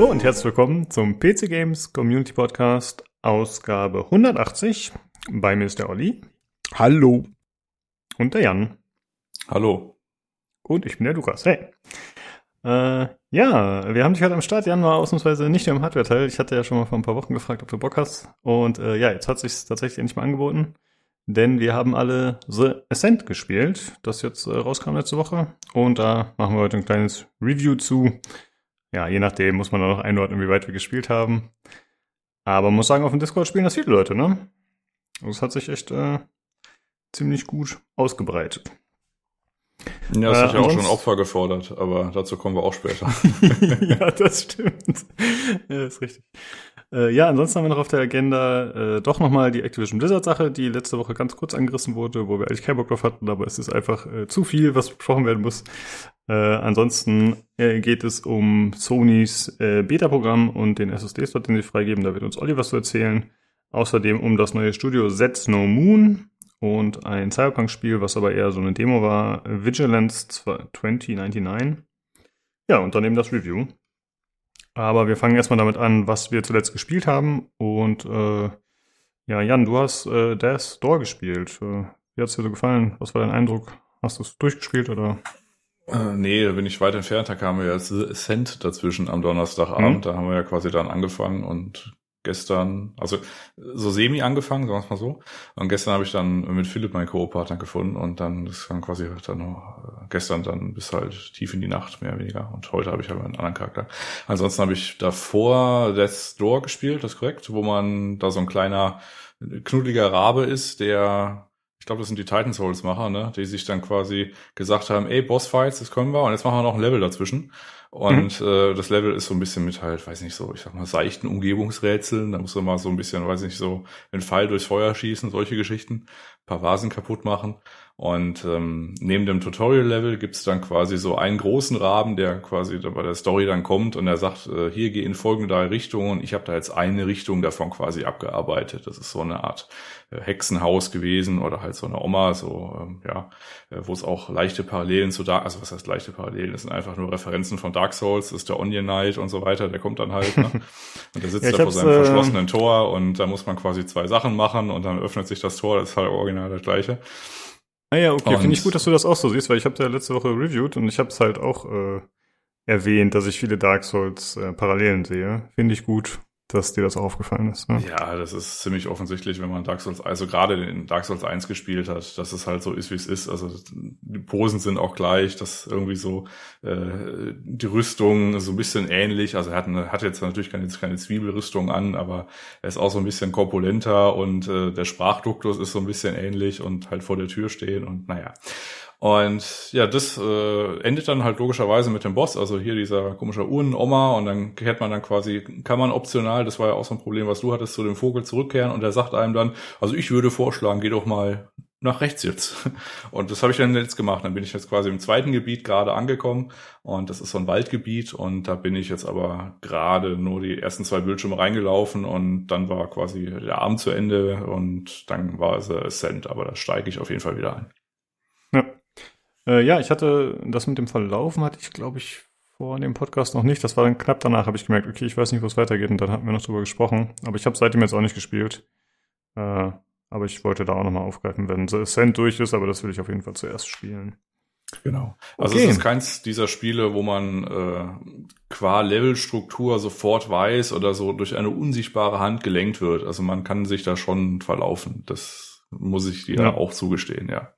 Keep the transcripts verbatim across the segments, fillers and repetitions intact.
Hallo und herzlich willkommen zum P C Games Community Podcast, Ausgabe hundertachtzig. Bei mir ist der Olli. Hallo. Und der Jan. Hallo. Und ich bin der Lukas. Hey. Äh, ja, wir haben dich heute am Start. Jan war ausnahmsweise nicht im Hardware-Teil. Ich hatte ja schon mal vor ein paar Wochen gefragt, ob du Bock hast. Und äh, ja, jetzt hat es sich tatsächlich endlich mal angeboten. Denn wir haben alle The Ascent gespielt, das jetzt äh, rauskam letzte Woche. Und da machen wir heute ein kleines Review zu. Ja, je nachdem muss man da noch einordnen, wie weit wir gespielt haben. Aber man muss sagen, auf dem Discord spielen das viele Leute, ne? Das hat sich echt äh, ziemlich gut ausgebreitet. Ja, das äh, ist ja auch schon Opfer gefordert, aber dazu kommen wir auch später. Ja, das stimmt. Ja, das ist richtig. Äh, ja, ansonsten haben wir noch auf der Agenda äh, doch nochmal die Activision Blizzard-Sache, die letzte Woche ganz kurz angerissen wurde, wo wir eigentlich keinen Bock drauf hatten, aber es ist einfach äh, zu viel, was besprochen werden muss. Äh, ansonsten äh, geht es um Sonys äh, Beta-Programm und den S S D-Slot, den sie freigeben. Da wird uns Olli was zu erzählen. Außerdem um das neue Studio Set No Moon und ein Cyberpunk-Spiel, was aber eher so eine Demo war, Vigilance zwanzig neunundneunzig. Ja, und dann eben das Review. Aber wir fangen erstmal damit an, was wir zuletzt gespielt haben. Und äh, ja, Jan, du hast äh, Death's Door gespielt. Äh, wie hat es dir so gefallen? Was war dein Eindruck? Hast du es durchgespielt oder? Äh, nee, da bin ich weit entfernt. Da kam ja The Ascent dazwischen am Donnerstagabend. Mhm. Da haben wir ja quasi dann angefangen und gestern, also so semi angefangen, sagen wir es mal so. Und gestern habe ich dann mit Philipp meinen Co-Partner gefunden und dann, das war quasi dann gestern dann bis halt tief in die Nacht, mehr oder weniger. Und heute habe ich halt einen anderen Charakter. Ansonsten habe ich davor Death's Door gespielt, das ist korrekt, wo man da so ein kleiner, knuddeliger Rabe ist, der, ich glaube, das sind die Titan Souls-Macher, ne, die sich dann quasi gesagt haben, ey, Bossfights, das können wir, und jetzt machen wir noch ein Level dazwischen. Und mhm. äh, das Level ist so ein bisschen mit halt, weiß nicht, so, ich sag mal, seichten Umgebungsrätseln. Da musst du mal so ein bisschen, weiß nicht, so einen Pfeil durchs Feuer schießen, solche Geschichten. Ein paar Vasen kaputt machen. Und ähm, neben dem Tutorial-Level gibt's dann quasi so einen großen Raben, der quasi bei der Story dann kommt und der sagt, äh, hier geh in folgende drei Richtungen. Und ich habe da jetzt eine Richtung davon quasi abgearbeitet. Das ist so eine Art äh, Hexenhaus gewesen oder halt so eine Oma, so, ähm, ja, äh, wo es auch leichte Parallelen zu Dark, also was heißt leichte Parallelen? Das sind einfach nur Referenzen von Dark Souls, ist der Onion Knight und so weiter, der kommt dann halt, ne? Und der sitzt ja, da vor seinem äh, verschlossenen Tor und da muss man quasi zwei Sachen machen und dann öffnet sich das Tor, das ist halt original das Gleiche. Ah ja, okay, finde ich gut, dass du das auch so siehst, weil ich habe da letzte Woche reviewed und ich habe es halt auch äh, erwähnt, dass ich viele Dark Souls äh, Parallelen sehe. Finde ich gut, dass dir das aufgefallen ist. Ne? Ja, das ist ziemlich offensichtlich, wenn man Dark Souls, also gerade in Dark Souls eins gespielt hat, dass es halt so ist, wie es ist. Also die Posen sind auch gleich, dass irgendwie so äh, die Rüstung so ein bisschen ähnlich. Also er hat, eine, hat jetzt natürlich keine, keine Zwiebelrüstung an, aber er ist auch so ein bisschen korpulenter und äh, der Sprachduktus ist so ein bisschen ähnlich und halt vor der Tür stehen und naja. Und ja, das äh, endet dann halt logischerweise mit dem Boss, also hier dieser komische Urnenoma, und dann kehrt man dann quasi, kann man optional, das war ja auch so ein Problem, was du hattest, zu dem Vogel zurückkehren, und der sagt einem dann, also ich würde vorschlagen, geh doch mal nach rechts jetzt. Und das habe ich dann jetzt gemacht, dann bin ich jetzt quasi im zweiten Gebiet gerade angekommen und das ist so ein Waldgebiet und da bin ich jetzt aber gerade nur die ersten zwei Bildschirme reingelaufen und dann war quasi der Abend zu Ende und dann war es Ascent, aber da steige ich auf jeden Fall wieder ein. Ja. Ja, ich hatte das mit dem Verlaufen, hatte ich, glaube ich, vor dem Podcast noch nicht. Das war dann knapp danach, habe ich gemerkt, okay, ich weiß nicht, wo es weitergeht. Und dann hatten wir noch drüber gesprochen. Aber ich habe seitdem jetzt auch nicht gespielt. Äh, aber ich wollte da auch nochmal aufgreifen, wenn The Ascent durch ist. Aber das will ich auf jeden Fall zuerst spielen. Genau. Also okay. Es ist keins dieser Spiele, wo man äh, qua Levelstruktur sofort weiß oder so durch eine unsichtbare Hand gelenkt wird. Also man kann sich da schon verlaufen. Das muss ich dir ja auch zugestehen, ja.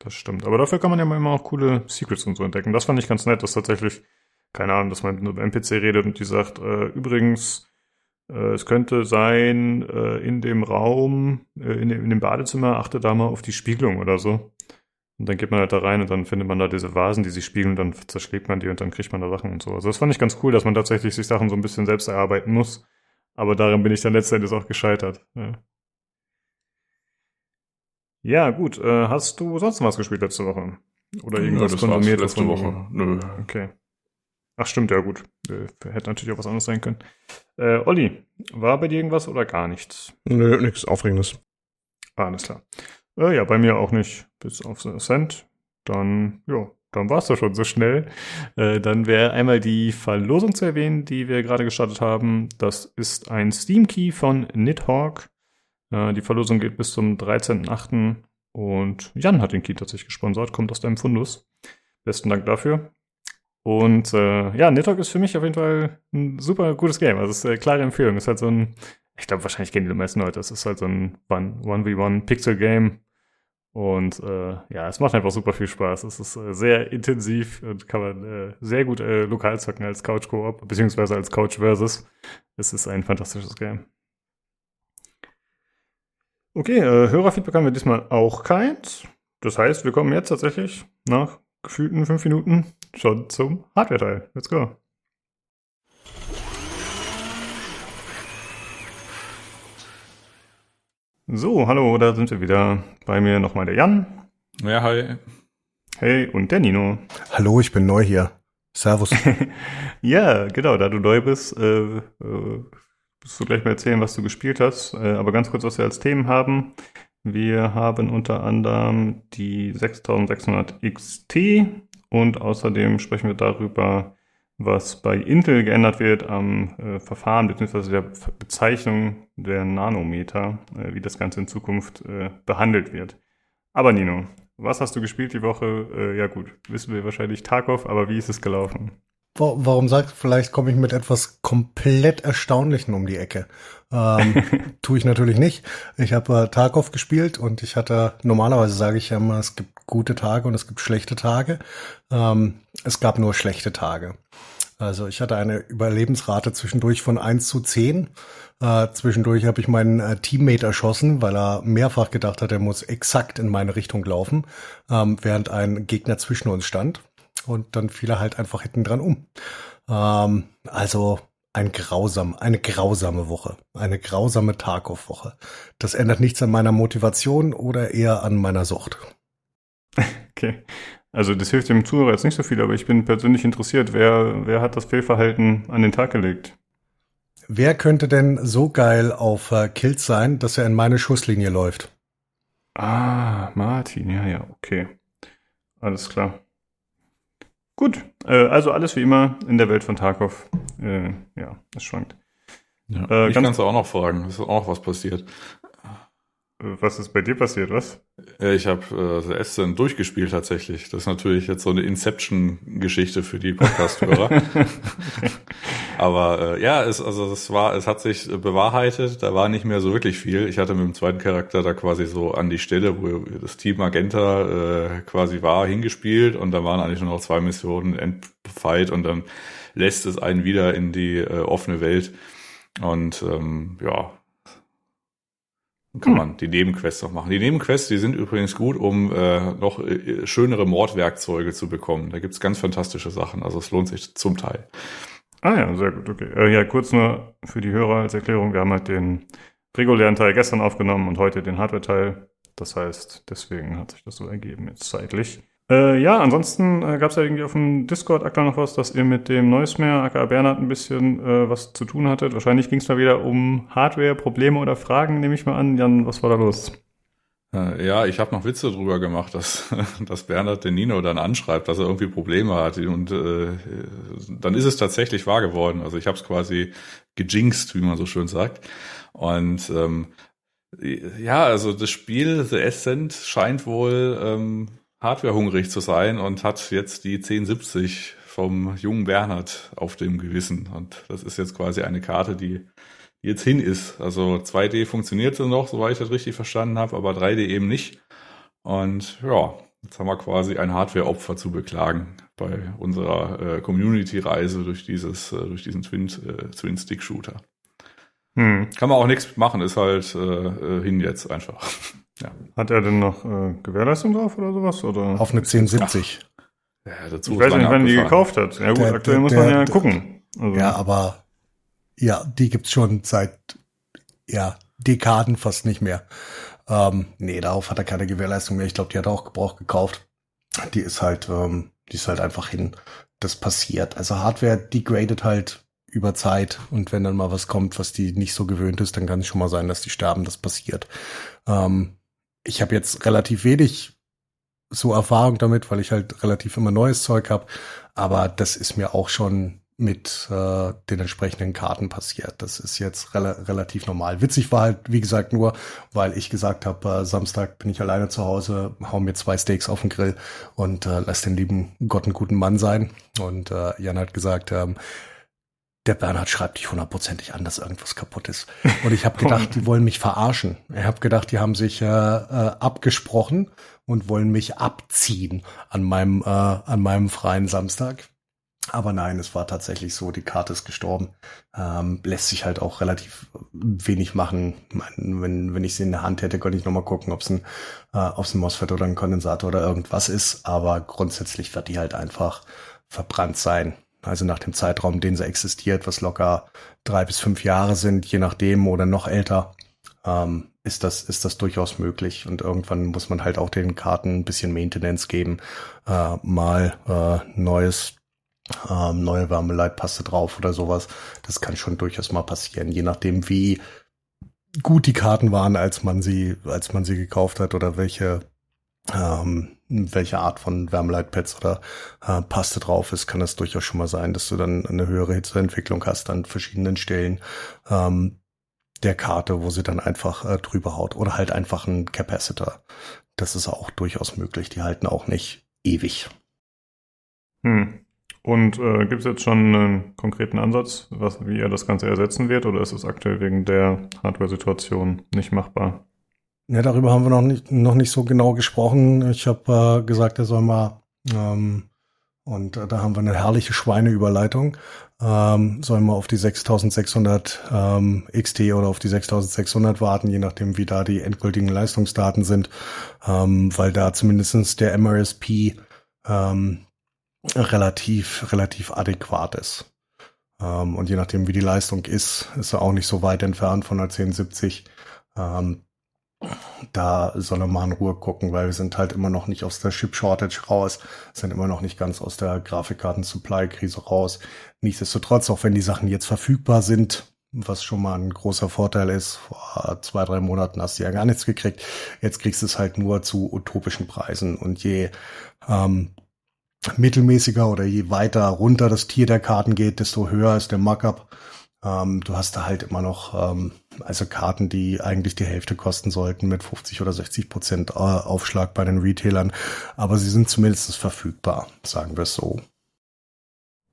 Das stimmt. Aber dafür kann man ja immer auch coole Secrets und so entdecken. Das fand ich ganz nett, dass tatsächlich, keine Ahnung, dass man mit einem N P C redet und die sagt, äh, übrigens, äh, es könnte sein, äh, in dem Raum, äh, in, dem, in dem Badezimmer, achte da mal auf die Spiegelung oder so. Und dann geht man halt da rein und dann findet man da diese Vasen, die sich spiegeln, dann zerschlägt man die und dann kriegt man da Sachen und so. Also das fand ich ganz cool, dass man tatsächlich sich Sachen so ein bisschen selbst erarbeiten muss. Aber darin bin ich dann letzten Endes auch gescheitert. Ja. Ja, gut. Äh, hast du sonst was gespielt letzte Woche? Oder irgendwas Nö, konsumiert letzte Woche? Nö. Okay. Ach, stimmt, ja gut. Äh, hätte natürlich auch was anderes sein können. Äh, Olli, war bei dir irgendwas oder gar nichts? Nö, nichts Aufregendes. Ah, alles klar. Äh, ja, bei mir auch nicht. Bis auf The Ascent. Dann, ja, Dann war's doch schon so schnell. Äh, dann wäre einmal die Verlosung zu erwähnen, die wir gerade gestartet haben. Das ist ein Steam-Key von Nidhogg. Äh, die Verlosung geht bis zum dreizehnten achten und Jan hat den Key tatsächlich gesponsert, kommt aus deinem Fundus. Besten Dank dafür. Und äh, ja, Nidhogg ist für mich auf jeden Fall ein super gutes Game. Also es ist eine klare Empfehlung. Es ist halt so ein, ich glaube, wahrscheinlich kennen die meisten Leute, es ist halt so ein eins gegen eins Pixel-Game. Und äh, ja, es macht einfach super viel Spaß. Es ist äh, sehr intensiv und kann man äh, sehr gut äh, lokal zocken als Couch-Koop, beziehungsweise als Couch-Versus. Es ist ein fantastisches Game. Okay, äh, Hörerfeedback haben wir diesmal auch keins. Das heißt, wir kommen jetzt tatsächlich nach gefühlten fünf Minuten schon zum Hardware-Teil. Let's go. So, hallo, da sind wir wieder. Bei mir nochmal der Jan. Ja, hi. Hey, und der Nino. Hallo, ich bin neu hier. Servus. Ja, genau, da du neu bist, äh, äh, musst du gleich mal erzählen, was du gespielt hast. Äh, aber ganz kurz, was wir als Themen haben. Wir haben unter anderem die sechstausendsechshundert X T und außerdem sprechen wir darüber, was bei Intel geändert wird am äh, Verfahren bzw. der Bezeichnung der Nanometer, äh, wie das Ganze in Zukunft äh, behandelt wird. Aber Nino, was hast du gespielt die Woche? Äh, ja gut, wissen wir wahrscheinlich Tarkov, aber wie ist es gelaufen? Warum sagst du, vielleicht komme ich mit etwas komplett Erstaunlichem um die Ecke. Ähm, tue ich natürlich nicht. Ich habe äh, Tarkov gespielt und ich hatte, normalerweise sage ich ja immer, es gibt gute Tage und es gibt schlechte Tage. Ähm, es gab nur schlechte Tage. Also ich hatte eine Überlebensrate zwischendurch von eins zu zehn. Äh, zwischendurch habe ich meinen äh, Teammate erschossen, weil er mehrfach gedacht hat, er muss exakt in meine Richtung laufen, ähm, während ein Gegner zwischen uns stand. Und dann fiel er halt einfach hinten dran um. Ähm, also ein grausam, eine grausame Woche. Eine grausame Tarkov-Woche. Das ändert nichts an meiner Motivation oder eher an meiner Sucht. Okay. Also das hilft dem Zuhörer jetzt nicht so viel, aber ich bin persönlich interessiert, wer, wer hat das Fehlverhalten an den Tag gelegt? Wer könnte denn so geil auf äh, Kills sein, dass er in meine Schusslinie läuft? Ah, Martin, ja, ja, okay. Alles klar. Gut, äh, also alles wie immer in der Welt von Tarkov. Äh, ja, das schwankt. Ja, äh, ich kann es auch noch fragen, es ist auch noch was passiert. Was ist bei dir passiert, was? Ich habe äh, The Ascent durchgespielt tatsächlich. Das ist natürlich jetzt so eine Inception-Geschichte für die Podcast-Hörer. Aber äh, ja, es, also es war, es hat sich bewahrheitet. Da war nicht mehr so wirklich viel. Ich hatte mit dem zweiten Charakter da quasi so an die Stelle, wo das Team Magenta äh, quasi war, hingespielt. Und da waren eigentlich nur noch zwei Missionen, Endfight. Und dann lässt es einen wieder in die äh, offene Welt. Und ähm, ja... kann man die Nebenquests noch machen. Die Nebenquests, die sind übrigens gut, um äh, noch äh, schönere Mordwerkzeuge zu bekommen. Da gibt's ganz fantastische Sachen. Also es lohnt sich zum Teil. Ah ja, sehr gut. Okay. Äh, ja, kurz nur für die Hörer als Erklärung. Wir haben halt den regulären Teil gestern aufgenommen und heute den Hardware-Teil. Das heißt, deswegen hat sich das so ergeben jetzt zeitlich. Äh, ja, ansonsten äh, gab's ja irgendwie auf dem Discord aktuell noch was, dass ihr mit dem Neusmeer, aka Bernhard, ein bisschen äh, was zu tun hattet. Wahrscheinlich ging's mal wieder um Hardware, Probleme oder Fragen, nehme ich mal an. Jan, was war da los? Äh, ja, ich habe noch Witze drüber gemacht, dass, dass Bernhard den Nino dann anschreibt, dass er irgendwie Probleme hat. Und äh, dann ist es tatsächlich wahr geworden. Also ich habe es quasi gejinxt, wie man so schön sagt. Und ähm, ja, also das Spiel The Ascent scheint wohl... Ähm, hardwarehungrig zu sein und hat jetzt die zehn siebzig vom jungen Bernhard auf dem Gewissen. Und das ist jetzt quasi eine Karte, die jetzt hin ist. Also zwei D funktionierte noch, soweit ich das richtig verstanden habe, aber drei D eben nicht. Und ja, jetzt haben wir quasi ein Hardware-Opfer zu beklagen bei unserer äh, Community-Reise durch dieses, äh, durch diesen Twin, äh, Twin-Stick-Shooter. Hm. Kann man auch nichts machen, ist halt äh, hin jetzt einfach. Ja. Hat er denn noch äh, Gewährleistung drauf oder sowas? Oder? Auf eine zehn siebzig. Ja, dazu ich weiß nicht, wann die gekauft hat. Ja gut, der, aktuell der, muss man der, ja der, gucken. Also. Ja, aber ja, die gibt's schon seit ja Dekaden fast nicht mehr. Ähm, nee, darauf hat er keine Gewährleistung mehr. Ich glaube, die hat er auch Gebrauch gekauft. Die ist halt, ähm, die ist halt einfach hin. Das passiert. Also Hardware degradet halt über Zeit und wenn dann mal was kommt, was die nicht so gewöhnt ist, dann kann es schon mal sein, dass die sterben. Das passiert. Ähm, Ich habe jetzt relativ wenig so Erfahrung damit, weil ich halt relativ immer neues Zeug habe. Aber das ist mir auch schon mit äh, den entsprechenden Karten passiert. Das ist jetzt re- relativ normal. Witzig war halt, wie gesagt, nur, weil ich gesagt habe, äh, Samstag bin ich alleine zu Hause, hau mir zwei Steaks auf den Grill und äh, lass den lieben Gott einen guten Mann sein. Und äh, Jan hat gesagt, ähm, der Bernhard schreibt dich hundertprozentig an, dass irgendwas kaputt ist. Und ich habe gedacht, die wollen mich verarschen. Ich habe gedacht, die haben sich äh, äh, abgesprochen und wollen mich abziehen an meinem, äh, an meinem freien Samstag. Aber nein, es war tatsächlich so, die Karte ist gestorben. Ähm, lässt sich halt auch relativ wenig machen. Wenn, wenn ich sie in der Hand hätte, könnte ich nochmal gucken, ob es ein, äh, ob's ein MOSFET oder ein Kondensator oder irgendwas ist. Aber grundsätzlich wird die halt einfach verbrannt sein. Also nach dem Zeitraum, den sie existiert, was locker drei bis fünf Jahre sind, je nachdem, oder noch älter, ähm, ist das, ist das durchaus möglich. Und irgendwann muss man halt auch den Karten ein bisschen Maintenance geben. Äh, mal äh, neues Ähm, neue Wärmeleitpaste drauf oder sowas. Das kann schon durchaus mal passieren, je nachdem, wie gut die Karten waren, als man sie, als man sie gekauft hat oder welche, ähm, welche Art von Wärmeleitpads oder äh, Paste drauf ist, kann es durchaus schon mal sein, dass du dann eine höhere Hitzeentwicklung hast an verschiedenen Stellen ähm, der Karte, wo sie dann einfach äh, drüber haut oder halt einfach einen Capacitor. Das ist auch durchaus möglich. Die halten auch nicht ewig. Hm. Und äh, gibt es jetzt schon einen konkreten Ansatz, was, wie er das Ganze ersetzen wird, oder ist es aktuell wegen der Hardware-Situation nicht machbar? Ja, darüber haben wir noch nicht, noch nicht so genau gesprochen. Ich habe äh, gesagt, er soll mal, ähm, und äh, da haben wir eine herrliche Schweineüberleitung, ähm, soll mal auf die sechstausendsechshundert ähm, X T oder auf die sechstausendsechshundert warten, je nachdem, wie da die endgültigen Leistungsdaten sind, ähm, weil da zumindest der M R S P ähm, relativ relativ adäquat ist. Ähm, und je nachdem, wie die Leistung ist, ist er auch nicht so weit entfernt von einer zehn siebzig. Ähm, da soll er mal in Ruhe gucken, weil wir sind halt immer noch nicht aus der Chip-Shortage raus, sind immer noch nicht ganz aus der Grafikkarten-Supply-Krise raus. Nichtsdestotrotz, auch wenn die Sachen jetzt verfügbar sind, was schon mal ein großer Vorteil ist, vor zwei, drei Monaten hast du ja gar nichts gekriegt. Jetzt kriegst du es halt nur zu utopischen Preisen. Und je ähm, mittelmäßiger oder je weiter runter das Tier der Karten geht, desto höher ist der Markup. Ähm, du hast da halt immer noch ähm, also Karten, die eigentlich die Hälfte kosten sollten mit fünfzig oder sechzig Prozent Aufschlag bei den Retailern. Aber sie sind zumindest verfügbar, sagen wir es so.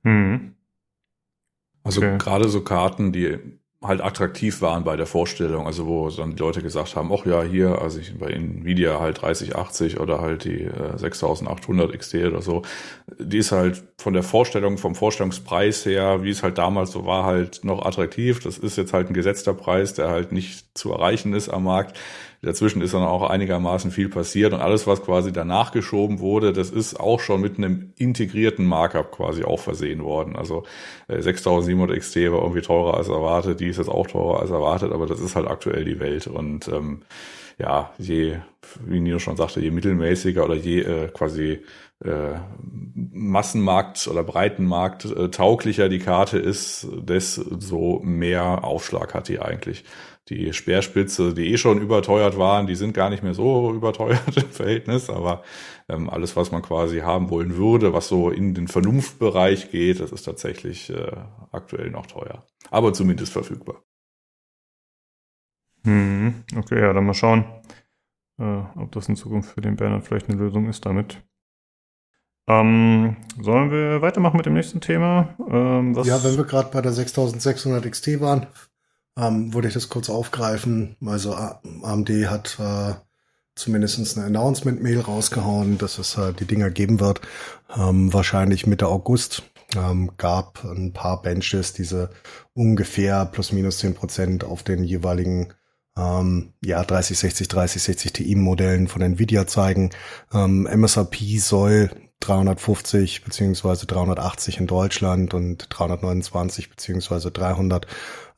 Mhm. Also okay. Gerade so Karten, die halt attraktiv waren bei der Vorstellung, also wo dann die Leute gesagt haben, ach ja, hier, also ich, bei Nvidia halt dreißig achtzig oder halt die äh, sechstausendachthundert X T oder so, die ist halt von der Vorstellung, vom Vorstellungspreis her, wie es halt damals so war, halt noch attraktiv. Das ist jetzt halt ein gesetzter Preis, der halt nicht zu erreichen ist am Markt. Dazwischen ist dann auch einigermaßen viel passiert und alles, was quasi danach geschoben wurde, das ist auch schon mit einem integrierten Markup quasi auch versehen worden. Also äh, sechstausendsiebenhundert X T war irgendwie teurer als erwartet, die ist jetzt auch teurer als erwartet, aber das ist halt aktuell die Welt und ähm, ja, je, wie Nino schon sagte, je mittelmäßiger oder je äh, quasi äh, Massenmarkt- oder Breitenmarkt äh, tauglicher die Karte ist, desto mehr Aufschlag hat die eigentlich. Die Speerspitze, die eh schon überteuert waren, die sind gar nicht mehr so überteuert im Verhältnis, aber ähm, alles, was man quasi haben wollen würde, was so in den Vernunftbereich geht, das ist tatsächlich äh, aktuell noch teuer, aber zumindest verfügbar. Hm, okay, ja, dann mal schauen, äh, ob das in Zukunft für den Bernhard vielleicht eine Lösung ist damit. Ähm, sollen wir weitermachen mit dem nächsten Thema? Ähm, was ja, wenn wir gerade bei der sechstausendsechshundert X T waren, Ähm, wollte ich das kurz aufgreifen. Also A M D hat äh, zumindest eine Announcement-Mail rausgehauen, dass es äh, die Dinger geben wird. Ähm, wahrscheinlich Mitte August ähm, gab ein paar Benches, diese ungefähr plus minus zehn Prozent auf den jeweiligen ähm, ja dreißig sechzig, dreißig sechzig Ti-Modellen von Nvidia zeigen. Ähm, M S R P soll dreihundertfünfzig beziehungsweise dreihundertachtzig in Deutschland und dreihundertneunundzwanzig beziehungsweise dreihundert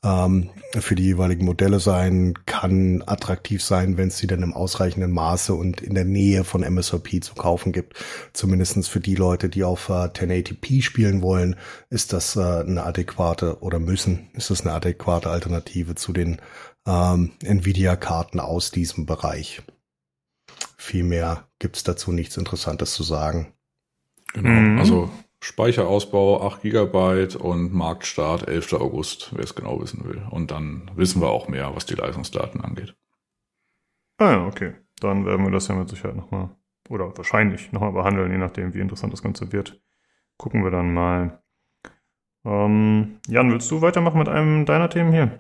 ähm, für die jeweiligen Modelle sein, kann attraktiv sein, wenn es sie dann im ausreichenden Maße und in der Nähe von M S R P zu kaufen gibt. Zumindest für die Leute, die auf äh, zehn achtzig p spielen wollen, ist das äh, eine adäquate oder müssen, ist das eine adäquate Alternative zu den ähm, Nvidia-Karten aus diesem Bereich. viel mehr gibt es dazu nichts Interessantes zu sagen. Genau, mhm. Also Speicherausbau acht Gigabyte und Marktstart elfter August, wer es genau wissen will. Und dann wissen wir auch mehr, was die Leistungsdaten angeht. Ah ja, okay. Dann werden wir das ja mit Sicherheit nochmal, oder wahrscheinlich nochmal behandeln, je nachdem, wie interessant das Ganze wird. Gucken wir dann mal. Ähm, Jan, willst du weitermachen mit einem deiner Themen hier?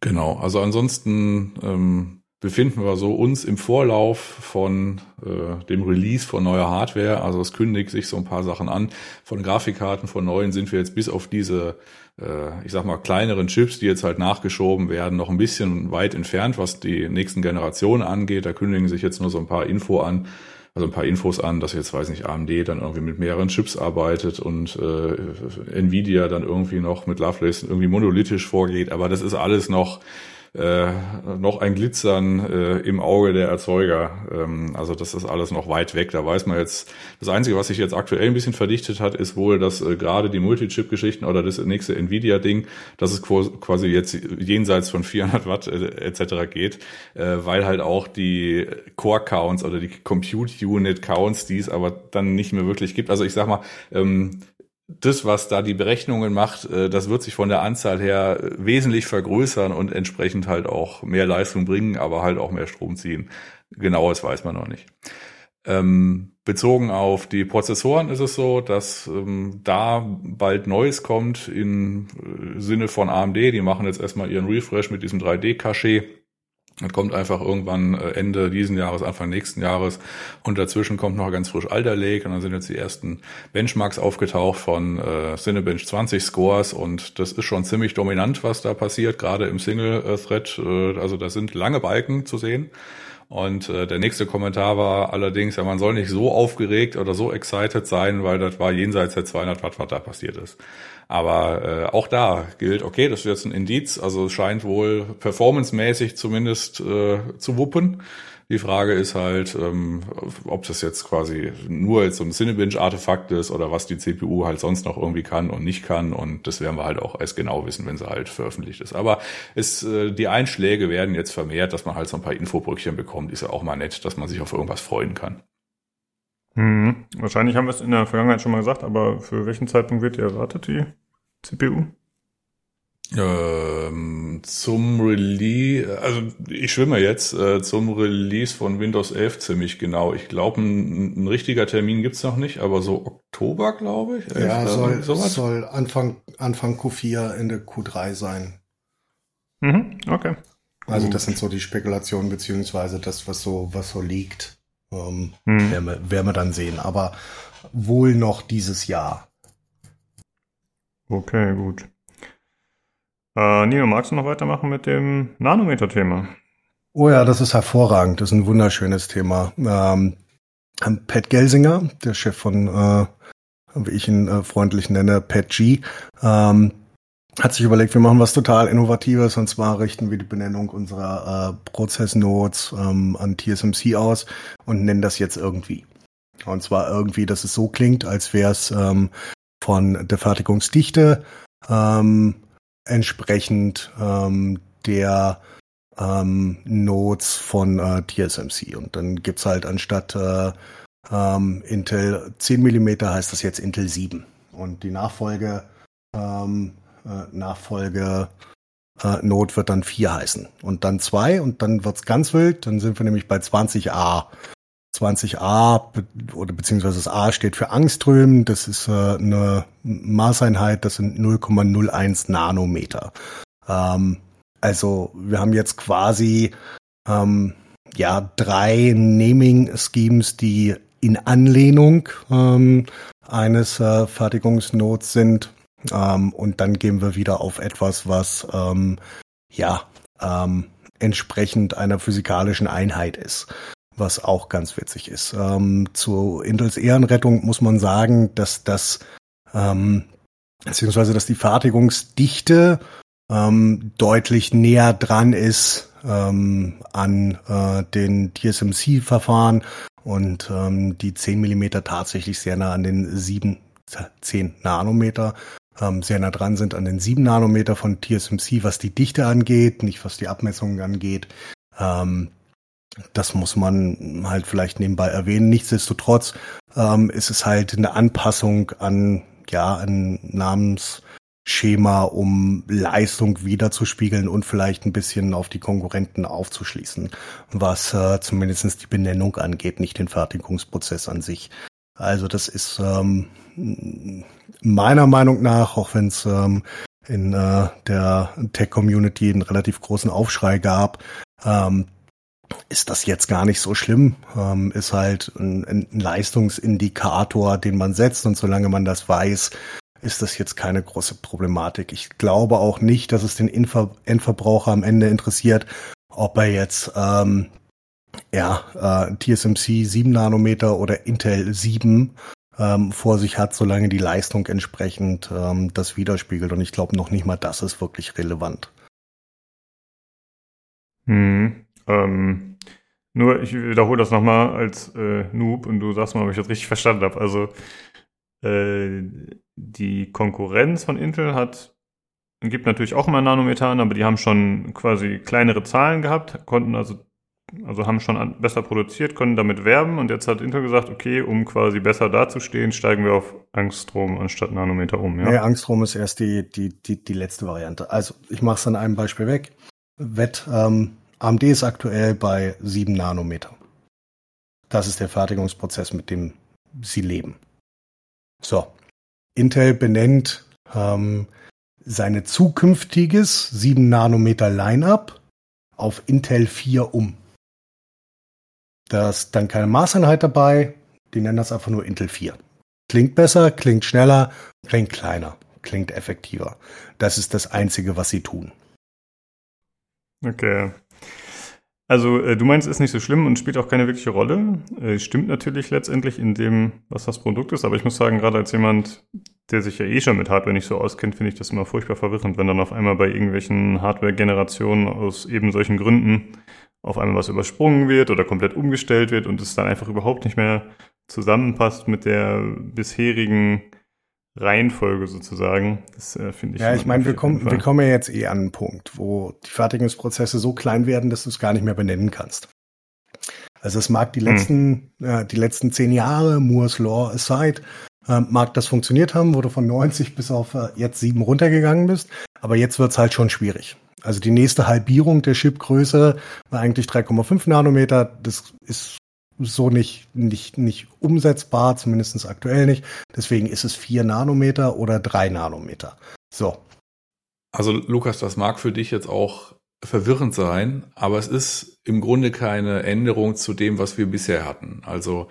Genau, also ansonsten ähm, befinden wir so uns im Vorlauf von äh, dem Release von neuer Hardware. Also es kündigt sich so ein paar Sachen an. Von Grafikkarten, von neuen sind wir jetzt bis auf diese, äh, ich sag mal, kleineren Chips, die jetzt halt nachgeschoben werden, noch ein bisschen weit entfernt, was die nächsten Generationen angeht. Da kündigen sich jetzt nur so ein paar Info an. Also ein paar Infos an, dass jetzt, weiß nicht, A M D dann irgendwie mit mehreren Chips arbeitet und äh, Nvidia dann irgendwie noch mit Lovelace irgendwie monolithisch vorgeht. Aber das ist alles noch äh, noch ein Glitzern äh, im Auge der Erzeuger. Ähm, also das ist alles noch weit weg. Da weiß man jetzt, das Einzige, was sich jetzt aktuell ein bisschen verdichtet hat, ist wohl, dass äh, gerade die Multi-Chip-Geschichten oder das nächste Nvidia-Ding, dass es quasi jetzt jenseits von vierhundert Watt äh, et cetera geht, äh, weil halt auch die Core-Counts oder die Compute-Unit-Counts, die es aber dann nicht mehr wirklich gibt. Also ich sag mal, ähm, das, was da die Berechnungen macht, das wird sich von der Anzahl her wesentlich vergrößern und entsprechend halt auch mehr Leistung bringen, aber halt auch mehr Strom ziehen. Genaues weiß man noch nicht. Ähm, bezogen auf die Prozessoren ist es so, dass ähm, da bald Neues kommt im Sinne von A M D. Die machen jetzt erstmal ihren Refresh mit diesem drei D Cache. Das kommt einfach irgendwann Ende diesen Jahres, Anfang nächsten Jahres und dazwischen kommt noch ganz frisch Alder Lake und dann sind jetzt die ersten Benchmarks aufgetaucht von äh, Cinebench zwanzig Scores und das ist schon ziemlich dominant, was da passiert, gerade im Single-Thread, äh, also da sind lange Balken zu sehen. Und äh, der nächste Kommentar war allerdings, ja, man soll nicht so aufgeregt oder so excited sein, weil das war jenseits der zweihundert Watt, was da passiert ist. Aber äh, auch da gilt, okay, das ist jetzt ein Indiz, also es scheint wohl performancemäßig zumindest äh, zu wuppen. Die Frage ist halt, ähm, ob das jetzt quasi nur jetzt so ein Cinebench-Artefakt ist oder was die C P U halt sonst noch irgendwie kann und nicht kann. Und das werden wir halt auch erst genau wissen, wenn sie halt veröffentlicht ist. Aber es, äh, die Einschläge werden jetzt vermehrt, dass man halt so ein paar Infobrückchen bekommt. Ist ja auch mal nett, dass man sich auf irgendwas freuen kann. Hm, wahrscheinlich haben wir es in der Vergangenheit schon mal gesagt, aber für welchen Zeitpunkt wird die erwartet, die C P U? Ähm, zum Release, also ich schwimme jetzt, äh, zum Release von Windows elf ziemlich genau. Ich glaube, ein, ein richtiger Termin gibt's noch nicht, aber so Oktober, glaube ich. elf, ja, soll, sowas? soll Anfang, Anfang Q vier, Ende Q drei sein. Mhm, okay. Also das sind so die Spekulationen, beziehungsweise das, was so, was so liegt, ähm, mhm. werden, werden wir dann sehen, aber wohl noch dieses Jahr. Okay, gut. Äh, Nino, magst du noch weitermachen mit dem Nanometer-Thema? Oh ja, das ist hervorragend. Das ist ein wunderschönes Thema. Ähm, Pat Gelsinger, der Chef von, äh, wie ich ihn äh, freundlich nenne, Pat G., ähm, hat sich überlegt, wir machen was total Innovatives, und zwar richten wir die Benennung unserer äh, Prozessnodes ähm, an T S M C aus und nennen das jetzt irgendwie. Und zwar irgendwie, dass es so klingt, als wäre es ähm, von der Fertigungsdichte ähm, entsprechend ähm, der ähm, Nodes von äh, T S M C. Und dann gibt's halt anstatt äh, ähm, Intel zehn Millimeter heißt das jetzt Intel sieben. Und die Nachfolge ähm, äh, Nachfolge äh, Node wird dann vier heißen. Und dann zwei und dann wird's ganz wild. Dann sind wir nämlich bei zwanzig A. zwanzig A be- oder beziehungsweise das A steht für Angströmen. Das ist äh, eine Maßeinheit, das sind null Komma null eins Nanometer. Ähm, also wir haben jetzt quasi ähm, ja drei Naming-Schemes, die in Anlehnung ähm, eines äh, Fertigungsnodes sind. Ähm, und dann gehen wir wieder auf etwas, was ähm, ja ähm, entsprechend einer physikalischen Einheit ist. Was auch ganz witzig ist. Ähm, zu Intels Ehrenrettung muss man sagen, dass das, ähm, beziehungsweise dass die Fertigungsdichte ähm, deutlich näher dran ist ähm, an äh, den T S M C-Verfahren und ähm, die zehn Millimeter tatsächlich sehr nah an den sieben, zehn Nanometer, ähm, sehr nah dran sind an den sieben Nanometer von T S M C, was die Dichte angeht, nicht was die Abmessungen angeht. Ähm, Das muss man halt vielleicht nebenbei erwähnen. Nichtsdestotrotz ähm, ist es halt eine Anpassung an, ja, an Namensschema, um Leistung wiederzuspiegeln und vielleicht ein bisschen auf die Konkurrenten aufzuschließen, was äh, zumindest die Benennung angeht, nicht den Fertigungsprozess an sich. Also das ist ähm, meiner Meinung nach, auch wenn es ähm, in äh, der Tech-Community einen relativ großen Aufschrei gab, ähm, ist das jetzt gar nicht so schlimm. Ähm, ist halt ein, ein Leistungsindikator, den man setzt, und solange man das weiß, ist das jetzt keine große Problematik. Ich glaube auch nicht, dass es den Inver- Endverbraucher am Ende interessiert, ob er jetzt ähm, ja, äh, T S M C sieben Nanometer oder Intel sieben ähm, vor sich hat, solange die Leistung entsprechend ähm, das widerspiegelt. Und ich glaube noch nicht mal, das ist wirklich relevant. Hm, ähm, nur, ich wiederhole das nochmal als äh, Noob, und du sagst mal, ob ich das richtig verstanden habe. Also, äh, die Konkurrenz von Intel hat gibt natürlich auch immer Nanometer an, aber die haben schon quasi kleinere Zahlen gehabt, konnten also Also haben schon an, besser produziert, können damit werben, und jetzt hat Intel gesagt, okay, um quasi besser dazustehen, steigen wir auf Angststrom anstatt Nanometer um. Ja, nee, Angststrom ist erst die, die, die, die letzte Variante. Also ich mache es an einem Beispiel weg. Wett, ähm, A M D ist aktuell bei sieben Nanometer. Das ist der Fertigungsprozess, mit dem sie leben. So, Intel benennt ähm, seine zukünftiges sieben Nanometer Line-Up auf Intel vier um. Da ist dann keine Maßeinheit dabei, die nennen das einfach nur Intel vier. Klingt besser, klingt schneller, klingt kleiner, klingt effektiver. Das ist das Einzige, was sie tun. Okay. Also äh, du meinst, ist nicht so schlimm und spielt auch keine wirkliche Rolle. Äh, stimmt natürlich letztendlich in dem, was das Produkt ist, aber ich muss sagen, gerade als jemand, der sich ja eh schon mit Hardware nicht so auskennt, finde ich das immer furchtbar verwirrend, wenn dann auf einmal bei irgendwelchen Hardware-Generationen aus eben solchen Gründen auf einmal was übersprungen wird oder komplett umgestellt wird und es dann einfach überhaupt nicht mehr zusammenpasst mit der bisherigen Reihenfolge sozusagen. Das äh, finde ich. Ja, ich meine, wir kommen, wir kommen ja jetzt eh an einen Punkt, wo die Fertigungsprozesse so klein werden, dass du es gar nicht mehr benennen kannst. Also es mag die letzten, hm. äh, die letzten zehn Jahre, Moore's Law aside, äh, mag das funktioniert haben, wo du von neunzig bis auf äh, jetzt sieben runtergegangen bist, aber jetzt wird's halt schon schwierig. Also die nächste Halbierung der Chipgröße war eigentlich drei Komma fünf Nanometer. Das ist so nicht, nicht, nicht umsetzbar, zumindest aktuell nicht. Deswegen ist es vier Nanometer oder drei Nanometer. So. Also Lukas, das mag für dich jetzt auch verwirrend sein, aber es ist im Grunde keine Änderung zu dem, was wir bisher hatten. Also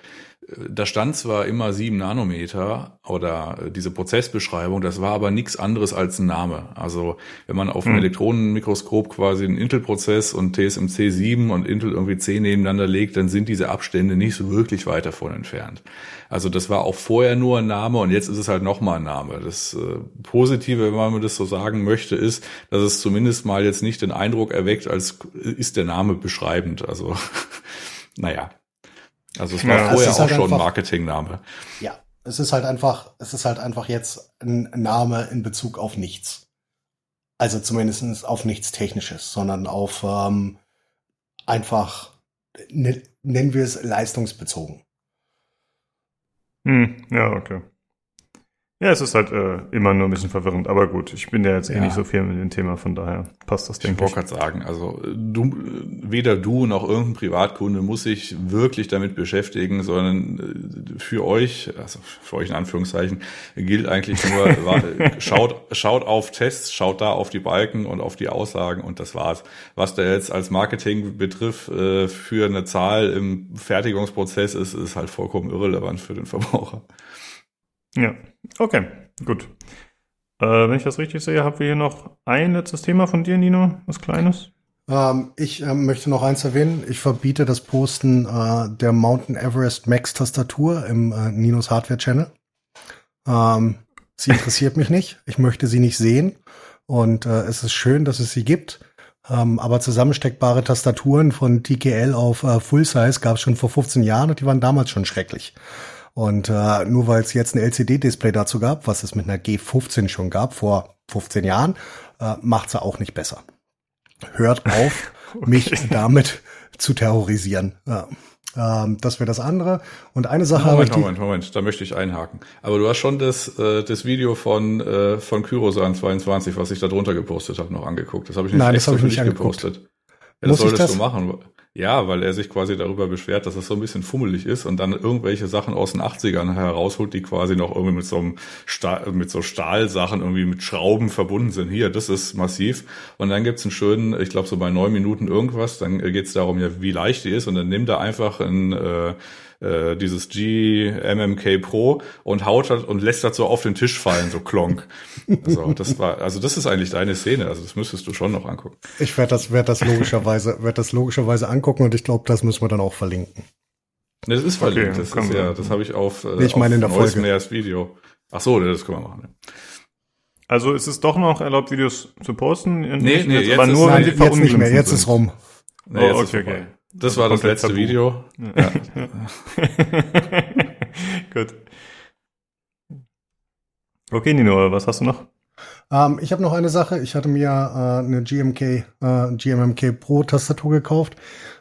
da stand zwar immer sieben Nanometer oder diese Prozessbeschreibung, das war aber nichts anderes als ein Name. Also wenn man auf einem mhm. Elektronenmikroskop quasi einen Intel-Prozess und T S M C sieben und Intel irgendwie zehn nebeneinander legt, dann sind diese Abstände nicht so wirklich weit davon entfernt. Also das war auch vorher nur ein Name und jetzt ist es halt nochmal ein Name. Das äh, Positive, wenn man das so sagen möchte, ist, dass es zumindest mal jetzt nicht den Eindruck erweckt, als ist der Name beschreibend. Also naja. Also es war ja, vorher es auch halt schon ein Marketingname. Ja, es ist halt einfach, es ist halt einfach jetzt ein Name in Bezug auf nichts. Also zumindest auf nichts Technisches, sondern auf ähm, einfach, ne, nennen wir es leistungsbezogen. Hm, ja, okay. Ja, es ist halt äh, immer nur ein bisschen verwirrend, aber gut, ich bin ja jetzt ja. eh nicht so viel mit dem Thema, von daher passt das, denke ich. Ich wollte gerade sagen, also du, weder du noch irgendein Privatkunde muss sich wirklich damit beschäftigen, sondern für euch, also für euch in Anführungszeichen, gilt eigentlich nur, schaut, schaut auf Tests, schaut da auf die Balken und auf die Aussagen und das war's. Was da jetzt als Marketing betrifft, äh, für eine Zahl im Fertigungsprozess ist, ist halt vollkommen irrelevant für den Verbraucher. Ja, okay, gut. Äh, wenn ich das richtig sehe, haben wir hier noch ein letztes Thema von dir, Nino, was Kleines. Ähm, ich äh, möchte noch eins erwähnen. Ich verbiete das Posten äh, der Mountain Everest Max Tastatur im äh, Ninos Hardware Channel. Ähm, sie interessiert mich nicht. Ich möchte sie nicht sehen. Und äh, es ist schön, dass es sie gibt. Ähm, aber zusammensteckbare Tastaturen von T K L auf äh, Full Size gab es schon vor fünfzehn Jahren und die waren damals schon schrecklich. Und äh, nur weil es jetzt ein L C D-Display dazu gab, was es mit einer G fünfzehn schon gab vor fünfzehn Jahren, äh, macht's ja auch nicht besser. Hört auf, okay. mich damit zu terrorisieren. Ja. Ähm, das wäre das andere. Und eine Sache Moment, habe ich die Moment, Moment, da möchte ich einhaken. Aber du hast schon das, äh, das Video von, äh, von Kyrosan zweiundzwanzig, was ich da drunter gepostet habe, noch angeguckt. Das habe ich nicht Nein, das habe ich nicht gepostet. Ja, das solltest das? du machen. Ja, weil er sich quasi darüber beschwert, dass es so ein bisschen fummelig ist und dann irgendwelche Sachen aus den achtzigern herausholt, die quasi noch irgendwie mit so einem Stahl, mit so Stahlsachen irgendwie mit Schrauben verbunden sind. Hier, das ist massiv. Und dann gibt's einen schönen, ich glaube so bei neun Minuten irgendwas, dann geht's darum, ja, wie leicht die ist, und dann nimmt er einfach ein, äh, äh, dieses G M M K Pro und haut das und lässt das so auf den Tisch fallen, so klonk. Also das war, also das ist eigentlich deine Szene, also das müsstest du schon noch angucken. Ich werde das, werde das logischerweise, werde das logischerweise angucken. gucken und ich glaube, das müssen wir dann auch verlinken. Das ist verlinkt, okay, das ist ja, das habe ich auf, äh, ich meine auf in der Folge. Neues Video. Ach so, das können wir machen. Also ist es doch noch erlaubt, Videos zu posten? In nee, nee, jetzt, aber nur, nein, wenn jetzt nicht mehr, jetzt sind. ist rum. Nee, oh, jetzt okay, ist okay. Das, das war das letzte Tabu. Video. Ja. Ja. Gut. Okay, Nino, was hast du noch? Ähm, ich habe noch eine Sache. Ich hatte mir äh, eine G M K, äh, G M M K Pro Tastatur gekauft.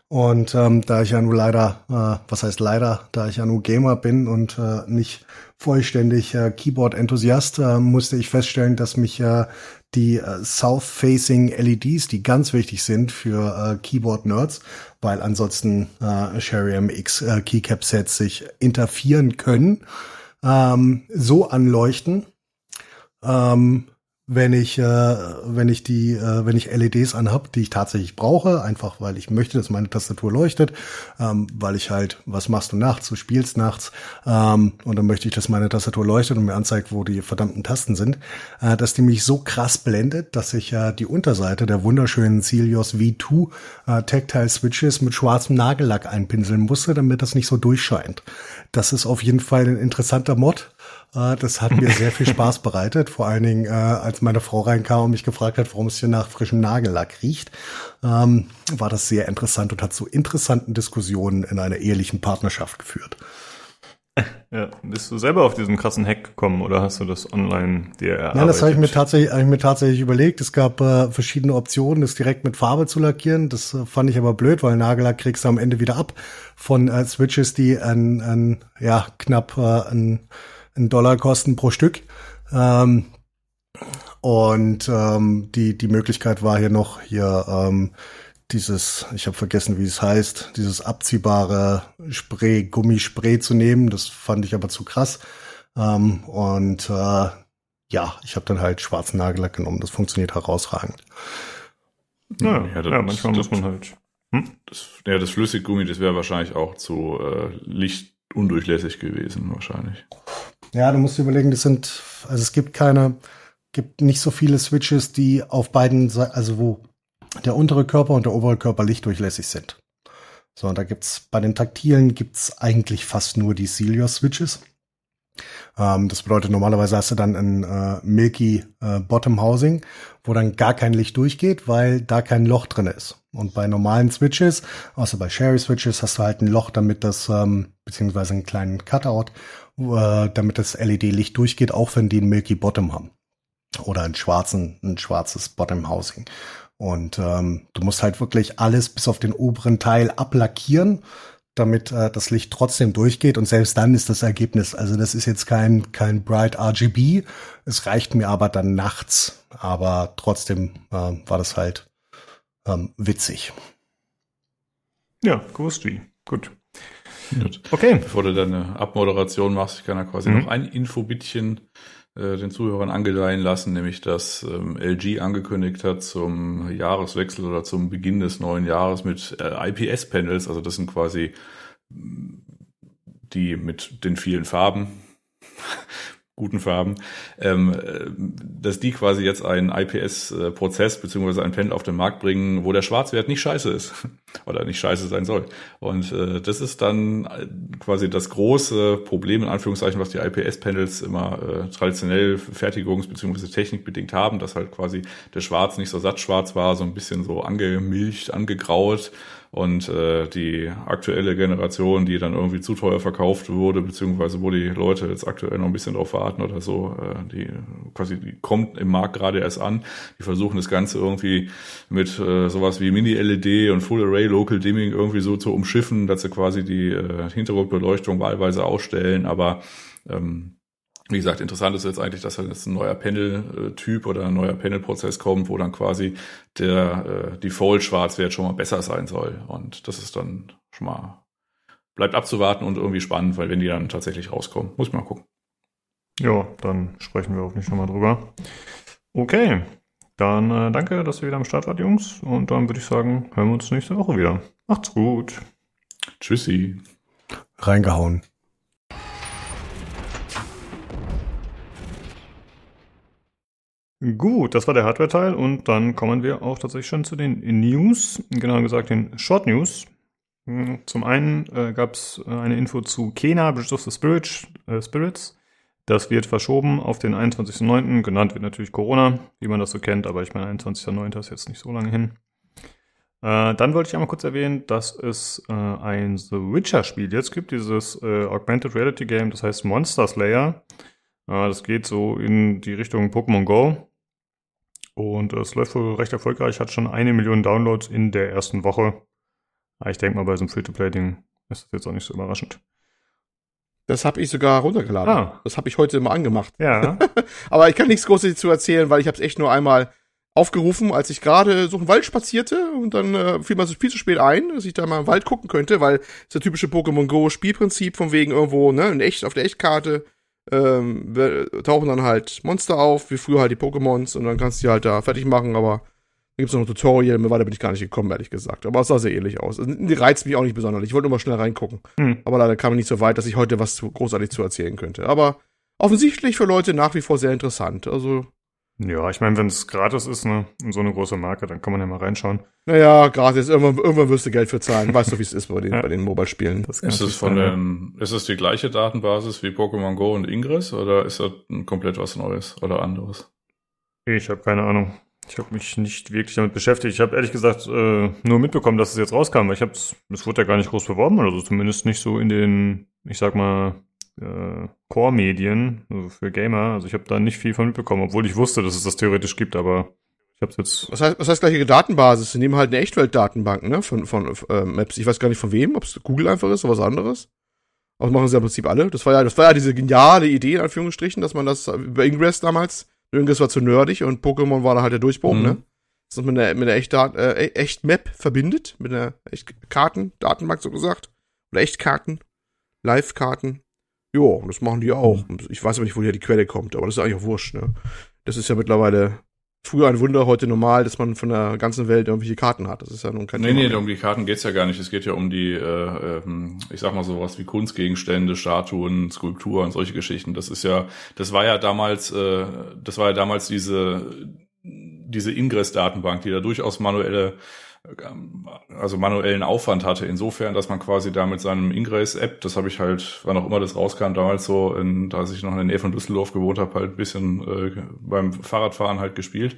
Und ähm, da ich ja nun leider, äh, was heißt leider, da ich ja nun Gamer bin und äh, nicht vollständig äh, Keyboard-Enthusiast, äh, musste ich feststellen, dass mich äh, die äh, South-Facing L E Ds, die ganz wichtig sind für äh, Keyboard-Nerds, weil ansonsten äh, Sherry M X äh, Keycap-Sets sich interfieren können, ähm, so anleuchten, ähm, wenn ich äh, wenn ich die äh, wenn ich L E Ds anhab, die ich tatsächlich brauche, einfach weil ich möchte, dass meine Tastatur leuchtet, ähm, weil ich halt, was machst du nachts, du spielst nachts, ähm, und dann möchte ich, dass meine Tastatur leuchtet und mir anzeigt, wo die verdammten Tasten sind, äh, dass die mich so krass blendet, dass ich äh, die Unterseite der wunderschönen Celios V zwei äh, Tactile Switches mit schwarzem Nagellack einpinseln musste, damit das nicht so durchscheint. Das ist auf jeden Fall ein interessanter Mod. Das hat mir sehr viel Spaß bereitet, vor allen Dingen, äh, als meine Frau reinkam und mich gefragt hat, warum es hier nach frischem Nagellack riecht, ähm, war das sehr interessant und hat zu interessanten Diskussionen in einer ehelichen Partnerschaft geführt. Ja, bist du selber auf diesen krassen Hack gekommen oder hast du das online dir erarbeitet? Nein, das habe ich mir tatsächlich, habe ich mir tatsächlich überlegt. Es gab äh, verschiedene Optionen, das direkt mit Farbe zu lackieren. Das äh, fand ich aber blöd, weil Nagellack kriegst du am Ende wieder ab von äh, Switches, die an, an ja knapp äh, an einen Dollar kosten pro Stück. Ähm, und ähm, die die Möglichkeit war hier noch, hier ähm, dieses, ich habe vergessen, wie es heißt, dieses abziehbare Spray, Gummispray zu nehmen. Das fand ich aber zu krass. Ähm, und äh, ja, ich habe dann halt schwarzen Nagellack genommen. Das funktioniert herausragend. Ja, ja, das, ja manchmal das, muss man halt... Hm? Das, ja, das Flüssiggummi, das wäre wahrscheinlich auch zu äh, lichtundurchlässig gewesen, wahrscheinlich. Ja, du musst dir überlegen, das sind, also es gibt keine, gibt nicht so viele Switches, die auf beiden, also wo der untere Körper und der obere Körper lichtdurchlässig sind. So, und da gibt's, bei den taktilen gibt's eigentlich fast nur die Celios-Switches. Ähm, das bedeutet, normalerweise hast du dann ein äh, Milky äh, Bottom Housing, wo dann gar kein Licht durchgeht, weil da kein Loch drin ist. Und bei normalen Switches, außer bei Sherry Switches, hast du halt ein Loch, damit das, ähm, beziehungsweise einen kleinen Cutout, äh, damit das L E D-Licht durchgeht, auch wenn die ein Milky Bottom haben. Oder einen schwarzen, ein schwarzes Bottom Housing. Und ähm, du musst halt wirklich alles bis auf den oberen Teil ablackieren, damit äh, das Licht trotzdem durchgeht, und selbst dann ist das Ergebnis, also das ist jetzt kein kein Bright R G B, es reicht mir aber dann nachts, aber trotzdem äh, war das halt ähm, witzig. Ja, Gusti, gut. Gut. Okay. Bevor du deine Abmoderation machst, ich kann ja quasi mhm. noch ein Infobittchen äh, den Zuhörern angedeihen lassen, nämlich dass ähm, L G angekündigt hat, zum Jahreswechsel oder zum Beginn des neuen Jahres mit äh, I P S-Panels, also das sind quasi die mit den vielen Farben, guten Farben, ähm, dass die quasi jetzt einen I P S-Prozess beziehungsweise ein Panel auf den Markt bringen, wo der Schwarzwert nicht scheiße ist oder nicht scheiße sein soll. Und äh, das ist dann quasi das große Problem, in Anführungszeichen, was die I P S-Panels immer äh, traditionell fertigungs- beziehungsweise technikbedingt haben, dass halt quasi der Schwarz nicht so sattschwarz war, so ein bisschen so angemilcht, angegraut, Und äh, die aktuelle Generation, die dann irgendwie zu teuer verkauft wurde, beziehungsweise wo die Leute jetzt aktuell noch ein bisschen drauf warten oder so, äh, die quasi die kommt im Markt gerade erst an. Die versuchen das Ganze irgendwie mit äh, sowas wie Mini-L E D und Full-Array Local Dimming irgendwie so zu umschiffen, dass sie quasi die äh, Hintergrundbeleuchtung wahlweise ausstellen. Aber ähm, wie gesagt, interessant ist jetzt eigentlich, dass jetzt ein neuer Panel-Typ oder ein neuer Panel-Prozess kommt, wo dann quasi der äh, Default-Schwarzwert schon mal besser sein soll. Und das ist dann schon mal, bleibt abzuwarten und irgendwie spannend, weil wenn die dann tatsächlich rauskommen, muss ich mal gucken. Ja, dann sprechen wir auch nicht nochmal drüber. Okay, dann äh, danke, dass ihr wieder am Start wart, Jungs. Und dann würde ich sagen, hören wir uns nächste Woche wieder. Macht's gut. Tschüssi. Reingehauen. Gut, das war der Hardware-Teil und dann kommen wir auch tatsächlich schon zu den News, genauer gesagt den Short News. Zum einen äh, gab es eine Info zu Kena, Bridge of the Spirit, äh, Spirits. Das wird verschoben auf den einundzwanzigsten neunten. Genannt wird natürlich Corona, wie man das so kennt, aber ich meine einundzwanzigsten neunten ist jetzt nicht so lange hin. Äh, dann wollte ich einmal kurz erwähnen, dass es äh, ein The Witcher-Spiel jetzt gibt, dieses äh, Augmented Reality Game, das heißt Monster Slayer. Äh, das geht so in die Richtung Pokémon Go. Und es läuft wohl recht erfolgreich, hat schon eine Million Downloads in der ersten Woche. Aber ich denke mal, bei so einem Free-to-Play-Ding ist das jetzt auch nicht so überraschend. Das habe ich sogar runtergeladen. Ah. Das habe ich heute mal angemacht. Ja. Aber ich kann nichts Großes dazu erzählen, weil ich habe es echt nur einmal aufgerufen, als ich gerade so einen Wald spazierte und dann äh, fiel mir so viel zu spät ein, dass ich da mal im Wald gucken könnte, weil das typische Pokémon Go-Spielprinzip von wegen irgendwo, ne, in echt, auf der Echtkarte. Ähm, wir tauchen dann halt Monster auf, wie früher halt die Pokémons, und dann kannst du die halt da fertig machen, aber da gibt's noch ein Tutorial, mir weiter bin ich gar nicht gekommen, ehrlich gesagt. Aber es sah sehr ähnlich aus. Also, die reizt mich auch nicht besonders. Ich wollte nur mal schnell reingucken. Hm. Aber leider kam ich nicht so weit, dass ich heute was zu, großartig zu erzählen könnte. Aber offensichtlich für Leute nach wie vor sehr interessant. Also. Ja, ich meine, wenn es gratis ist, ne, und so eine große Marke, dann kann man ja mal reinschauen. Naja, gratis, irgendwann, irgendwann wirst du Geld für zahlen. Weißt du, wie es ist bei den, ja. bei den Mobile-Spielen. Das ist es von den, ist es die gleiche Datenbasis wie Pokémon Go und Ingress, oder ist das komplett was Neues oder anderes? Ich habe keine Ahnung. Ich habe mich nicht wirklich damit beschäftigt. Ich habe ehrlich gesagt äh, nur mitbekommen, dass es jetzt rauskam, weil ich habe es, es wurde ja gar nicht groß beworben oder so, zumindest nicht so in den, ich sag mal, Äh, Core-Medien, also für Gamer. Also ich habe da nicht viel von mitbekommen, obwohl ich wusste, dass es das theoretisch gibt, aber ich habe es jetzt... Was heißt, was heißt gleiche Datenbasis? Sie nehmen halt eine Echtwelt-Datenbank, ne, von, von äh, Maps. Ich weiß gar nicht von wem, ob es Google einfach ist oder was anderes. Aber das machen sie ja im Prinzip alle. Das war ja, das war ja diese geniale Idee, in Anführungsstrichen, dass man das bei Ingress damals, Ingress war zu nerdig und Pokémon war da halt der Durchbruch, mhm. ne? Dass man mit einer, mit einer Echtdat- äh, Echt-Map verbindet, mit einer Echtkarten-Datenbank, so gesagt. Oder Echtkarten, Live-Karten. Jo, das machen die auch. Ich weiß aber nicht, woher die Quelle kommt, aber das ist eigentlich auch wurscht, ne? Das ist ja mittlerweile früher ein Wunder, heute normal, dass man von der ganzen Welt irgendwelche Karten hat. Das ist ja nun kein Nee, Thema. Nee, um die Karten geht's ja gar nicht. Es geht ja um die, äh, ich sag mal sowas wie Kunstgegenstände, Statuen, Skulpturen, solche Geschichten. Das ist ja, das war ja damals, äh, das war ja damals diese, diese Ingress-Datenbank, die da durchaus manuelle, also manuellen Aufwand hatte, insofern, dass man quasi da mit seinem Ingress-App, das habe ich halt, wann auch immer das rauskam, damals so, in, da ich noch in der Nähe von Düsseldorf gewohnt habe, halt ein bisschen äh, beim Fahrradfahren halt gespielt,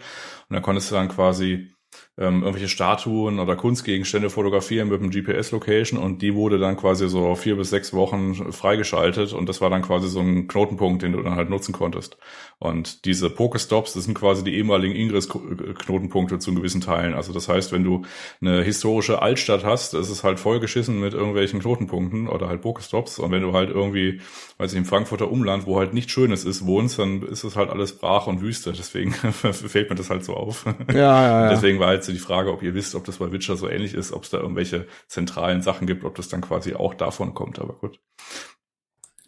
und dann konntest du dann quasi ähm, irgendwelche Statuen oder Kunstgegenstände fotografieren mit dem G P S-Location, und die wurde dann quasi so vier bis sechs Wochen freigeschaltet, und das war dann quasi so ein Knotenpunkt, den du dann halt nutzen konntest. Und diese Pokestops, das sind quasi die ehemaligen Ingress-Knotenpunkte zu gewissen Teilen. Also das heißt, wenn du eine historische Altstadt hast, ist es halt vollgeschissen mit irgendwelchen Knotenpunkten oder halt Pokestops. Und wenn du halt irgendwie, weiß ich, im Frankfurter Umland, wo halt nichts Schönes ist, wohnst, dann ist es halt alles brach und Wüste. Deswegen fällt mir das halt so auf. Ja, ja, ja. Deswegen war halt so die Frage, ob ihr wisst, ob das bei Witcher so ähnlich ist, ob es da irgendwelche zentralen Sachen gibt, ob das dann quasi auch davon kommt. Aber gut.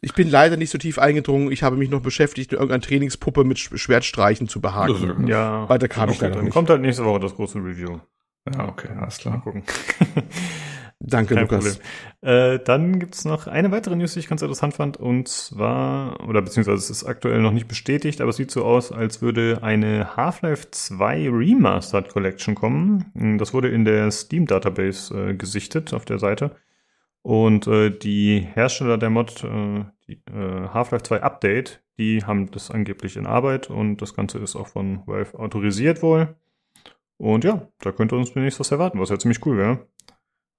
Ich bin leider nicht so tief eingedrungen. Ich habe mich noch beschäftigt, irgendeine Trainingspuppe mit Schwertstreichen zu behaken. Ja. Weiter kam okay, ich leider nicht. Dann kommt halt nächste Woche das große Review. Ja, okay, alles klar. Mal gucken. Danke, kein Lukas. Äh, dann gibt's noch eine weitere News, die ich ganz interessant fand. Und zwar, oder beziehungsweise es ist aktuell noch nicht bestätigt, aber es sieht so aus, als würde eine Half-Life zwei Remastered Collection kommen. Das wurde in der Steam-Database äh, gesichtet auf der Seite. Und äh, die Hersteller der Mod, äh, die, äh, Half-Life zwei Update, die haben das angeblich in Arbeit, und das Ganze ist auch von Valve autorisiert wohl. Und ja, da könnte uns demnächst was erwarten, was ja ziemlich cool wäre.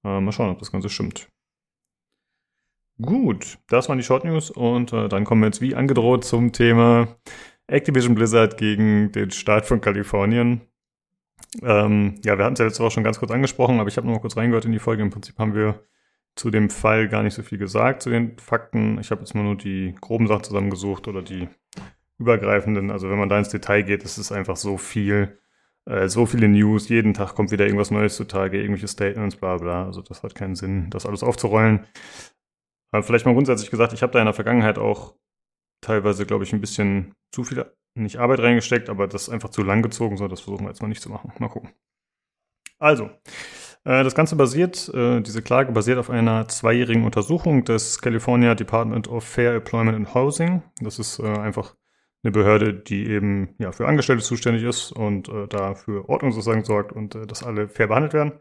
Äh, mal schauen, ob das Ganze stimmt. Gut, das waren die Short News und äh, dann kommen wir jetzt wie angedroht zum Thema Activision Blizzard gegen den Staat von Kalifornien. Ähm, ja, wir hatten es ja letzte Woche schon ganz kurz angesprochen, aber ich habe noch mal kurz reingehört in die Folge. Im Prinzip haben wir zu dem Fall gar nicht so viel gesagt, zu den Fakten. Ich habe jetzt mal nur die groben Sachen zusammengesucht oder die übergreifenden. Also wenn man da ins Detail geht, ist es einfach so viel, äh, so viele News. Jeden Tag kommt wieder irgendwas Neues zutage, irgendwelche Statements, bla bla. Also das hat keinen Sinn, das alles aufzurollen. Aber vielleicht mal grundsätzlich gesagt, ich habe da in der Vergangenheit auch teilweise, glaube ich, ein bisschen zu viel, nicht Arbeit reingesteckt, aber das ist einfach zu lang gezogen, so das versuchen wir jetzt mal nicht zu machen. Mal gucken. Also, äh, das Ganze basiert, äh, diese Klage basiert auf einer zweijährigen Untersuchung des California Department of Fair Employment and Housing. Das ist äh, einfach eine Behörde, die eben ja, für Angestellte zuständig ist und äh, da für Ordnung sozusagen sorgt und äh, dass alle fair behandelt werden.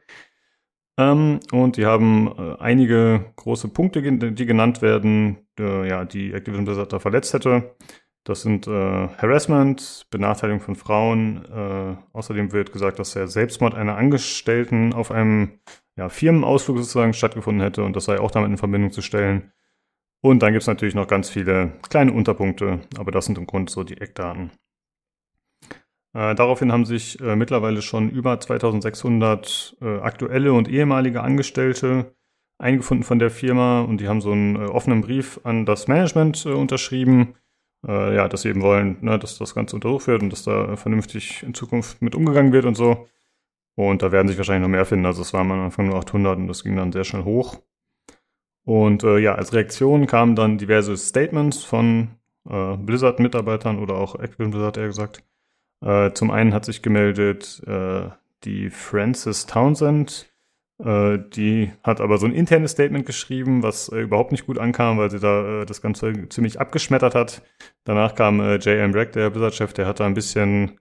Ähm, und die haben äh, einige große Punkte, die genannt werden, äh, ja, die Activision Blizzard da verletzt hätte. Das sind äh, Harassment, Benachteiligung von Frauen. Äh, außerdem wird gesagt, dass der Selbstmord einer Angestellten auf einem ja, Firmenausflug sozusagen stattgefunden hätte und das sei auch damit in Verbindung zu stellen. Und dann gibt es natürlich noch ganz viele kleine Unterpunkte, aber das sind im Grunde so die Eckdaten. Äh, daraufhin haben sich äh, mittlerweile schon über zweitausendsechshundert äh, aktuelle und ehemalige Angestellte eingefunden von der Firma und die haben so einen äh, offenen Brief an das Management äh, unterschrieben, äh, ja, dass sie eben wollen, ne, dass das Ganze untersucht wird und dass da äh, vernünftig in Zukunft mit umgegangen wird und so. Und da werden sich wahrscheinlich noch mehr finden. Also es waren am Anfang nur achthundert und das ging dann sehr schnell hoch. Und äh, ja, als Reaktion kamen dann diverse Statements von äh, Blizzard-Mitarbeitern oder auch Activision Blizzard eher gesagt. Uh, zum einen hat sich gemeldet uh, die Frances Townsend, uh, die hat aber so ein internes Statement geschrieben, was uh, überhaupt nicht gut ankam, weil sie da uh, das Ganze ziemlich abgeschmettert hat. Danach kam uh, J M Bragg, der Blizzard-Chef, der hat da ein bisschen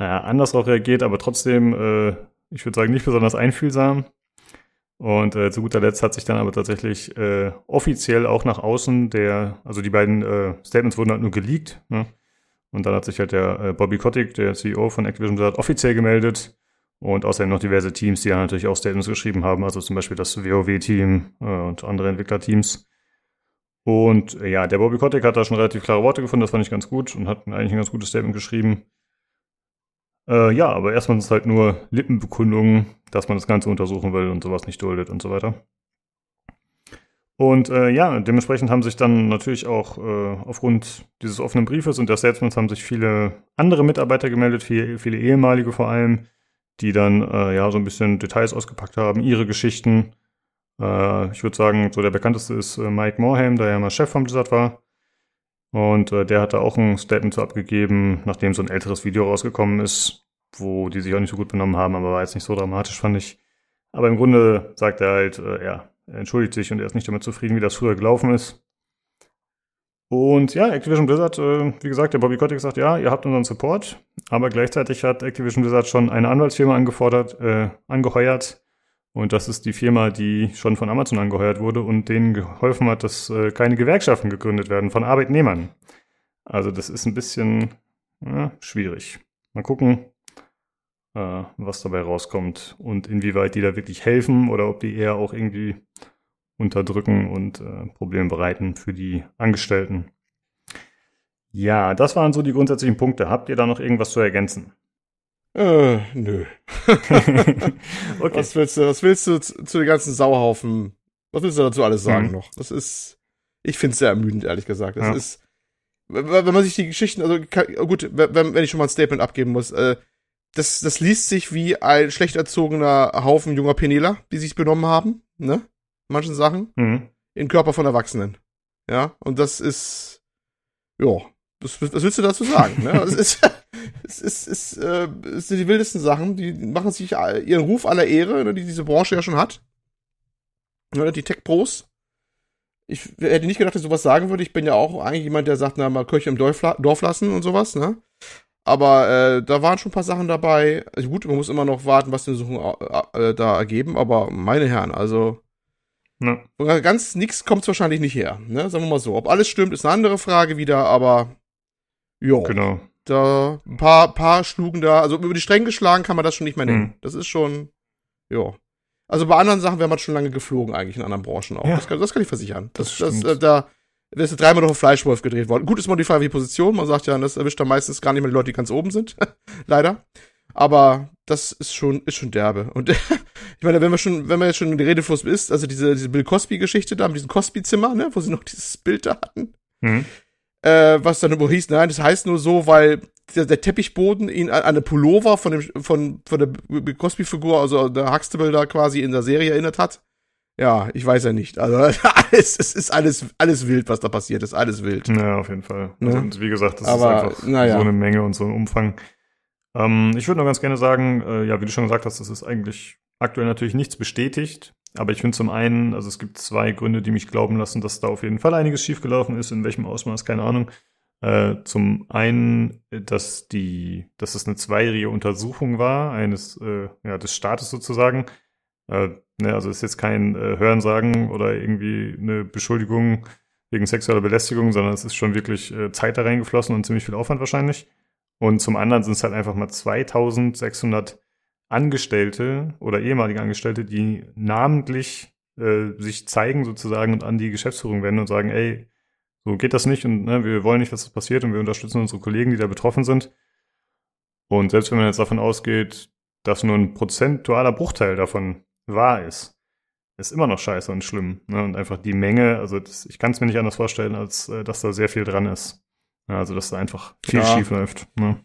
uh, anders drauf reagiert, aber trotzdem, uh, ich würde sagen, nicht besonders einfühlsam. Und äh, zu guter Letzt hat sich dann aber tatsächlich äh, offiziell auch nach außen der, also die beiden äh, Statements wurden halt nur geleakt, ne? Und dann hat sich halt der äh, Bobby Kotick, der C E O von Activision Blizzard, offiziell gemeldet und außerdem noch diverse Teams, die dann natürlich auch Statements geschrieben haben, also zum Beispiel das WoW-Team äh, und andere Entwicklerteams. Und äh, ja, der Bobby Kotick hat da schon relativ klare Worte gefunden, das fand ich ganz gut und hat eigentlich ein ganz gutes Statement geschrieben. Äh, ja, aber erstmal ist es halt nur Lippenbekundungen, dass man das Ganze untersuchen will und sowas nicht duldet und so weiter. Und äh, ja, dementsprechend haben sich dann natürlich auch äh, aufgrund dieses offenen Briefes und der Statements haben sich viele andere Mitarbeiter gemeldet, viele, viele ehemalige vor allem, die dann äh, ja so ein bisschen Details ausgepackt haben, ihre Geschichten. Äh, ich würde sagen, so der bekannteste ist äh, Mike Morhaime, der ja mal Chef von Blizzard war. Und äh, der hat da auch ein Statement zu abgegeben, nachdem so ein älteres Video rausgekommen ist, wo die sich auch nicht so gut benommen haben, aber war jetzt nicht so dramatisch, fand ich. Aber im Grunde sagt er halt, äh, ja, er entschuldigt sich und er ist nicht damit zufrieden, wie das früher gelaufen ist. Und ja, Activision Blizzard, äh, wie gesagt, der Bobby Kotick sagt, ja, ihr habt unseren Support, aber gleichzeitig hat Activision Blizzard schon eine Anwaltsfirma angefordert, äh, angeheuert. Und das ist die Firma, die schon von Amazon angeheuert wurde und denen geholfen hat, dass äh, keine Gewerkschaften gegründet werden von Arbeitnehmern. Also das ist ein bisschen ja, schwierig. Mal gucken, äh, was dabei rauskommt und inwieweit die da wirklich helfen oder ob die eher auch irgendwie unterdrücken und äh, Probleme bereiten für die Angestellten. Ja, das waren so die grundsätzlichen Punkte. Habt ihr da noch irgendwas zu ergänzen? Äh, nö. Okay. Was willst du, was willst du zu, zu den ganzen Sauhaufen, was willst du dazu alles sagen hm. noch? Das ist, ich find's sehr ermüdend, ehrlich gesagt. Das ja. ist, wenn man sich die Geschichten, also kann, gut, wenn, wenn ich schon mal ein Statement abgeben muss, äh, das, das liest sich wie ein schlecht erzogener Haufen junger Penela, die sich benommen haben, ne? Manchen Sachen. Mhm. In Körper von Erwachsenen. Ja, und das ist, ja, was, was willst du dazu sagen, ne? Das ist, Es, ist, ist, äh, es sind die wildesten Sachen, die machen sich ihren Ruf aller Ehre, die diese Branche ja schon hat. Die Tech-Pros. Ich hätte nicht gedacht, dass ich sowas sagen würde. Ich bin ja auch eigentlich jemand, der sagt, na, mal Kirche im Dorf lassen und sowas, ne? Aber äh, da waren schon ein paar Sachen dabei. Also gut, man muss immer noch warten, was die Untersuchungen äh, da ergeben, aber meine Herren, also ja. Ganz nichts kommt es wahrscheinlich nicht her, ne? Sagen wir mal so. Ob alles stimmt, ist eine andere Frage wieder, aber jo. Genau. Da ein paar, paar schlugen da, also über die Stränge geschlagen kann man das schon nicht mehr nennen. Mhm. Das ist schon, ja. Also bei anderen Sachen wäre man schon lange geflogen eigentlich, in anderen Branchen auch. Ja. Das, kann, das kann ich versichern. Das, das, das, äh, da ist ja dreimal noch ein Fleischwolf gedreht worden. Gut ist modifiziert wie Position. Man sagt ja, das erwischt dann meistens gar nicht mehr die Leute, die ganz oben sind. Leider. Aber das ist schon, ist schon derbe. Und ich meine, wenn wir schon, wenn wir jetzt schon in der Redefluss ist, also diese, diese Bill Cosby-Geschichte da mit diesem Cosby-Zimmer, ne, wo sie noch dieses Bild da hatten. Mhm. Äh, was dann immer hieß, nein, das heißt nur so, weil der, der Teppichboden ihn an eine Pullover von dem, von, von der Bill Cosby-Figur, also der Huxtable da quasi in der Serie erinnert hat. Ja, ich weiß ja nicht. Also, alles, es ist alles, alles wild, was da passiert ist. Alles wild. Ja, auf jeden Fall. Ja. Und wie gesagt, das Aber, ist einfach naja. so eine Menge und so ein Umfang. Ähm, ich würde noch ganz gerne sagen, äh, ja, wie du schon gesagt hast, das ist eigentlich aktuell natürlich nichts bestätigt. Aber ich finde zum einen, also es gibt zwei Gründe, die mich glauben lassen, dass da auf jeden Fall einiges schiefgelaufen ist. In welchem Ausmaß, keine Ahnung. Äh, zum einen, dass die, dass es eine zweijährige Untersuchung war, eines, äh, ja, des Staates sozusagen. Äh, ne, also ist jetzt kein äh, Hörensagen oder irgendwie eine Beschuldigung wegen sexueller Belästigung, sondern es ist schon wirklich äh, Zeit da reingeflossen und ziemlich viel Aufwand wahrscheinlich. Und zum anderen sind es halt einfach mal zweitausendsechshundert Angestellte oder ehemalige Angestellte, die namentlich äh, sich zeigen sozusagen und an die Geschäftsführung wenden und sagen, ey, so geht das nicht und ne, wir wollen nicht, dass das passiert und wir unterstützen unsere Kollegen, die da betroffen sind. Und selbst wenn man jetzt davon ausgeht, dass nur ein prozentualer Bruchteil davon wahr ist, ist immer noch scheiße und schlimm. Ne? Und einfach die Menge, also das, ich kann es mir nicht anders vorstellen, als äh, dass da sehr viel dran ist. Ja, also dass da einfach viel ja. schief läuft. Ne?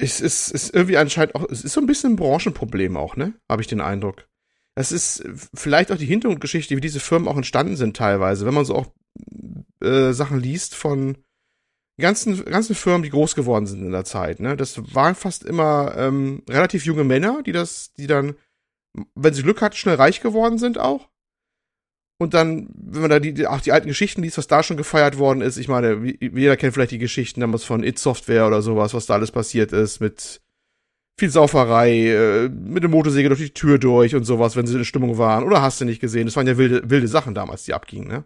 Es ist, ist irgendwie anscheinend auch, es ist so ein bisschen ein Branchenproblem auch, ne? Habe ich den Eindruck. Das ist vielleicht auch die Hintergrundgeschichte, wie diese Firmen auch entstanden sind teilweise. Wenn man so auch äh, Sachen liest von ganzen, ganzen Firmen, die groß geworden sind in der Zeit, ne? Das waren fast immer ähm, relativ junge Männer, die das, die dann, wenn sie Glück hatten, schnell reich geworden sind auch. Und dann, wenn man da die, auch die alten Geschichten liest, was da schon gefeiert worden ist, ich meine, jeder kennt vielleicht die Geschichten damals von It Software oder sowas, was da alles passiert ist, mit viel Sauferei, mit dem Motorsäge durch die Tür durch und sowas, wenn sie in Stimmung waren, oder hast du nicht gesehen, das waren ja wilde, wilde Sachen damals, die abgingen, ne?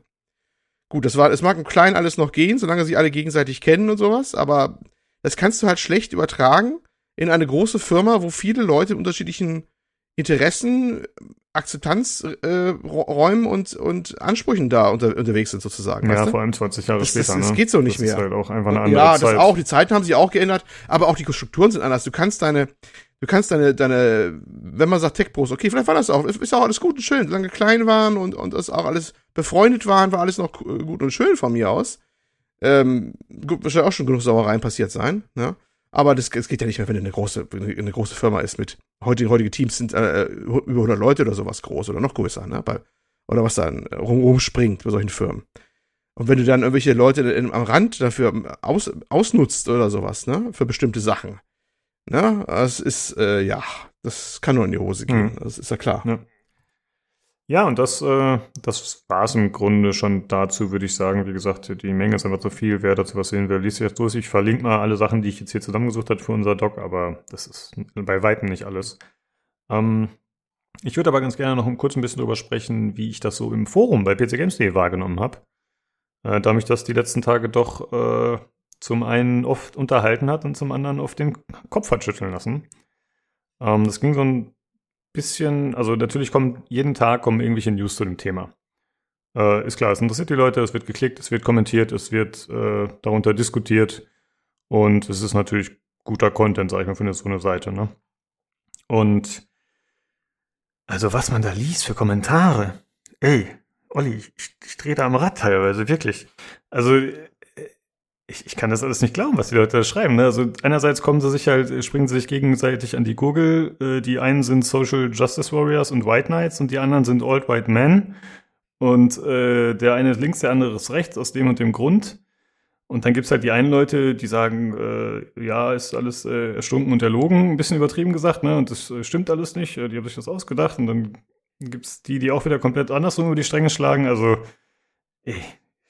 Gut, das war, es mag im Kleinen alles noch gehen, solange sie alle gegenseitig kennen und sowas, aber das kannst du halt schlecht übertragen in eine große Firma, wo viele Leute in unterschiedlichen Interessen, Akzeptanzräumen äh, und, und Ansprüchen da unter, unterwegs sind sozusagen. Ja, weißt du? Vor allem zwanzig Jahre das, später. Das, das ne? geht so nicht das mehr. Das ist halt auch einfach eine andere ja, Zeit. Ja, das auch. Die Zeiten haben sich auch geändert, aber auch die Strukturen sind anders. Du kannst deine, du kannst deine, deine, wenn man sagt Tech-Bros, okay, vielleicht war das auch, ist auch alles gut und schön, solange klein waren und, und das auch alles befreundet waren, war alles noch gut und schön von mir aus. Ähm, gut, wahrscheinlich auch schon genug Sauereien passiert sein, ne? Aber das, das geht ja nicht mehr, wenn eine große, eine große Firma ist mit heutige, heutige Teams sind äh, über hundert Leute oder sowas groß oder noch größer, ne? Bei, oder was dann rum, rumspringt bei solchen Firmen. Und wenn du dann irgendwelche Leute in, am Rand dafür aus, ausnutzt oder sowas, ne? Für bestimmte Sachen, ne? Das ist, äh, ja, das kann nur in die Hose gehen. Mhm. Das ist ja klar. Ja, ja und das, äh, das war es im Grunde schon dazu, würde ich sagen. Wie gesagt, die Menge ist einfach zu viel. Wer dazu was sehen will, liest sich das durch. Ich verlinke mal alle Sachen, die ich jetzt hier zusammengesucht habe für unser Doc, aber das ist bei Weitem nicht alles. Ähm, ich würde aber ganz gerne noch kurz ein bisschen darüber sprechen, wie ich das so im Forum bei p c games punkt d e wahrgenommen habe. Äh, da mich das die letzten Tage doch äh, zum einen oft unterhalten hat und zum anderen oft den Kopf hat schütteln lassen. Ähm, das ging so ein bisschen, also natürlich kommen jeden Tag kommen irgendwelche News zu dem Thema. Äh, ist klar, es interessiert die Leute, es wird geklickt, es wird kommentiert, es wird äh, darunter diskutiert und es ist natürlich guter Content, sag ich mal, für so eine Seite, ne? Und also was man da liest für Kommentare, ey, Olli, ich, ich drehe da am Rad teilweise, wirklich. Also Ich, ich kann das alles nicht glauben, was die Leute da schreiben. Ne? Also einerseits kommen sie sich halt, springen sie sich gegenseitig an die Gurgel. Äh, die einen sind Social Justice Warriors und White Knights und die anderen sind Old White Men. Und äh, der eine ist links, der andere ist rechts, aus dem und dem Grund. Und dann gibt's halt die einen Leute, die sagen, äh, ja, ist alles äh, erstunken und erlogen, ein bisschen übertrieben gesagt, ne? Und das äh, stimmt alles nicht, äh, die haben sich das ausgedacht. Und dann gibt's die, die auch wieder komplett andersrum über die Stränge schlagen. Also, ey.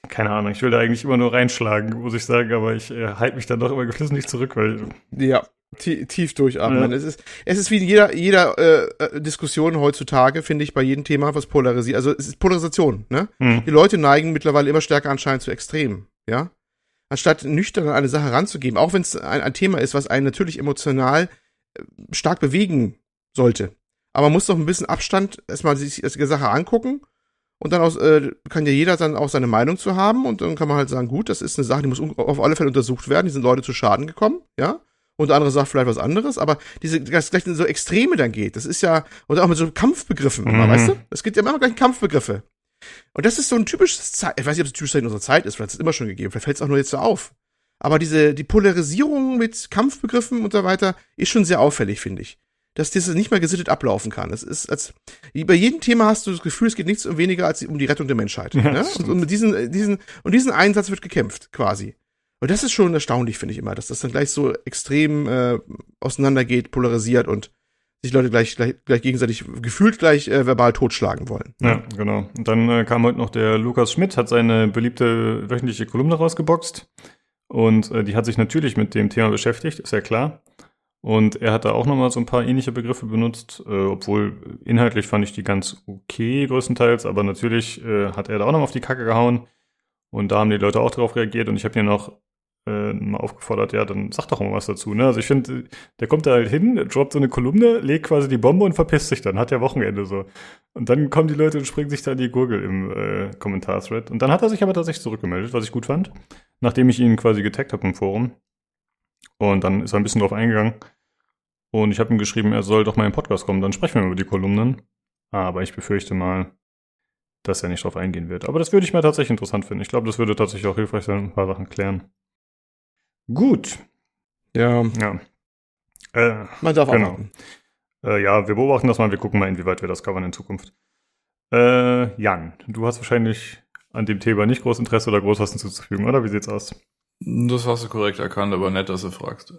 Keine Ahnung, ich will da eigentlich immer nur reinschlagen, muss ich sagen, aber ich äh, halte mich dann doch immer geflissentlich zurück, weil... Ja, t- tief durchatmen. Ja. Es ist, es ist wie in jeder, jeder äh, Diskussion heutzutage, finde ich, bei jedem Thema, was polarisiert. Also es ist Polarisation, ne? Hm. Die Leute neigen mittlerweile immer stärker anscheinend zu Extremen, ja? Anstatt nüchtern an eine Sache ranzugeben, auch wenn es ein, ein Thema ist, was einen natürlich emotional äh, stark bewegen sollte. Aber man muss doch ein bisschen Abstand erstmal sich die Sache angucken. Und dann aus, äh, kann ja jeder dann auch seine Meinung zu haben. Und dann kann man halt sagen, gut, das ist eine Sache, die muss un- auf alle Fälle untersucht werden. Die sind Leute zu Schaden gekommen, ja. Und der andere sagt vielleicht was anderes. Aber diese, dass es gleich in so Extreme dann geht, das ist ja, oder auch mit so Kampfbegriffen, mhm. immer, weißt du? Es gibt ja immer gleich Kampfbegriffe. Und das ist so ein typisches Zeichen. Ich weiß nicht, ob es typisch in unserer Zeit ist. Vielleicht ist es immer schon gegeben. Vielleicht fällt es auch nur jetzt so auf. Aber diese, die Polarisierung mit Kampfbegriffen und so weiter ist schon sehr auffällig, finde ich. Dass das nicht mehr gesittet ablaufen kann. Es ist, als bei jedem Thema hast du das Gefühl, es geht nichts um weniger als um die Rettung der Menschheit. Ja, ne? Und, und mit diesen, diesen, und diesen Einsatz wird gekämpft, quasi. Und das ist schon erstaunlich, finde ich immer, dass das dann gleich so extrem äh, auseinandergeht, polarisiert und sich Leute gleich, gleich, gleich gegenseitig gefühlt gleich äh, verbal totschlagen wollen. Ja, ja. Genau. Und dann äh, kam heute noch der Lukas Schmidt, hat seine beliebte wöchentliche Kolumne rausgeboxt. Und äh, die hat sich natürlich mit dem Thema beschäftigt, ist ja klar. Und er hat da auch nochmal so ein paar ähnliche Begriffe benutzt, äh, obwohl inhaltlich fand ich die ganz okay größtenteils, aber natürlich äh, hat er da auch nochmal auf die Kacke gehauen und da haben die Leute auch drauf reagiert und ich habe ihn noch äh, mal aufgefordert, ja, dann sag doch mal was dazu, ne? Also ich finde, der kommt da halt hin, droppt so eine Kolumne, legt quasi die Bombe und verpisst sich dann, hat ja Wochenende so. Und dann kommen die Leute und springen sich da die Gurgel im äh, Kommentarthread. Und dann hat er sich aber tatsächlich zurückgemeldet, was ich gut fand, nachdem ich ihn quasi getaggt habe im Forum. Und dann ist er ein bisschen drauf eingegangen. Und ich habe ihm geschrieben, er soll doch mal in den Podcast kommen, dann sprechen wir über die Kolumnen. Aber ich befürchte mal, dass er nicht drauf eingehen wird. Aber das würde ich mal tatsächlich interessant finden. Ich glaube, das würde tatsächlich auch hilfreich sein, ein paar Sachen klären. Gut. Ja. Ja. Äh, man darf genau. auch äh, Ja, wir beobachten das mal. Wir gucken mal, inwieweit wir das covern in Zukunft. Äh, Jan, du hast wahrscheinlich an dem Thema nicht groß Interesse oder groß was hinzuzufügen, oder? Wie sieht's aus? Das hast du korrekt erkannt, aber nett, dass du fragst.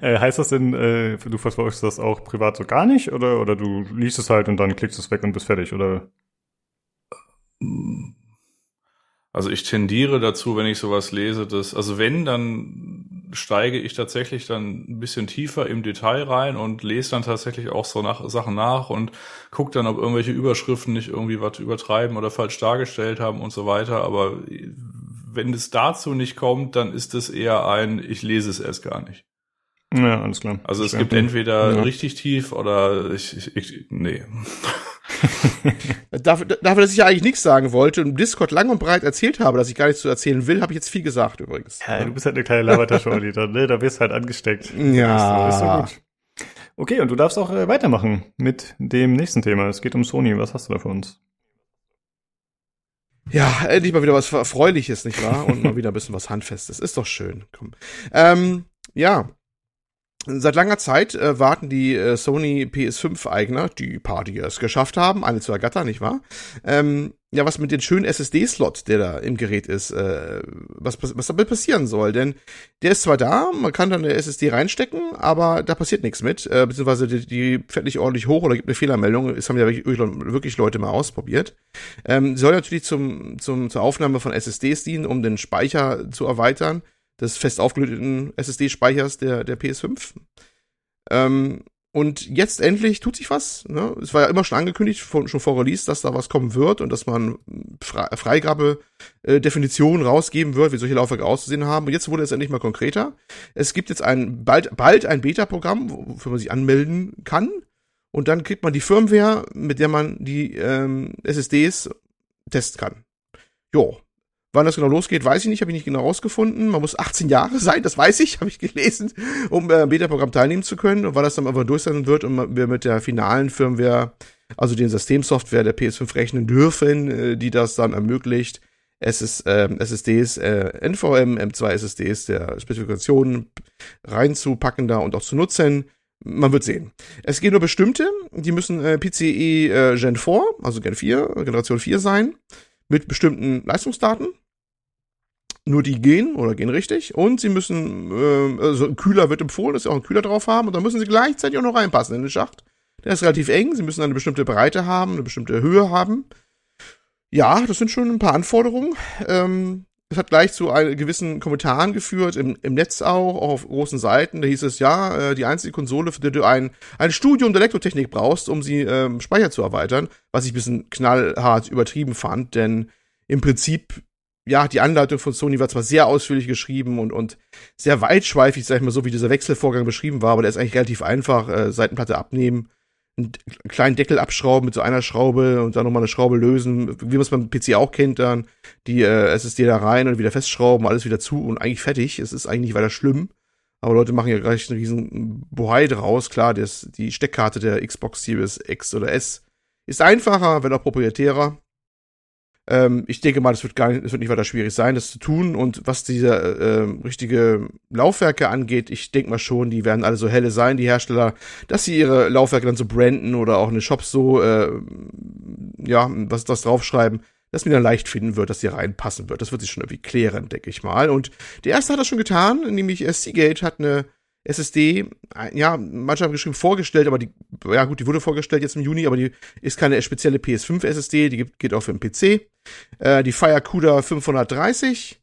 äh, heißt das denn, äh, du verfolgst das auch privat so gar nicht? Oder, oder du liest es halt und dann klickst es weg und bist fertig, oder? Also ich tendiere dazu, wenn ich sowas lese, dass, also wenn, dann steige ich tatsächlich dann ein bisschen tiefer im Detail rein und lese dann tatsächlich auch so nach, Sachen nach und gucke dann, ob irgendwelche Überschriften nicht irgendwie was übertreiben oder falsch dargestellt haben und so weiter, aber wenn es dazu nicht kommt, dann ist es eher ein, ich lese es erst gar nicht. Ja, alles klar. Also es ja. gibt entweder ja. richtig tief oder ich, ich, ich nee. Dafür, dafür, dass ich ja eigentlich nichts sagen wollte und im Discord lang und breit erzählt habe, dass ich gar nichts zu erzählen will, habe ich jetzt viel gesagt übrigens. Ja, du bist halt eine kleine Labertasche, Olli, ne? Da wirst du halt angesteckt. Ja. Ist so gut. Okay, und du darfst auch weitermachen mit dem nächsten Thema. Es geht um Sony. Was hast du da für uns? Ja, endlich mal wieder was Erfreuliches, nicht wahr? Und mal wieder ein bisschen was Handfestes. Ist doch schön. Komm. Ähm, ja. Seit langer Zeit äh, warten die äh, Sony P S fünf Eigner, die paar, die es geschafft haben, eine zu ergattern, nicht wahr? Ähm, ja, was mit dem schönen S S D-Slot, der da im Gerät ist, äh, was, was damit passieren soll. Denn der ist zwar da, man kann dann eine S S D reinstecken, aber da passiert nichts mit. Äh, beziehungsweise die, die fährt nicht ordentlich hoch oder gibt eine Fehlermeldung. Das haben ja wirklich, wirklich Leute mal ausprobiert. Ähm, soll natürlich zum, zum, zur Aufnahme von S S Ds dienen, um den Speicher zu erweitern. Des fest aufgelöteten S S D-Speichers der, der P S fünf. Ähm, und jetzt endlich tut sich was. Ne? Es war ja immer schon angekündigt, von, schon vor Release, dass da was kommen wird und dass man Fre- Freigabe-Definitionen äh, rausgeben wird, wie solche Laufwerke auszusehen haben. Und jetzt wurde es endlich mal konkreter. Es gibt jetzt ein bald, bald ein Beta-Programm, wofür man sich anmelden kann. Und dann kriegt man die Firmware, mit der man die ähm, S S Ds testen kann. Jo. Wann das genau losgeht, weiß ich nicht, habe ich nicht genau rausgefunden. Man muss achtzehn Jahre sein, das weiß ich, habe ich gelesen, um äh, am Beta-Programm teilnehmen zu können. Und wann das dann einfach durch sein wird und wir mit der finalen Firmware, also den Systemsoftware der P S fünf rechnen dürfen, äh, die das dann ermöglicht, SS, äh, S S Ds, äh, N V M, M zwei S S Ds der Spezifikationen reinzupacken da und auch zu nutzen. Man wird sehen. Es gehen nur bestimmte, die müssen äh, P C I äh, Gen vier, also Gen vier, Generation vier sein. Mit bestimmten Leistungsdaten. Nur die gehen oder gehen richtig. Und sie müssen, äh, also ein Kühler wird empfohlen, dass sie auch einen Kühler drauf haben. Und dann müssen sie gleichzeitig auch noch reinpassen in den Schacht. Der ist relativ eng. Sie müssen eine bestimmte Breite haben, eine bestimmte Höhe haben. Ja, das sind schon ein paar Anforderungen. Ähm, das hat gleich zu einem gewissen Kommentaren geführt, im, im Netz auch, auch auf großen Seiten. Da hieß es, ja, die einzige Konsole, für die du ein, ein Studium der Elektrotechnik brauchst, um sie ähm, Speicher zu erweitern, was ich ein bisschen knallhart übertrieben fand, denn im Prinzip, ja, die Anleitung von Sony war zwar sehr ausführlich geschrieben und, und sehr weitschweifig, sag ich mal so, wie dieser Wechselvorgang beschrieben war, aber der ist eigentlich relativ einfach, äh, Seitenplatte abnehmen, einen kleinen Deckel abschrauben mit so einer Schraube und dann nochmal eine Schraube lösen, wie man es beim P C auch kennt, dann die äh, S S D da rein und wieder festschrauben, alles wieder zu und eigentlich fertig. Es ist eigentlich nicht weiter schlimm, aber Leute machen ja gleich einen riesen Bohai draus. Klar, das, die Steckkarte der Xbox Series X oder S ist einfacher, wenn auch proprietärer. Ähm, ich denke mal, das wird, gar nicht, das wird nicht weiter schwierig sein, das zu tun. Und was diese äh, richtige Laufwerke angeht, ich denke mal schon, die werden alle so helle sein, die Hersteller, dass sie ihre Laufwerke dann so branden oder auch in den Shops so, äh, ja, was das draufschreiben, dass mir dann leicht finden wird, dass die reinpassen wird. Das wird sich schon irgendwie klären, denke ich mal. Und der erste hat das schon getan, nämlich äh, Seagate hat eine S S D, ja, manche haben geschrieben vorgestellt, aber die, ja gut, die wurde vorgestellt jetzt im Juni, aber die ist keine spezielle P S fünf S S D, die geht auch für den P C. Äh, die Firecuda fünfhundertdreißig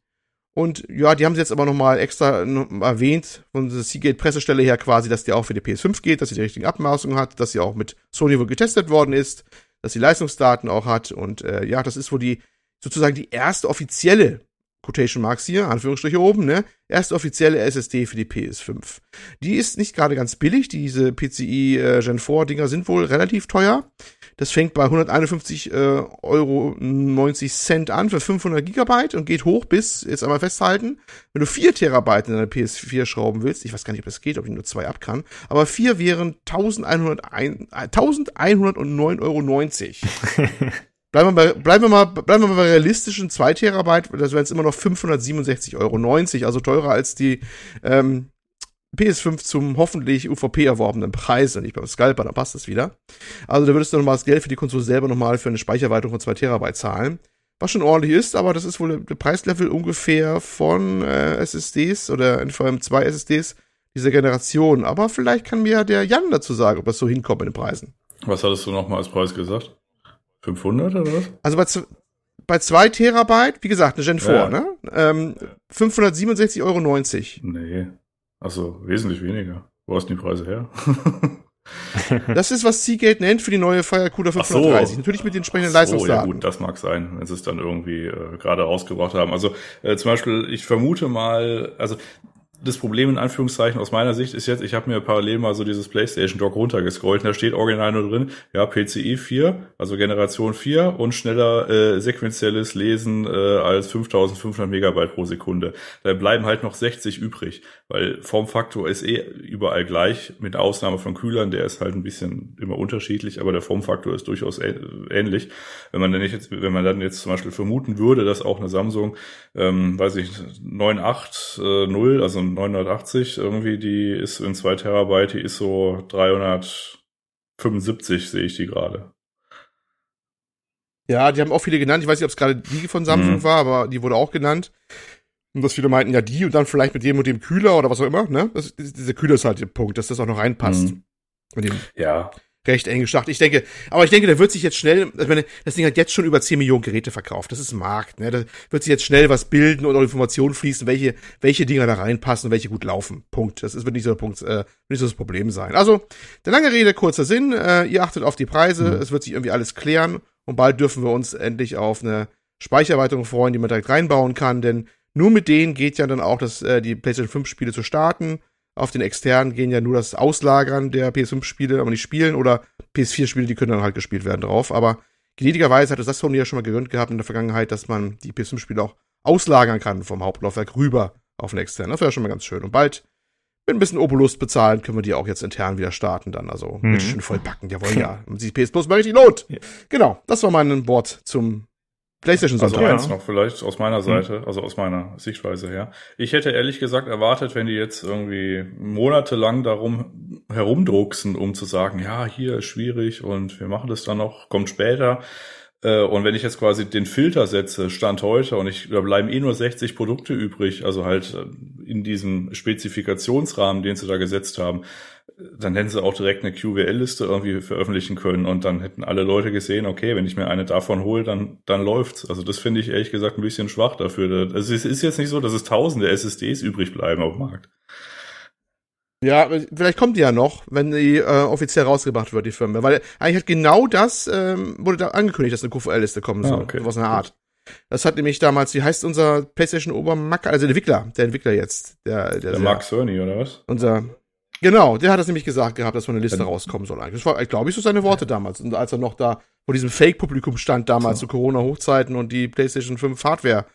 und ja, die haben sie jetzt aber nochmal extra erwähnt, von der Seagate-Pressestelle her quasi, dass die auch für die P S fünf geht, dass sie die richtigen Abmaßungen hat, dass sie auch mit Sony wohl getestet worden ist, dass sie Leistungsdaten auch hat und äh, ja, das ist wohl die, sozusagen die erste offizielle Quotation Marks hier, Anführungsstriche oben, ne? Erste offizielle S S D für die P S fünf. Die ist nicht gerade ganz billig. Diese P C I äh, Gen vier Dinger sind wohl relativ teuer. Das fängt bei hunderteinundfünfzig Euro neunzig Cent an für fünfhundert Gigabyte und geht hoch bis, jetzt einmal festhalten, wenn du vier Terabyte in deine P S vier schrauben willst, ich weiß gar nicht, ob das geht, ob ich nur zwei ab kann, aber vier wären elfhundertneun Euro neunzig. Bleiben wir, bei, bleiben, wir mal, bleiben wir mal bei realistischen zwei Terabyte, das wären jetzt immer noch fünfhundertsiebenundsechzig Euro neunzig, also teurer als die ähm, P S fünf zum hoffentlich U V P erworbenen Preis, und nicht beim Scalper, dann passt das wieder. Also da würdest du nochmal das Geld für die Konsole selber nochmal für eine Speicherweiterung von zwei Terabyte zahlen, was schon ordentlich ist, aber das ist wohl der Preislevel ungefähr von äh, S S Ds oder N V M zwei S S Ds dieser Generation, aber vielleicht kann mir der Jan dazu sagen, ob das so hinkommt mit den Preisen. Was hattest du nochmal als Preis gesagt? fünfhundert oder was? Also bei, z- bei zwei Terabyte, wie gesagt, eine Gen vier, ja. Ne? Ähm, fünfhundertsiebenundsechzig Euro neunzig. Nee. Also wesentlich weniger. Wo hast du die Preise her? Das ist, was Seagate nennt für die neue Firecuda fünfhundertdreißig. So. Natürlich mit den entsprechenden so, Leistungsdaten. Ja gut, das mag sein, wenn sie es dann irgendwie äh, gerade rausgebracht haben. Also äh, zum Beispiel, ich vermute mal, also das Problem in Anführungszeichen aus meiner Sicht ist jetzt, ich habe mir parallel mal so dieses PlayStation-Dock runtergescrollt und da steht original nur drin, ja, P C I vier, also Generation vier und schneller äh, sequenzielles Lesen äh, als fünftausendfünfhundert Megabyte pro Sekunde. Da bleiben halt noch sechzig übrig, weil Formfaktor ist eh überall gleich, mit Ausnahme von Kühlern, der ist halt ein bisschen immer unterschiedlich, aber der Formfaktor ist durchaus ähnlich. Wenn man dann jetzt, wenn man dann jetzt zum Beispiel vermuten würde, dass auch eine Samsung, ähm, weiß ich, neun acht null, also ein neunhundertachtzig irgendwie, die ist in zwei Terabyte, die ist so dreihundertfünfundsiebzig, sehe ich die gerade. Ja, die haben auch viele genannt. Ich weiß nicht, ob es gerade die von Samsung mhm. war, aber die wurde auch genannt. Und dass viele meinten, ja die und dann vielleicht mit dem und dem Kühler oder was auch immer. Ne, das, dieser Kühler ist halt der Punkt, dass das auch noch reinpasst. Mhm. Mit dem ja. Recht eng gestartet. Ich denke, aber ich denke, da wird sich jetzt schnell, ich meine, das Ding hat jetzt schon über zehn Millionen Geräte verkauft. Das ist ein Markt, ne? Da wird sich jetzt schnell was bilden und auch Informationen fließen, welche, welche Dinger da reinpassen und welche gut laufen. Punkt. Das ist, wird nicht so der Punkt, äh, nicht so das Problem sein. Also, der lange Rede, kurzer Sinn. Äh, ihr achtet auf die Preise. Mhm. Es wird sich irgendwie alles klären. Und bald dürfen wir uns endlich auf eine Speichererweiterung freuen, die man direkt reinbauen kann. Denn nur mit denen geht ja dann auch, dass, äh, die PlayStation fünf Spiele zu starten. Auf den externen gehen ja nur das Auslagern der P S fünf Spiele, aber nicht spielen, oder P S vier Spiele, die können dann halt gespielt werden drauf. Aber gnädigerweise hat es das Sony ja schon mal gegönnt gehabt in der Vergangenheit, dass man die P S fünf Spiele auch auslagern kann vom Hauptlaufwerk rüber auf den externen. Das wäre schon mal ganz schön. Und bald mit ein bisschen Obolus bezahlen, können wir die auch jetzt intern wieder starten dann. Also mhm. richtig schön vollbacken. Jawohl, ja. Und die P S Plus mal richtig lohnt. Ja. Genau, das war mein Wort zum PlayStation Sonntag. Also eins noch vielleicht aus meiner Seite, also aus meiner Sichtweise her. Ich hätte ehrlich gesagt erwartet, wenn die jetzt irgendwie monatelang darum herumdrucksen, um zu sagen, ja, hier ist schwierig und wir machen das dann noch, kommt später. Und wenn ich jetzt quasi den Filter setze, Stand heute, und ich, da bleiben eh nur sechzig Produkte übrig, also halt in diesem Spezifikationsrahmen, den sie da gesetzt haben, dann hätten sie auch direkt eine Q W L-Liste irgendwie veröffentlichen können und dann hätten alle Leute gesehen, okay, wenn ich mir eine davon hole, dann dann läuft's. Also das finde ich ehrlich gesagt ein bisschen schwach dafür. Also es ist jetzt nicht so, dass es tausende S S Ds übrig bleiben auf dem Markt. Ja, vielleicht kommt die ja noch, wenn die äh, offiziell rausgebracht wird, die Firma. Weil eigentlich hat genau das, ähm, wurde da angekündigt, dass eine Q V L-Liste kommen soll. Ah, okay. Was eine Art. Das hat nämlich damals, wie heißt unser PlayStation-Obermacker, also der Entwickler, der Entwickler jetzt. Der, der, der Mark Cerny, oder was? Unser Genau, der hat das nämlich gesagt gehabt, dass so eine Liste dann rauskommen soll eigentlich. Das war, glaube ich, so seine Worte damals. Und als er noch da vor diesem Fake-Publikum stand damals, so. zu Corona-Hochzeiten und die PlayStation fünf Hardware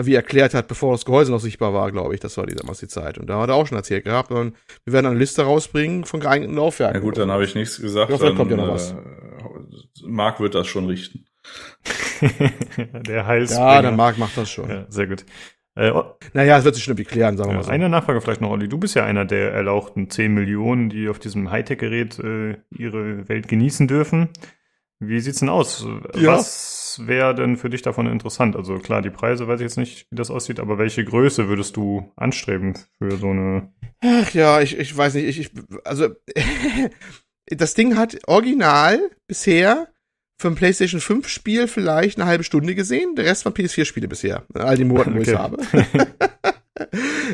wie erklärt hat, bevor das Gehäuse noch sichtbar war, glaube ich. Das war die, damals die Zeit. Und da hat er auch schon erzählt gehabt. Und wir werden eine Liste rausbringen von geeigneten Laufwerken. Na gut, dann habe ich nichts gesagt. Dann, kommt ja noch was. Äh, Marc wird das schon richten. Der Heilsbringer. Ja, der Marc macht das schon. Ja, sehr gut. Äh, oh. Naja, es wird sich schon irgendwie klären, sagen wir ja, mal so. Eine Nachfrage vielleicht noch, Olli. Du bist ja einer der erlauchten zehn Millionen, die auf diesem Hightech-Gerät äh, ihre Welt genießen dürfen. Wie sieht's denn aus? Ja. Was wäre denn für dich davon interessant? Also klar, die Preise weiß ich jetzt nicht, wie das aussieht, aber welche Größe würdest du anstreben für so eine... Ach ja, ich, ich weiß nicht. Ich, ich, also das Ding hat original bisher... für ein PlayStation fünf Spiel vielleicht eine halbe Stunde gesehen. Der Rest waren P S vier Spiele bisher. In all den Monaten, wo okay. ich habe.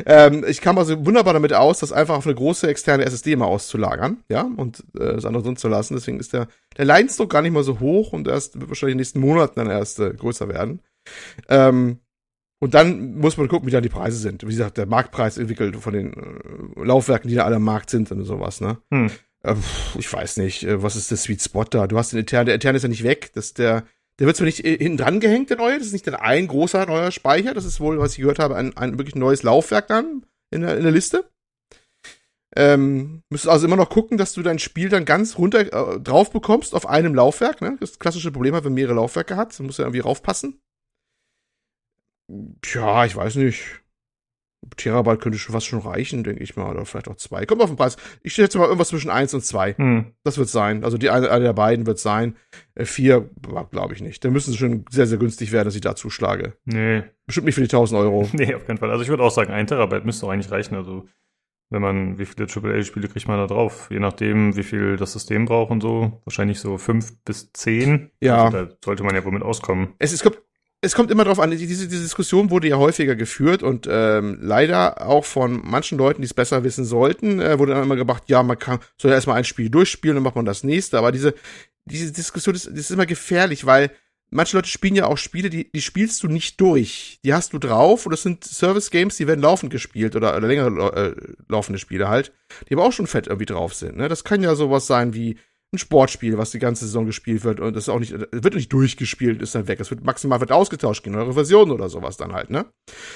ähm, ich kam also wunderbar damit aus, das einfach auf eine große externe S S D mal auszulagern, ja, und äh, das andere drin zu lassen. Deswegen ist der, der Leidensdruck gar nicht mal so hoch und erst wird wahrscheinlich in den nächsten Monaten dann erst äh, größer werden. Ähm, und dann muss man gucken, wie da die Preise sind. Wie gesagt, der Marktpreis entwickelt von den äh, Laufwerken, die da alle am Markt sind und sowas, ne? Hm. Ich weiß nicht, was ist der Sweet Spot da? Du hast den Ethernet, der Ethernet ist ja nicht weg. Das, der der wird zwar nicht hinten dran gehängt, der neue. Das ist nicht dann ein großer neuer Speicher. Das ist wohl, was ich gehört habe, ein, ein wirklich neues Laufwerk dann in der, in der Liste. Ähm, müsstest also immer noch gucken, dass du dein Spiel dann ganz runter äh, drauf bekommst auf einem Laufwerk. Ne? Das klassische Problem hat, wenn mehrere Laufwerke hat. Da musst du ja irgendwie raufpassen. Tja, ich weiß nicht. Terabyte könnte schon was schon reichen, denke ich mal. Oder vielleicht auch zwei. Kommt auf den Preis. Ich schätze mal irgendwas zwischen eins und zwei. Hm. Das wird sein. Also die eine, eine der beiden wird sein. Äh, vier, glaube ich nicht. Da müssen sie schon sehr, sehr günstig werden, dass ich da zuschlage. Nee. Bestimmt nicht für die tausend Euro. Nee, auf keinen Fall. Also ich würde auch sagen, ein Terabyte müsste auch eigentlich reichen. Also wenn man, wie viele Triple A Spiele kriegt man da drauf? Je nachdem, wie viel das System braucht und so. Wahrscheinlich so fünf bis zehn. Ja. Also da sollte man ja womit auskommen. Es ist kommt Es kommt immer drauf an, diese, diese Diskussion wurde ja häufiger geführt und ähm, leider auch von manchen Leuten, die es besser wissen sollten, äh, wurde dann immer gebracht, ja, man kann, soll ja erstmal ein Spiel durchspielen, dann macht man das nächste, aber diese, diese Diskussion ist, das ist immer gefährlich, weil manche Leute spielen ja auch Spiele, die, die spielst du nicht durch, die hast du drauf und das sind Service-Games, die werden laufend gespielt oder, oder längere äh, laufende Spiele halt, die aber auch schon fett irgendwie drauf sind, ne? Das kann ja sowas sein wie ein Sportspiel, was die ganze Saison gespielt wird und das auch nicht, wird nicht durchgespielt, ist dann weg. Es wird maximal wird ausgetauscht, gegen neue Versionen oder sowas dann halt, ne?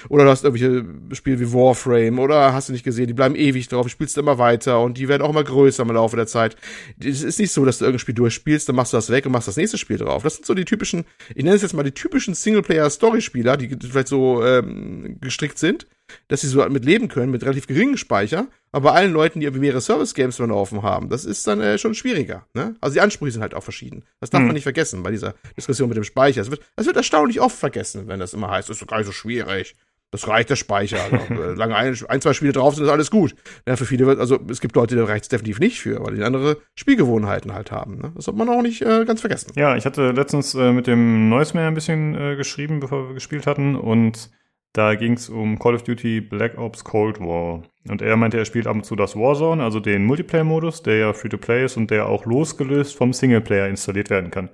Oder du hast irgendwelche Spiele wie Warframe oder hast du nicht gesehen, die bleiben ewig drauf, die spielst du immer weiter und die werden auch immer größer im Laufe der Zeit. Es ist nicht so, dass du irgendein Spiel durchspielst, dann machst du das weg und machst das nächste Spiel drauf. Das sind so die typischen, ich nenne es jetzt mal die typischen Singleplayer-Story-Spieler, die vielleicht so ähm, gestrickt sind, dass sie so mit leben können, mit relativ geringem Speicher, aber bei allen Leuten, die irgendwie mehrere Service-Games laufen haben, das ist dann äh, schon schwieriger, ne? Also die Ansprüche sind halt auch verschieden. Das darf hm. man nicht vergessen bei dieser Diskussion mit dem Speicher. Es wird, das wird erstaunlich oft vergessen, wenn das immer heißt, das ist doch gar nicht so schwierig, das reicht der Speicher. Also, lange ein, ein, zwei Spiele drauf sind, ist alles gut. Ja, für viele wird, also es gibt Leute, die reicht es definitiv nicht für, weil die andere Spielgewohnheiten halt haben, ne? Das hat man auch nicht äh, ganz vergessen. Ja, ich hatte letztens äh, mit dem Noise-Man ein bisschen äh, geschrieben, bevor wir gespielt hatten und da ging es um Call of Duty Black Ops Cold War. Und er meinte, er spielt ab und zu das Warzone, also den Multiplayer-Modus, der ja Free-to-Play ist und der auch losgelöst vom Singleplayer installiert werden kann.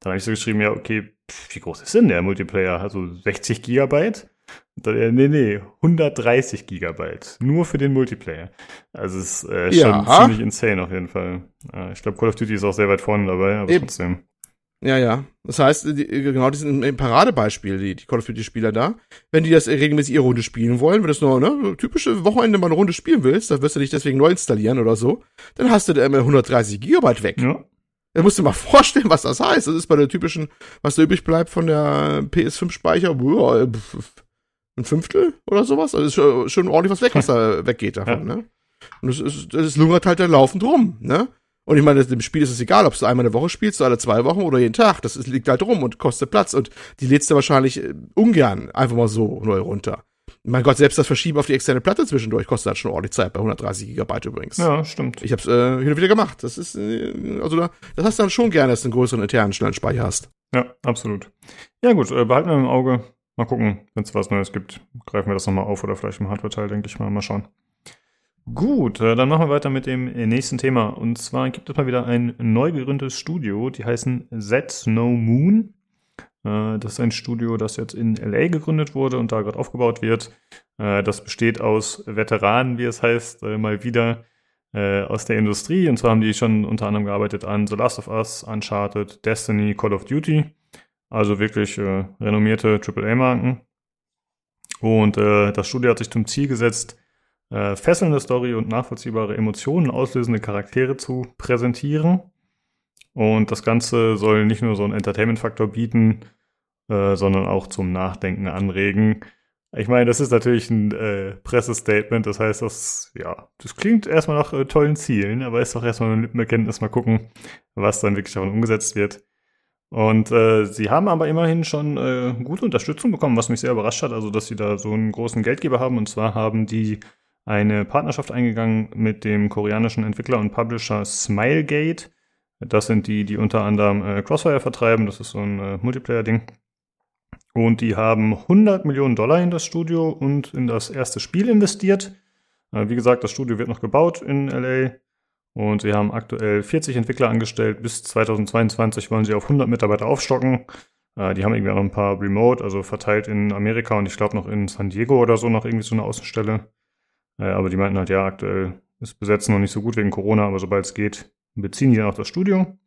Da habe ich so geschrieben, ja, okay, pff, wie groß ist denn der Multiplayer? Also sechzig Gigabyte? Und dann, nee, nee, hundertdreißig Gigabyte. Nur für den Multiplayer. Also es ist äh, schon ja. ziemlich insane auf jeden Fall. Äh, ich glaube, Call of Duty ist auch sehr weit vorne dabei, aber Eben. trotzdem. Ja, ja. Das heißt, die, genau, die sind im Paradebeispiel, die, die Call of Duty-Spieler da. Wenn die das regelmäßig ihre Runde spielen wollen, wenn das nur, ne, typische Wochenende mal eine Runde spielen willst, dann wirst du dich deswegen neu installieren oder so, dann hast du da immer hundertdreißig Gigabyte weg. Ja. Da musst du dir mal vorstellen, was das heißt. Das ist bei der typischen, was da übrig bleibt von der P S fünf Speicher, ein Fünftel oder sowas. Also ist schon ordentlich was weg, was da weggeht davon, ja. ne? Und das ist, das lungert halt dann laufend rum, ne? Und ich meine, dem Spiel ist es egal, ob du einmal eine Woche spielst, alle zwei Wochen oder jeden Tag. Das liegt halt rum und kostet Platz. Und die lädst du wahrscheinlich ungern einfach mal so neu runter. Mein Gott, selbst das Verschieben auf die externe Platte zwischendurch kostet halt schon ordentlich Zeit, bei hundertdreißig Gigabyte übrigens. Ja, stimmt. Ich hab's äh, hin und wieder gemacht. Das ist, äh, also da, das hast du dann schon gerne, dass du einen größeren internen schnellen Speicher hast. Ja, absolut. Ja gut, äh, behalten wir im Auge. Mal gucken, wenn es was Neues gibt, greifen wir das nochmal auf oder vielleicht im Hardware-Teil, denke ich mal. Mal schauen. Gut, dann machen wir weiter mit dem nächsten Thema. Und zwar gibt es mal wieder ein neu gegründetes Studio, die heißen Set No Moon. Das ist ein Studio, das jetzt in L A gegründet wurde und da gerade aufgebaut wird. Das besteht aus Veteranen, wie es heißt, mal wieder, äh, aus der Industrie. Und zwar haben die schon unter anderem gearbeitet an The Last of Us, Uncharted, Destiny, Call of Duty. Also wirklich äh, renommierte Triple A Marken. Und äh, das Studio hat sich zum Ziel gesetzt, äh, fesselnde Story und nachvollziehbare Emotionen auslösende Charaktere zu präsentieren. Und das Ganze soll nicht nur so einen Entertainment-Faktor bieten, äh, sondern auch zum Nachdenken anregen. Ich meine, das ist natürlich ein äh, Pressestatement, das heißt, das, ja, das klingt erstmal nach äh, tollen Zielen, aber ist doch erstmal eine Lippenerkenntnis, mal gucken, was dann wirklich davon umgesetzt wird. Und äh, sie haben aber immerhin schon äh, gute Unterstützung bekommen, was mich sehr überrascht hat, also dass sie da so einen großen Geldgeber haben. Und zwar haben die eine Partnerschaft eingegangen mit dem koreanischen Entwickler und Publisher Smilegate. Das sind die, die unter anderem äh, Crossfire vertreiben, das ist so ein äh, Multiplayer-Ding. Und die haben hundert Millionen Dollar in das Studio und in das erste Spiel investiert. Äh, wie gesagt, das Studio wird noch gebaut in L A. Und sie haben aktuell vierzig Entwickler angestellt. Bis zweitausendzweiundzwanzig wollen sie auf hundert Mitarbeiter aufstocken. Äh, die haben irgendwie auch noch ein paar Remote, also verteilt in Amerika und ich glaube noch in San Diego oder so, noch irgendwie so eine Außenstelle. Äh, aber die meinten halt, ja, aktuell ist Besetzen noch nicht so gut wegen Corona, aber sobald es geht, beziehen die dann auch das Studio.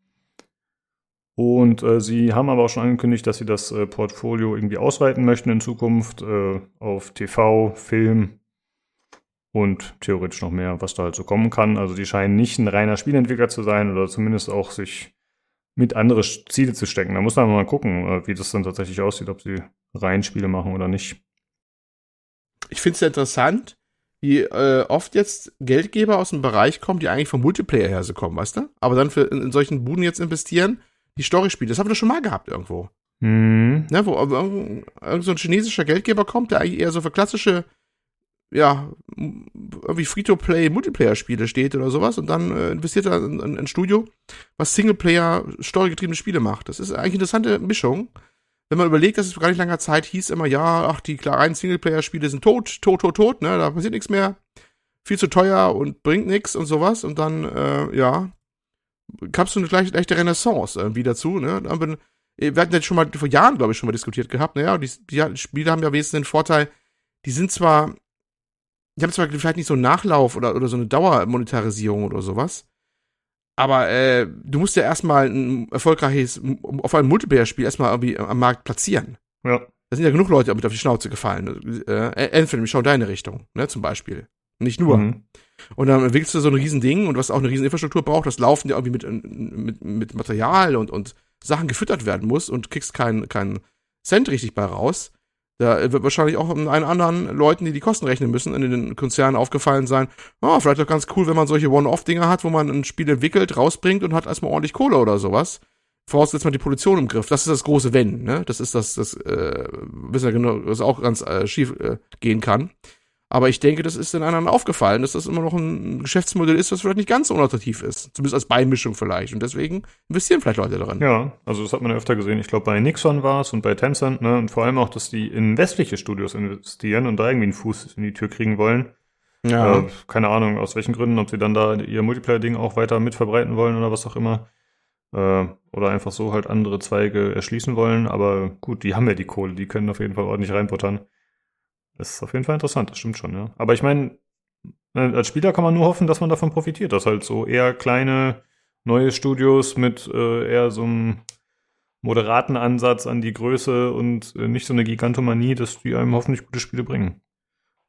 Und äh, sie haben aber auch schon angekündigt, dass sie das äh, Portfolio irgendwie ausweiten möchten in Zukunft äh, auf T V, Film und theoretisch noch mehr, was da halt so kommen kann. Also die scheinen nicht ein reiner Spielentwickler zu sein oder zumindest auch sich mit andere Ziele zu stecken. Da muss man mal gucken, wie das dann tatsächlich aussieht, ob sie rein Spiele machen oder nicht. Ich finde es interessant, wie äh, oft jetzt Geldgeber aus dem Bereich kommen, die eigentlich vom Multiplayer her so kommen, weißt du? Aber dann für in, in solchen Buden jetzt investieren, die Story-Spiele. Das haben wir doch schon mal gehabt irgendwo. Mhm. Ne, wo irgend, irgend so ein chinesischer Geldgeber kommt, der eigentlich eher so für klassische ja, irgendwie Free-to-Play-Multiplayer-Spiele steht oder sowas und dann äh, investiert er in ein Studio, was Singleplayer-storygetriebene Spiele macht. Das ist eigentlich eine interessante Mischung. Wenn man überlegt, dass es vor gar nicht langer Zeit hieß immer, ja, ach, die kleinen Singleplayer-Spiele sind tot, tot, tot, tot, ne, da passiert nichts mehr, viel zu teuer und bringt nichts und sowas und dann, äh, ja, gab es so eine leichte Renaissance irgendwie dazu, ne, dann, wir hatten das schon mal vor Jahren, glaube ich, schon mal diskutiert gehabt, naja, die, die Spiele haben ja wenigstens den Vorteil, die sind zwar Ich habe zwar vielleicht nicht so einen Nachlauf oder, oder so eine Dauermonetarisierung oder sowas, aber äh, du musst ja erstmal ein erfolgreiches, auf einem Multiplayer-Spiel erstmal irgendwie am Markt platzieren. Ja. Da sind ja genug Leute damit auf die Schnauze gefallen. Äh, Anthony, ich schau deine Richtung, ne, zum Beispiel. Nicht nur. Mhm. Und dann entwickelst du so ein Riesending und was auch eine Rieseninfrastruktur braucht, das laufen ja irgendwie mit, mit, mit Material und, und Sachen gefüttert werden muss und kriegst keinen keinen Cent richtig bei raus. Da wird wahrscheinlich auch einen anderen Leuten, die die Kosten rechnen müssen, in den Konzernen aufgefallen sein, oh, vielleicht doch ganz cool, wenn man solche One-Off-Dinger hat, wo man ein Spiel entwickelt, rausbringt und hat erstmal ordentlich Kohle oder sowas. Voraussetzt man die Produktion im Griff. Das ist das große Wenn, ne? Das ist das, das äh, wissen wir genau, was auch ganz äh, schief äh, gehen kann. Aber ich denke, das ist den anderen aufgefallen, dass das immer noch ein Geschäftsmodell ist, was vielleicht nicht ganz so unattraktiv ist. Zumindest als Beimischung vielleicht. Und deswegen investieren vielleicht Leute daran. Ja, also das hat man ja öfter gesehen. Ich glaube, bei Nixon war es und bei Tencent, ne? Und vor allem auch, dass die in westliche Studios investieren und da irgendwie einen Fuß in die Tür kriegen wollen. Ja. Äh, keine Ahnung, aus welchen Gründen, ob sie dann da ihr Multiplayer-Ding auch weiter mitverbreiten wollen oder was auch immer. Äh, oder einfach so halt andere Zweige erschließen wollen. Aber gut, die haben ja die Kohle. Die können auf jeden Fall ordentlich reinbuttern. Das ist auf jeden Fall interessant, das stimmt schon, ja. Aber ich meine, als Spieler kann man nur hoffen, dass man davon profitiert, dass halt so eher kleine, neue Studios mit äh, eher so einem moderaten Ansatz an die Größe und äh, nicht so eine Gigantomanie, dass die einem hoffentlich gute Spiele bringen.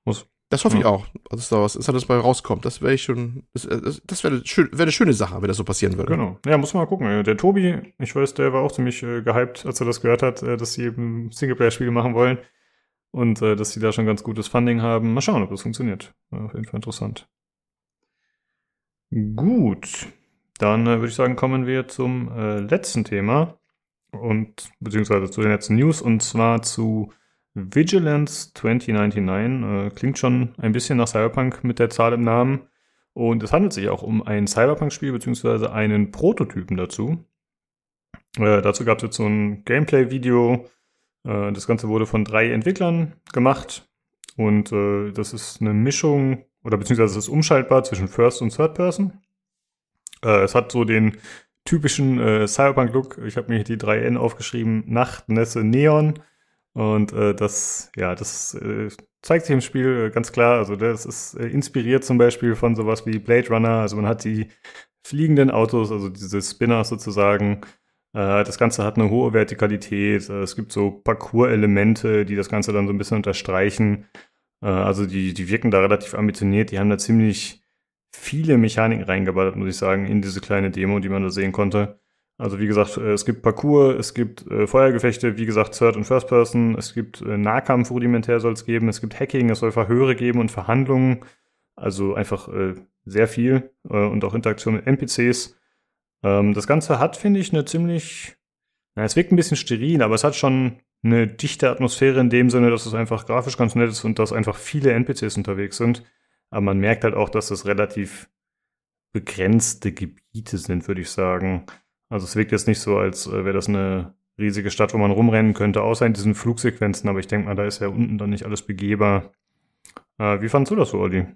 Muss. Das hoffe ja. ich auch, dass da was ist, dass dabei rauskommt. Das wäre ich schon, das, das wäre schön, wär eine schöne Sache, wenn das so passieren würde. Genau, ja, muss man mal gucken. Der Tobi, ich weiß, der war auch ziemlich äh, gehypt, als er das gehört hat, äh, dass sie eben Singleplayer-Spiele machen wollen. Und äh, dass sie da schon ganz gutes Funding haben. Mal schauen, ob das funktioniert. Auf jeden Fall interessant. Gut. Dann äh, würde ich sagen, kommen wir zum äh, letzten Thema. Und beziehungsweise zu den letzten News. Und zwar zu Vigilance zwanzig neunundneunzig. Äh, klingt schon ein bisschen nach Cyberpunk mit der Zahl im Namen. Und es handelt sich auch um ein Cyberpunk-Spiel, beziehungsweise einen Prototypen dazu. Äh, dazu gab es jetzt so ein Gameplay-Video. Das Ganze wurde von drei Entwicklern gemacht und äh, das ist eine Mischung, oder beziehungsweise es ist umschaltbar zwischen First- und Third-Person. Äh, es hat so den typischen äh, Cyberpunk-Look, ich habe mir hier die drei N aufgeschrieben, Nacht, Nässe, Neon, Und äh, das, ja, das äh, zeigt sich im Spiel ganz klar. Also das ist äh, inspiriert zum Beispiel von sowas wie Blade Runner. Also man hat die fliegenden Autos, also diese Spinner sozusagen. Äh, das Ganze hat eine hohe Vertikalität. Äh, es gibt so Parcours-Elemente, die das Ganze dann so ein bisschen unterstreichen. Äh, also die, die wirken da relativ ambitioniert. Die haben da ziemlich viele Mechaniken reingeballert, muss ich sagen, in diese kleine Demo, die man da sehen konnte. Also wie gesagt, es gibt Parcours, es gibt äh, Feuergefechte, wie gesagt Third- und First-Person, es gibt äh, Nahkampf, rudimentär soll es geben, es gibt Hacking, es soll Verhöre geben und Verhandlungen, also einfach äh, sehr viel äh, und auch Interaktion mit N P Cs. Ähm, das Ganze hat, finde ich, eine ziemlich, na, es wirkt ein bisschen steril, aber es hat schon eine dichte Atmosphäre in dem Sinne, dass es einfach grafisch ganz nett ist und dass einfach viele N P Cs unterwegs sind. Aber man merkt halt auch, dass das relativ begrenzte Gebiete sind, würde ich sagen. Also es wirkt jetzt nicht so, als wäre das eine riesige Stadt, wo man rumrennen könnte, außer in diesen Flugsequenzen. Aber ich denke mal, da ist ja unten dann nicht alles begehbar. Äh, wie fandst du das so, Olli?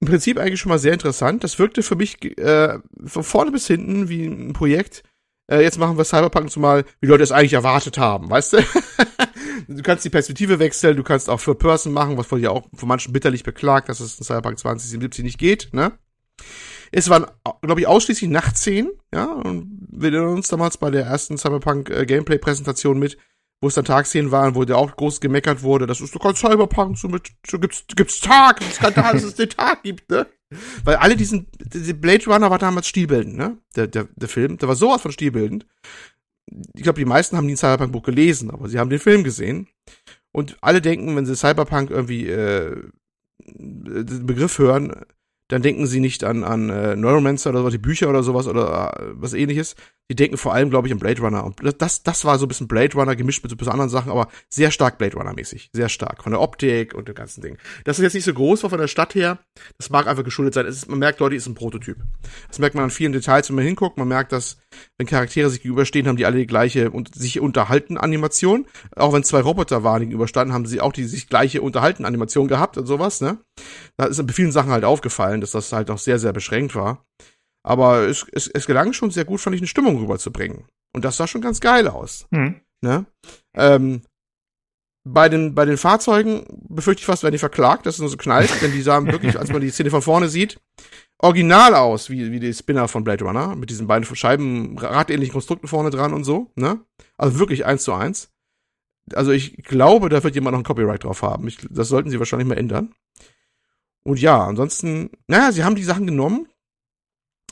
Im Prinzip eigentlich schon mal sehr interessant. Das wirkte für mich äh, von vorne bis hinten wie ein Projekt. Äh, jetzt machen wir Cyberpunk zumal, wie Leute es eigentlich erwartet haben, weißt du? Du kannst die Perspektive wechseln, du kannst auch Third Person machen, was wurde ja auch von manchen bitterlich beklagt, dass es in Cyberpunk zwanzig siebenundsiebzig nicht geht, ne? Es waren, glaube ich, ausschließlich Nachtszenen, ja, und wir erinnern uns damals bei der ersten Cyberpunk-Gameplay-Präsentation mit, wo es dann Tagszenen waren, wo der auch groß gemeckert wurde, das ist doch kein Cyberpunk, so mit, so gibt's, gibt's Tag, ein Skandal, dass es den Tag gibt, ne? Weil alle diesen, die Blade Runner war damals stilbildend, ne? Der, der, der Film, der war sowas von stilbildend. Ich glaube, die meisten haben nie ein Cyberpunk-Buch gelesen, aber sie haben den Film gesehen. Und alle denken, wenn sie Cyberpunk irgendwie, äh, den Begriff hören, dann denken sie nicht an, an äh, Neuromancer oder so, die Bücher oder sowas oder äh, was ähnliches. Die denken vor allem, glaube ich, an Blade Runner. Und das, das war so ein bisschen Blade Runner gemischt mit so ein bisschen anderen Sachen, aber sehr stark Blade Runner-mäßig. Sehr stark. Von der Optik und dem ganzen Ding. Das ist jetzt nicht so groß, war von der Stadt her. Das mag einfach geschuldet sein. Es ist, man merkt, Leute, ist ein Prototyp. Das merkt man an vielen Details, wenn man hinguckt. Man merkt, dass, wenn Charaktere sich gegenüberstehen, haben die alle die gleiche und sich unterhalten Animation. Auch wenn zwei Roboter waren, die gegenüberstanden, haben sie auch die sich gleiche unterhalten Animation gehabt und sowas, ne? Da ist bei vielen Sachen halt aufgefallen, dass das halt auch sehr, sehr beschränkt war. Aber es, es, es gelang schon sehr gut, fand ich, eine Stimmung rüberzubringen. Und das sah schon ganz geil aus. Mhm. Ne? Ähm, bei, den, bei den Fahrzeugen befürchte ich fast, werden die verklagt, dass es nur so knallt. Denn die sahen wirklich, als man die Szene von vorne sieht, original aus, wie, wie die Spinner von Blade Runner. Mit diesen beiden Scheiben, radähnlichen Konstrukten vorne dran und so. Ne? Also wirklich eins zu eins. Also ich glaube, da wird jemand noch ein Copyright drauf haben. Ich, das sollten sie wahrscheinlich mal ändern. Und ja, ansonsten, naja, sie haben die Sachen genommen,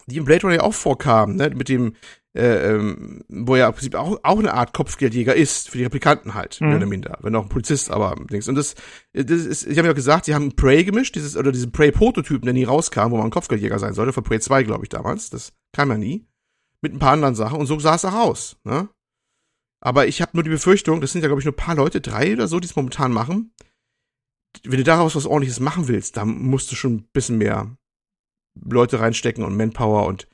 die im Blade Runner ja auch vorkamen, ne, mit dem, äh, ähm, wo ja im Prinzip auch, auch eine Art Kopfgeldjäger ist, für die Replikanten halt, mhm. mehr oder minder, wenn auch ein Polizist, aber Dings. Und das, das ist, ich habe ja auch gesagt, sie haben Prey gemischt, dieses, oder diesen Prey-Prototypen, der nie rauskam, wo man ein Kopfgeldjäger sein sollte, von Prey zwei, glaube ich, damals, das kam ja nie, mit ein paar anderen Sachen, und so sah es auch aus, ne. Aber ich habe nur die Befürchtung, das sind ja, glaube ich, nur ein paar Leute, drei oder so, die es momentan machen, wenn du daraus was Ordentliches machen willst, dann musst du schon ein bisschen mehr Leute reinstecken und Manpower und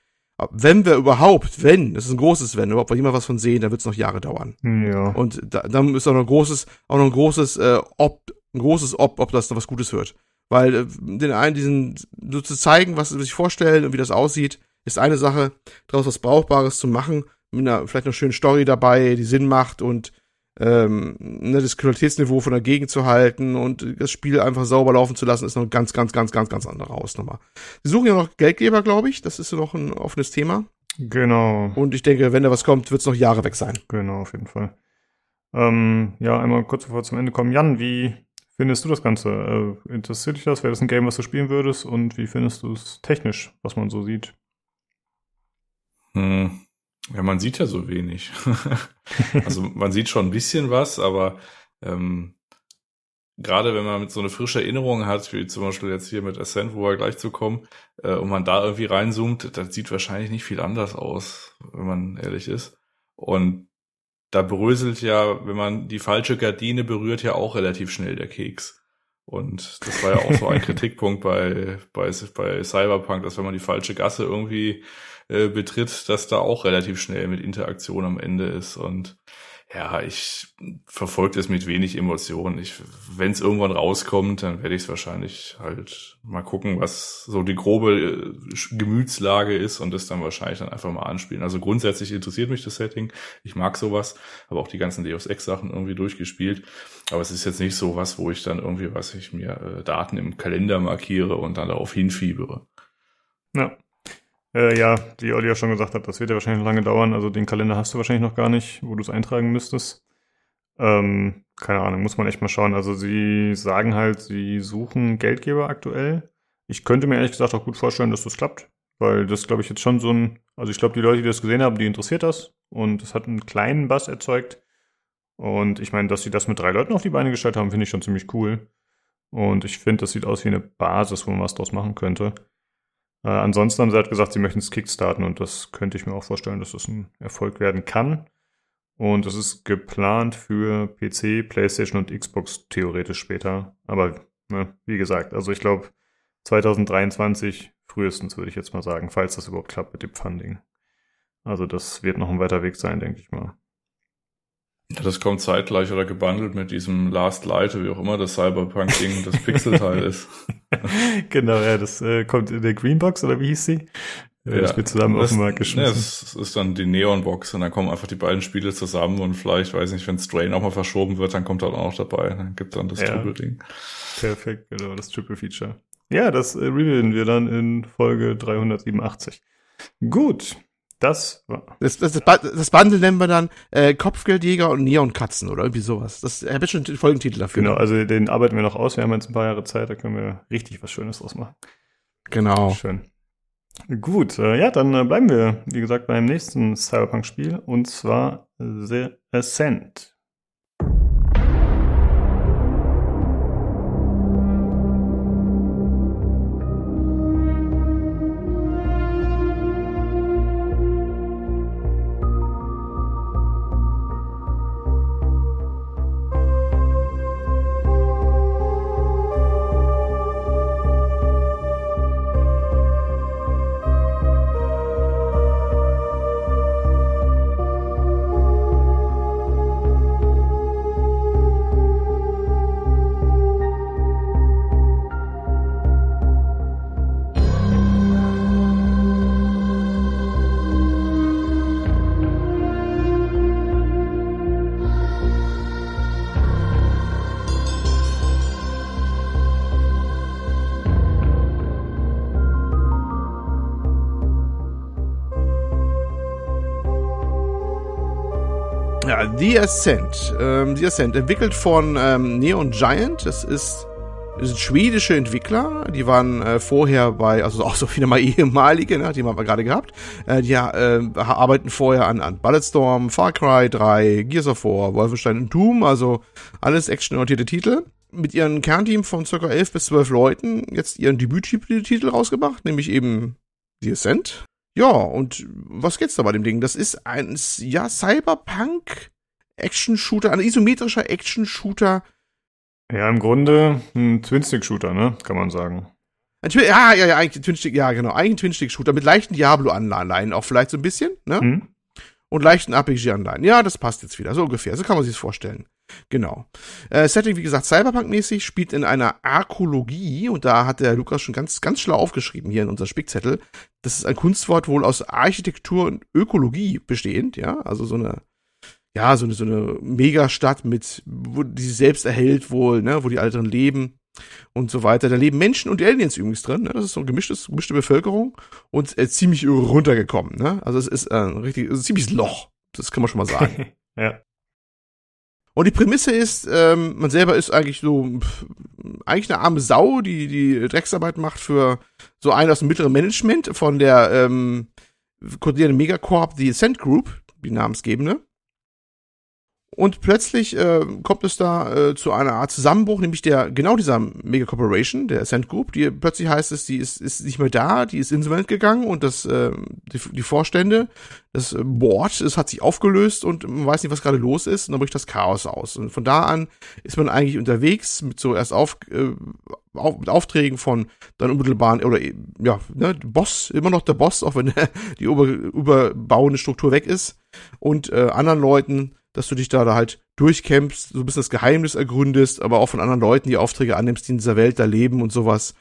wenn wir überhaupt, wenn, das ist ein großes Wenn, überhaupt, weil jemand was von sehen, dann wird es noch Jahre dauern. Ja. Und da, dann ist auch noch ein großes, auch noch ein großes, äh, ob, ein großes Ob, ob das noch was Gutes wird. Weil äh, den einen, diesen, so zu zeigen, was sie sich vorstellen und wie das aussieht, ist eine Sache, daraus was Brauchbares zu machen, mit einer vielleicht einer schönen Story dabei, die Sinn macht und ähm, ne, das Qualitätsniveau von der Gegend zu halten und das Spiel einfach sauber laufen zu lassen, ist noch eine ganz, ganz, ganz, ganz, ganz andere Hausnummer. Sie suchen ja noch Geldgeber, glaube ich. Das ist ja noch ein offenes Thema. Genau. Und ich denke, wenn da was kommt, wird es noch Jahre weg sein. Genau, auf jeden Fall. Ähm, ja, einmal kurz bevor wir zum Ende kommen. Jan, wie findest du das Ganze? Äh, interessiert dich das? Wäre das ein Game, was du spielen würdest? Und wie findest du es technisch, was man so sieht? Hm. Ja, man sieht ja so wenig. Also man sieht schon ein bisschen was, aber ähm, gerade wenn man mit so eine frische Erinnerung hat, wie zum Beispiel jetzt hier mit Ascent, wo wir gleich zu kommen, äh, und man da irgendwie reinzoomt, das sieht wahrscheinlich nicht viel anders aus, wenn man ehrlich ist. Und da bröselt ja, wenn man die falsche Gardine berührt, ja auch relativ schnell der Keks. Und das war ja auch so ein Kritikpunkt bei, bei, bei Cyberpunk, dass wenn man die falsche Gasse irgendwie betritt, dass da auch relativ schnell mit Interaktion am Ende ist. Und ja, ich verfolge das mit wenig Emotionen. Ich, wenn es irgendwann rauskommt, dann werde ich es wahrscheinlich halt mal gucken, was so die grobe Gemütslage ist und das dann wahrscheinlich dann einfach mal anspielen. Also grundsätzlich interessiert mich das Setting. Ich mag sowas, habe auch die ganzen Deus Ex Sachen irgendwie durchgespielt. Aber es ist jetzt nicht so was, wo ich dann irgendwie, was ich mir äh, Daten im Kalender markiere und dann darauf hinfiebere. Ja. Äh, ja, wie Olli ja schon gesagt hat, das wird ja wahrscheinlich noch lange dauern. Also den Kalender hast du wahrscheinlich noch gar nicht, wo du es eintragen müsstest. Ähm, keine Ahnung, muss man echt mal schauen. Also sie sagen halt, sie suchen Geldgeber aktuell. Ich könnte mir ehrlich gesagt auch gut vorstellen, dass das klappt. Weil das, glaube ich, jetzt schon so ein... Also ich glaube, die Leute, die das gesehen haben, die interessiert das. Und es hat einen kleinen Buzz erzeugt. Und ich meine, dass sie das mit drei Leuten auf die Beine gestellt haben, finde ich schon ziemlich cool. Und ich finde, das sieht aus wie eine Basis, wo man was draus machen könnte. Äh, ansonsten haben sie halt gesagt, sie möchten es kickstarten und das könnte ich mir auch vorstellen, dass das ein Erfolg werden kann. Und es ist geplant für P C, PlayStation und Xbox theoretisch später. Aber ne, wie gesagt, also ich glaube zwanzig dreiundzwanzig frühestens würde ich jetzt mal sagen, falls das überhaupt klappt mit dem Funding. Also das wird noch ein weiter Weg sein, denke ich mal. Das kommt zeitgleich oder gebundelt mit diesem Last Light, wie auch immer das Cyberpunk-Ding, das Pixel-Teil ist. Genau, ja, das äh, kommt in der Greenbox, oder wie hieß sie? Ja, das wird zusammen auf den Markt geschmissen. Das ja, ist dann die Neonbox und dann kommen einfach die beiden Spiele zusammen und vielleicht, weiß nicht, wenn Strain auch mal verschoben wird, dann kommt dann auch noch dabei. Dann gibt dann das ja, Triple-Ding. Perfekt, genau, das Triple-Feature. Ja, das äh, reviewen wir dann in Folge dreihundertsiebenundachtzig. Gut. Das war. Das, das, das Bundle nennen wir dann äh, Kopfgeldjäger und Neonkatzen oder irgendwie sowas. Das habe ich schon den Folgentitel dafür. Genau, also den arbeiten wir noch aus. Wir haben jetzt ein paar Jahre Zeit, da können wir richtig was Schönes draus machen. Genau. Schön. Gut, äh, ja, dann äh, bleiben wir, wie gesagt, beim nächsten Cyberpunk-Spiel und zwar The Ascent. The Ascent. Ähm, The Ascent, entwickelt von ähm, Neon Giant. Das ist, das sind schwedische Entwickler. Die waren äh, vorher bei, also auch so viele mal ehemalige, ne, die haben wir gerade gehabt. Äh, die äh, arbeiten vorher an, an Bulletstorm, Far Cry drei, Gears of War, Wolfenstein und Doom. Also alles actionorientierte Titel. Mit ihrem Kernteam von ca. elf bis zwölf Leuten jetzt ihren Debüt-Titel rausgebracht, nämlich eben The Ascent. Ja, und was geht's da bei dem Ding? Das ist ein, ja, Cyberpunk Action-Shooter, ein isometrischer Action-Shooter. Ja, im Grunde ein Twin-Stick-Shooter, ne? Kann man sagen. Ein Twi- ja, ja, ja, eigentlich Twin-Stick, ja, genau. Eigentlich ein Twin-Stick-Shooter mit leichten Diablo-Anleihen auch vielleicht so ein bisschen, ne? Mhm. Und leichten R P G-Anleihen. Ja, das passt jetzt wieder, so ungefähr. So kann man sich das vorstellen. Genau. Äh, Setting, wie gesagt, Cyberpunk-mäßig, spielt in einer Arkologie, und da hat der Lukas schon ganz, ganz schlau aufgeschrieben hier in unserem Spickzettel. Das ist ein Kunstwort wohl aus Architektur und Ökologie bestehend, ja? Also so eine Ja, so eine, so eine Megastadt mit, wo die sich selbst erhält wohl, ne, wo die Alten leben und so weiter. Da leben Menschen und Aliens übrigens drin, ne? Das ist so eine gemischtes, gemischte Bevölkerung und äh, ziemlich runtergekommen, ne? Also es ist äh, ein richtig, also ein ziemliches Loch. Das kann man schon mal sagen. Ja. Und die Prämisse ist, ähm, man selber ist eigentlich so, pff, eigentlich eine arme Sau, die, die Drecksarbeit macht für so einen aus dem mittleren Management von der, ähm, kodierenden Megacorp, die Ascent Group, die namensgebende. Und plötzlich äh, kommt es da äh, zu einer Art Zusammenbruch, nämlich der genau dieser Mega Corporation, der Ascent Group, die plötzlich heißt es, die ist, ist nicht mehr da, die ist insolvent gegangen und das äh, die, die Vorstände, das Board, es hat sich aufgelöst und man weiß nicht, was gerade los ist und dann bricht das Chaos aus. Und von da an ist man eigentlich unterwegs mit so erst auf, äh, auf mit Aufträgen von dann unmittelbaren oder ja, ne, Boss, immer noch der Boss, auch wenn die über, überbauende Struktur weg ist und äh, anderen Leuten, dass du dich da, da halt durchkämpfst, so ein bisschen das Geheimnis ergründest, aber auch von anderen Leuten die Aufträge annimmst, die in dieser Welt da leben und sowas.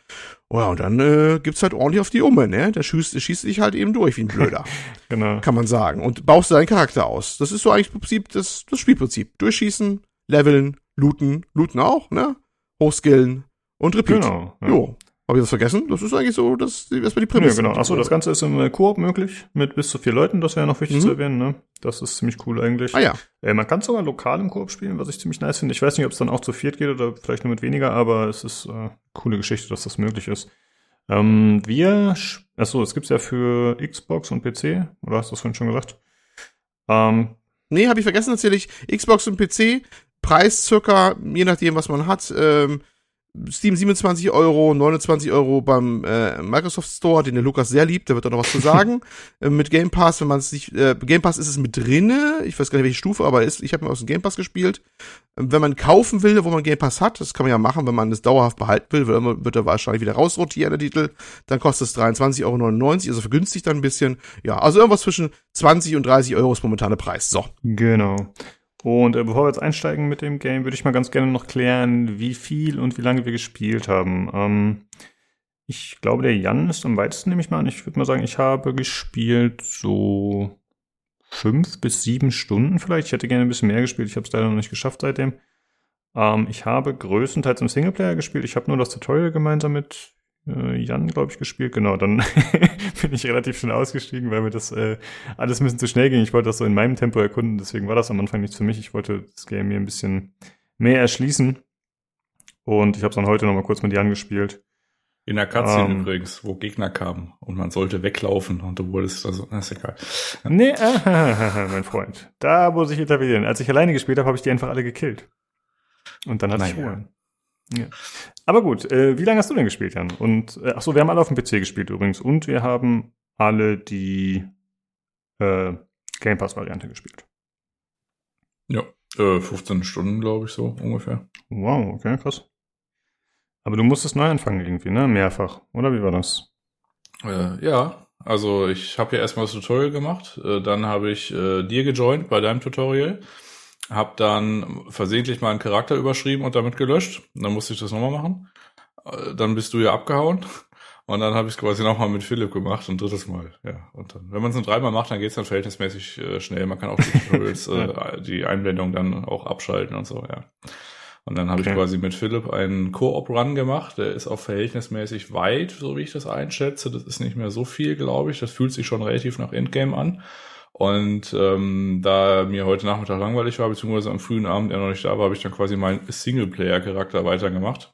Oh ja, und dann äh, gibt's halt ordentlich auf die Umme, ne? Da schießt, schießt dich halt eben durch wie ein Blöder. Genau. Kann man sagen. Und baust deinen Charakter aus. Das ist so eigentlich im Prinzip das, das Spielprinzip. Durchschießen, leveln, looten, looten auch, ne? Hochskillen und repeat. Genau. Ja. Jo. Habe ich das vergessen? Das ist eigentlich so, dass erstmal die Prämisse. Ja, genau. Achso, das Ganze ist im Koop möglich, mit bis zu vier Leuten, das wäre ja noch wichtig mhm. zu erwähnen, ne? Das ist ziemlich cool eigentlich. Ah ja. Äh, man kann sogar lokal im Koop spielen, was ich ziemlich nice finde. Ich weiß nicht, ob es dann auch zu viert geht oder vielleicht nur mit weniger, aber es ist äh, eine coole Geschichte, dass das möglich ist. Ähm, wir, achso, es gibt's ja für Xbox und P C, oder hast du das vorhin schon gesagt? Ähm, nee, habe ich vergessen natürlich. Xbox und P C, Preis circa, je nachdem, was man hat, ähm, Steam siebenundzwanzig Euro, neunundzwanzig Euro beim äh, Microsoft Store, den der Lukas sehr liebt, der wird da noch was zu sagen. äh, mit Game Pass, wenn man es nicht, äh, Game Pass ist es mit drinne, ich weiß gar nicht welche Stufe, aber ist, ich habe mir aus dem Game Pass gespielt. Äh, wenn man kaufen will, wo man Game Pass hat, das kann man ja machen, wenn man das dauerhaft behalten will, weil wird er wahrscheinlich wieder rausrotieren, der Titel, dann kostet es dreiundzwanzig Euro neunundneunzig, also vergünstigt dann ein bisschen. Ja, also irgendwas zwischen zwanzig und dreißig Euro ist momentan der Preis. So. Genau. Und äh, bevor wir jetzt einsteigen mit dem Game, würde ich mal ganz gerne noch klären, wie viel und wie lange wir gespielt haben. Ähm, ich glaube, der Jan ist am weitesten, nehme ich mal an. Ich würde mal sagen, ich habe gespielt so fünf bis sieben Stunden vielleicht. Ich hätte gerne ein bisschen mehr gespielt. Ich habe es leider noch nicht geschafft seitdem. Ähm, ich habe größtenteils im Singleplayer gespielt. Ich habe nur das Tutorial gemeinsam mit äh, Jan, glaube ich, gespielt. Genau, dann bin ich relativ schnell ausgestiegen, weil mir das äh, alles ein bisschen zu schnell ging. Ich wollte das so in meinem Tempo erkunden, deswegen war das am Anfang nichts für mich. Ich wollte das Game mir ein bisschen mehr erschließen. Und ich habe es dann heute nochmal kurz mit Jan gespielt. In der Cutscene ähm, übrigens, wo Gegner kamen und man sollte weglaufen und du wurdest, also, ist egal. Ja. Nee, ah, mein Freund, da muss ich intervenieren. Als ich alleine gespielt habe, habe ich die einfach alle gekillt. Und dann hatte naja. ich Ruhe. Ja. Aber gut, äh, wie lange hast du denn gespielt, Jan? Und äh, achso, wir haben alle auf dem P C gespielt übrigens und wir haben alle die äh, Game Pass-Variante gespielt. Ja, äh, fünfzehn Stunden, glaube ich, so ungefähr. Wow, okay, krass. Aber du musstest neu anfangen irgendwie, ne? Mehrfach, oder wie war das? Äh, ja, also ich habe ja erstmal das Tutorial gemacht, äh, dann habe ich äh, dir gejoint bei deinem Tutorial. Hab dann versehentlich meinen Charakter überschrieben und damit gelöscht. Dann musste ich das nochmal machen. Dann bist du ja abgehauen. Und dann habe ich es quasi nochmal mit Philipp gemacht und drittes Mal. Ja. Und dann, wenn man es nur dreimal macht, dann geht es dann verhältnismäßig äh, schnell. Man kann auch die Tutorials, äh, die Einblendung dann auch abschalten und so, ja. Und dann habe okay. ich quasi mit Philipp einen Koop-Run gemacht. Der ist auch verhältnismäßig weit, so wie ich das einschätze. Das ist nicht mehr so viel, glaube ich. Das fühlt sich schon relativ nach Endgame an. Und ähm, da mir heute Nachmittag langweilig war, beziehungsweise am frühen Abend er noch nicht da war, habe ich dann quasi meinen Singleplayer-Charakter weitergemacht.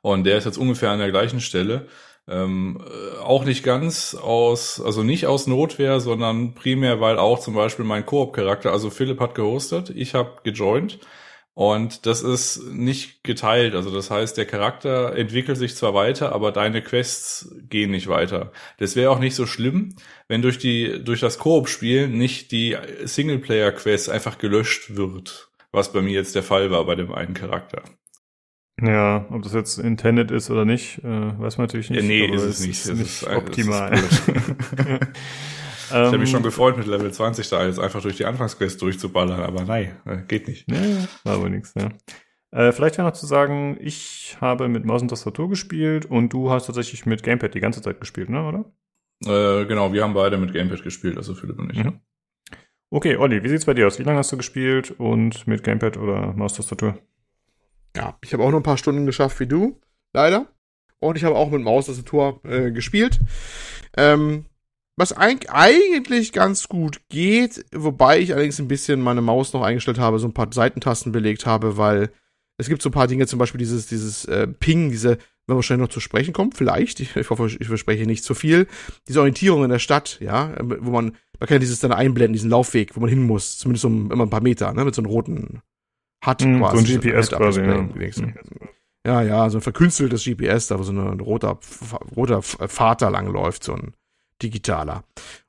Und der ist jetzt ungefähr an der gleichen Stelle. Ähm, auch nicht ganz aus, also nicht aus Notwehr, sondern primär, weil auch zum Beispiel mein Koop-Charakter, also Philipp hat gehostet, ich habe gejoint. Und das ist nicht geteilt, also das heißt, der Charakter entwickelt sich zwar weiter, aber deine Quests gehen nicht weiter. Das wäre auch nicht so schlimm, wenn durch die durch das Koop-Spiel nicht die Singleplayer-Quest einfach gelöscht wird, was bei mir jetzt der Fall war bei dem einen Charakter. Ja, ob das jetzt intended ist oder nicht, weiß man natürlich nicht. Ja, nee, ist es, es nicht. Ist es nicht ist optimal. Ist Ich habe mich schon gefreut, mit Level zwanzig da jetzt einfach durch die Anfangsquest durchzuballern, aber nein, geht nicht. Nee, war wohl nichts, ne? Äh, vielleicht wäre noch zu sagen, ich habe mit Maus und Tastatur gespielt und du hast tatsächlich mit Gamepad die ganze Zeit gespielt, ne, oder? Äh, genau, wir haben beide mit Gamepad gespielt, also Philipp und ich. Mhm. Okay, Olli, wie sieht's bei dir aus? Wie lange hast du gespielt und mit Gamepad oder Maustastatur? Ja, ich habe auch nur ein paar Stunden geschafft wie du, leider. Und ich habe auch mit Maustastatur äh, gespielt. Ähm, Was eigentlich ganz gut geht, wobei ich allerdings ein bisschen meine Maus noch eingestellt habe, so ein paar Seitentasten belegt habe, weil es gibt so ein paar Dinge, zum Beispiel dieses dieses äh, Ping, diese, wenn wir wahrscheinlich noch zu sprechen kommen, vielleicht, ich, ich hoffe, ich verspreche nicht zu viel, diese Orientierung in der Stadt, ja, wo man, man kann ja dieses dann einblenden, diesen Laufweg, wo man hin muss, zumindest um immer ein paar Meter, ne, mit so einem roten H U D mm, quasi. So ein G P S quasi, ja. Ja, ja, so ein verkünsteltes G P S, da wo so ein roter, roter Pfad da langläuft, so ein digitaler.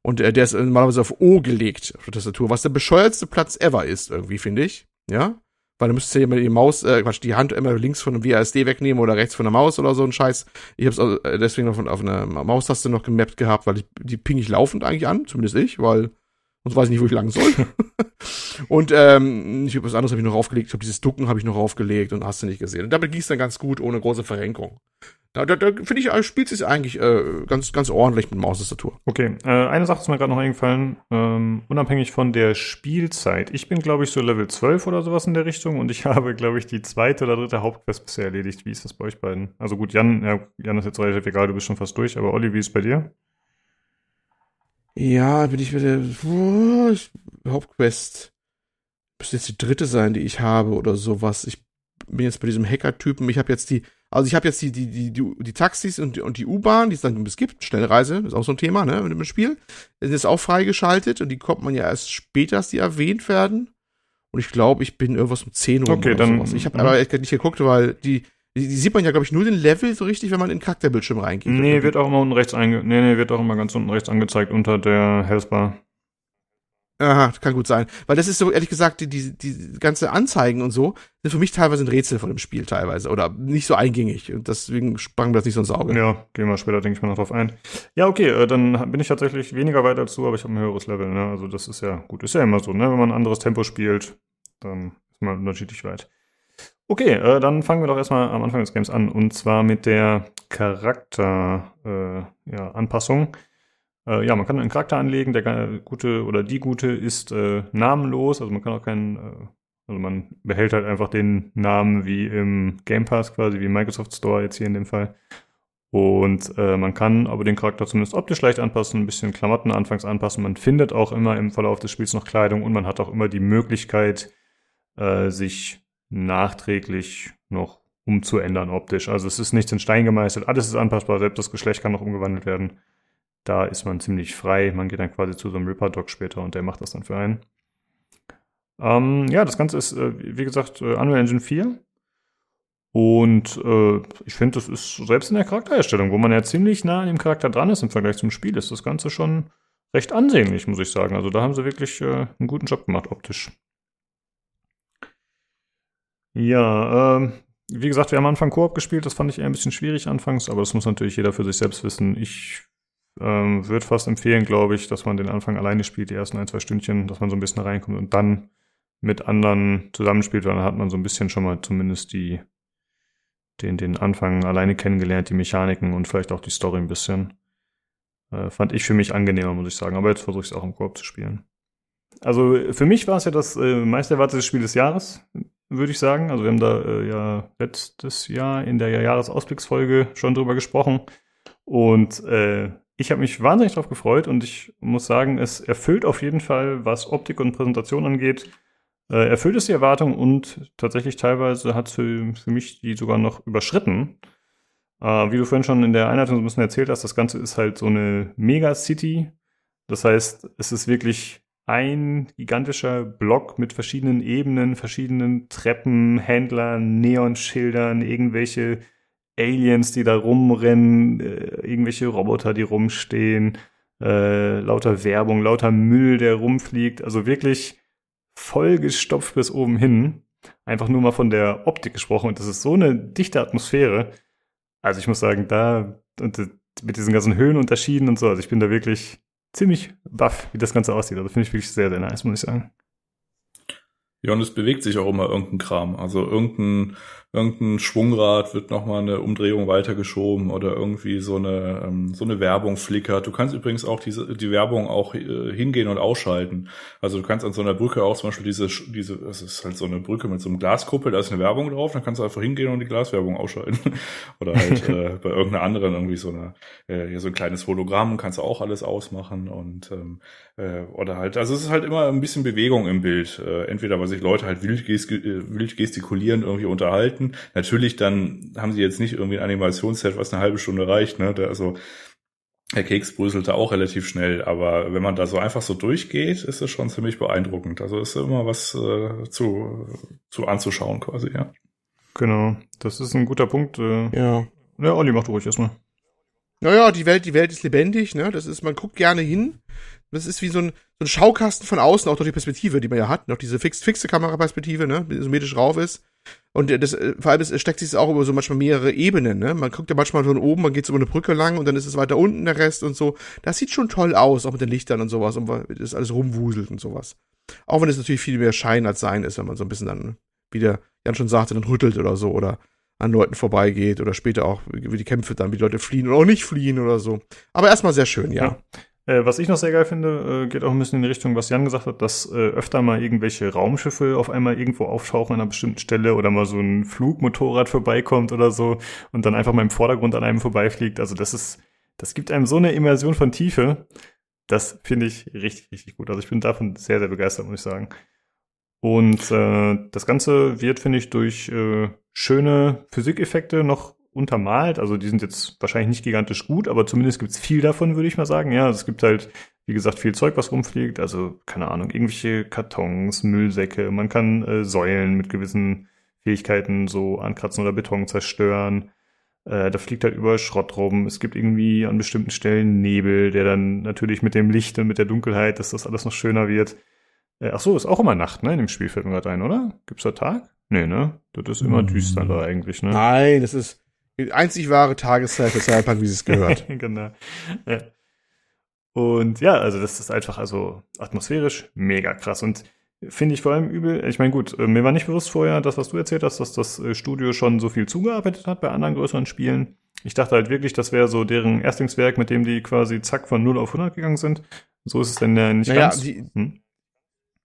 Und äh, der ist normalerweise auf O gelegt, auf der Tastatur, was der bescheuertste Platz ever ist, irgendwie, finde ich. Ja? Weil du müsstest ja immer die Maus, äh, Quatsch, die Hand immer links von einem W A S D wegnehmen oder rechts von der Maus oder so ein Scheiß. Ich hab's also deswegen noch von, auf einer Maustaste noch gemappt gehabt, weil ich, die ping ich laufend eigentlich an, zumindest ich, weil sonst weiß ich nicht, wo ich lang soll. Und ähm, ich habe was anderes habe ich noch raufgelegt. Ich habe dieses Ducken habe ich noch raufgelegt und hast du nicht gesehen. Und damit ging es dann ganz gut, ohne große Verrenkung. Da, da, da finde ich, spielt es eigentlich äh, ganz, ganz ordentlich mit Maustastatur. Okay, äh, eine Sache ist mir gerade noch eingefallen, ähm, unabhängig von der Spielzeit. Ich bin, glaube ich, so Level zwölf oder sowas in der Richtung und ich habe, glaube ich, die zweite oder dritte Hauptquest bisher erledigt. Wie ist das bei euch beiden? Also gut, Jan, ja, Jan ist jetzt relativ egal, du bist schon fast durch, aber Olli, wie ist es bei dir? Ja, bin ich mit der oh, ich, Hauptquest. Müsste jetzt die dritte sein, die ich habe oder sowas. Ich bin jetzt bei diesem Hacker-Typen. Ich habe jetzt die Also ich habe jetzt die die die die, die Taxis und, und die U-Bahn, die es dann es gibt, Schnellreise, ist auch so ein Thema, ne, mit dem Spiel, ist jetzt auch freigeschaltet und die kommt man ja erst später, dass die erwähnt werden. Und ich glaube, ich bin irgendwas um zehn Uhr okay, oder dann, sowas. Ich habe ja. aber echt nicht geguckt, weil die, die die sieht man ja, glaube ich, nur den Level so richtig, wenn man in den Charakterbildschirm reingeht. Nee, irgendwie. wird auch immer unten rechts einge nee, nee, wird auch immer ganz unten rechts angezeigt unter der Healthbar. Aha, kann gut sein. Weil das ist so, ehrlich gesagt, die, die, die ganze Anzeigen und so sind für mich teilweise ein Rätsel von dem Spiel teilweise oder nicht so eingängig. Und deswegen sprang mir das nicht so ins Auge. Ja, gehen wir später, denke ich mal, noch drauf ein. Ja, okay, dann bin ich tatsächlich weniger weit als du, aber ich habe ein höheres Level. Ne? Also das ist ja gut, ist ja immer so, ne? Wenn man ein anderes Tempo spielt, dann ist man unterschiedlich weit. Okay, äh, dann fangen wir doch erstmal am Anfang des Games an. Und zwar mit der Charakter, äh, ja, Anpassung. Ja, man kann einen Charakter anlegen, der gute oder die gute ist äh, namenlos, also man kann auch keinen, äh, also man behält halt einfach den Namen wie im Game Pass quasi, wie im Microsoft Store jetzt hier in dem Fall. Und äh, man kann aber den Charakter zumindest optisch leicht anpassen, ein bisschen Klamotten anfangs anpassen. Man findet auch immer im Verlauf des Spiels noch Kleidung und man hat auch immer die Möglichkeit, äh, sich nachträglich noch umzuändern optisch. Also es ist nichts in Stein gemeißelt, alles ist anpassbar, selbst das Geschlecht kann noch umgewandelt werden. Da ist man ziemlich frei. Man geht dann quasi zu so einem Ripper-Doc später und der macht das dann für einen. Ähm, ja, das Ganze ist, äh, wie gesagt, äh, Unreal Engine vier. Und äh, ich finde, das ist selbst in der Charaktererstellung, wo man ja ziemlich nah an dem Charakter dran ist im Vergleich zum Spiel, ist das Ganze schon recht ansehnlich, muss ich sagen. Also da haben sie wirklich äh, einen guten Job gemacht, optisch. Ja, äh, wie gesagt, wir haben am Anfang Koop gespielt. Das fand ich eher ein bisschen schwierig anfangs, aber das muss natürlich jeder für sich selbst wissen. Ich Ähm, würde fast empfehlen, glaube ich, dass man den Anfang alleine spielt, die ersten ein, zwei Stündchen, dass man so ein bisschen reinkommt und dann mit anderen zusammenspielt, weil dann hat man so ein bisschen schon mal zumindest die, den, den Anfang alleine kennengelernt, die Mechaniken und vielleicht auch die Story ein bisschen. Äh, fand ich für mich angenehmer, muss ich sagen. Aber jetzt versuche ich es auch im Koop zu spielen. Also für mich war es ja das äh, meist erwartete Spiel des Jahres, würde ich sagen. Also wir haben da äh, ja letztes Jahr in der Jahresausblicksfolge schon drüber gesprochen. Und äh, Ich habe mich wahnsinnig drauf gefreut und ich muss sagen, es erfüllt auf jeden Fall, was Optik und Präsentation angeht, äh, erfüllt es die Erwartung und tatsächlich teilweise hat es für, für mich die sogar noch überschritten. Äh, wie du vorhin schon in der Einleitung so ein bisschen erzählt hast, das Ganze ist halt so eine Megacity. Das heißt, es ist wirklich ein gigantischer Block mit verschiedenen Ebenen, verschiedenen Treppen, Händlern, Neonschildern, irgendwelche Aliens, die da rumrennen, äh, irgendwelche Roboter, die rumstehen, äh, lauter Werbung, lauter Müll, der rumfliegt. Also wirklich vollgestopft bis oben hin. Einfach nur mal von der Optik gesprochen. Und das ist so eine dichte Atmosphäre. Also ich muss sagen, da und mit diesen ganzen Höhenunterschieden und so. Also ich bin da wirklich ziemlich baff, wie das Ganze aussieht. Also finde ich wirklich sehr, sehr nice, muss ich sagen. Ja, und es bewegt sich auch immer irgendein Kram. Also irgendein, irgendein Schwungrad wird nochmal eine Umdrehung weitergeschoben oder irgendwie so eine, so eine Werbung flickert. Du kannst übrigens auch diese, die Werbung auch hingehen und ausschalten. Also du kannst an so einer Brücke auch zum Beispiel diese, diese, das ist halt so eine Brücke mit so einem Glaskuppel, da ist eine Werbung drauf, dann kannst du einfach hingehen und die Glaswerbung ausschalten. Oder halt äh, bei irgendeiner anderen irgendwie so eine, äh, so ein kleines Hologramm kannst du auch alles ausmachen und, ähm, äh, oder halt, also es ist halt immer ein bisschen Bewegung im Bild. Äh, entweder weil sich Leute halt wild, gestik- wild gestikulierend irgendwie unterhalten. Natürlich, dann haben sie jetzt nicht irgendwie ein Animationsset, was eine halbe Stunde reicht, ne? Da, also der Keks bröselte auch relativ schnell, aber wenn man da so einfach so durchgeht, ist das schon ziemlich beeindruckend. Also ist immer was äh, zu, zu anzuschauen quasi, ja. Genau, das ist ein guter Punkt. Äh, ja. Ja, Olli, mach du ruhig erstmal. Naja, die Welt, die Welt ist lebendig, ne? Das ist, man guckt gerne hin. Das ist wie so ein, so ein Schaukasten von außen, auch durch die Perspektive, die man ja hat, noch diese fix, fixe Kameraperspektive, ne, die isometrisch rauf ist. Und das, vor allem ist, steckt sich auch über so manchmal mehrere Ebenen, ne. Man guckt ja manchmal von oben, man geht so über eine Brücke lang und dann ist es weiter unten der Rest und so. Das sieht schon toll aus, auch mit den Lichtern und sowas, und das alles rumwuselt und sowas. Auch wenn es natürlich viel mehr Schein als Sein ist, wenn man so ein bisschen dann, wie der Jan schon sagte, dann rüttelt oder so oder an Leuten vorbeigeht oder später auch, wie die Kämpfe dann, wie die Leute fliehen oder auch nicht fliehen oder so. Aber erstmal sehr schön, ja. ja. Äh, was ich noch sehr geil finde, äh, geht auch ein bisschen in die Richtung, was Jan gesagt hat, dass äh, öfter mal irgendwelche Raumschiffe auf einmal irgendwo auftauchen an einer bestimmten Stelle oder mal so ein Flugmotorrad vorbeikommt oder so und dann einfach mal im Vordergrund an einem vorbeifliegt. Also das ist, das gibt einem so eine Immersion von Tiefe. Das finde ich richtig, richtig gut. Also ich bin davon sehr, sehr begeistert, muss ich sagen. Und äh, das Ganze wird, finde ich, durch äh, schöne Physikeffekte noch untermalt. Also die sind jetzt wahrscheinlich nicht gigantisch gut, aber zumindest gibt es viel davon, würde ich mal sagen. Ja, also es gibt halt, wie gesagt, viel Zeug, was rumfliegt. Also, keine Ahnung, irgendwelche Kartons, Müllsäcke. Man kann äh, Säulen mit gewissen Fähigkeiten so ankratzen oder Beton zerstören. Da fliegt halt über Schrott rum. Es gibt irgendwie an bestimmten Stellen Nebel, der dann natürlich mit dem Licht und mit der Dunkelheit, dass das alles noch schöner wird. Äh, ach so, ist auch immer Nacht, ne? In dem Spiel fällt mir gerade ein, oder? Gibt's da Tag? Nee, ne? Das ist immer düster da eigentlich, ne? Nein, das ist die einzig wahre Tageszeit für Cyberpunk, wie es gehört. Genau. Ja. Und ja, also das ist einfach also atmosphärisch mega krass und finde ich vor allem übel. Ich meine, gut, mir war nicht bewusst vorher, dass, was du erzählt hast, dass das Studio schon so viel zugearbeitet hat bei anderen größeren Spielen. Ich dachte halt wirklich, das wäre so deren Erstlingswerk, mit dem die quasi zack von null auf hundert gegangen sind. So ist es denn ja nicht naja, ganz. Die, hm?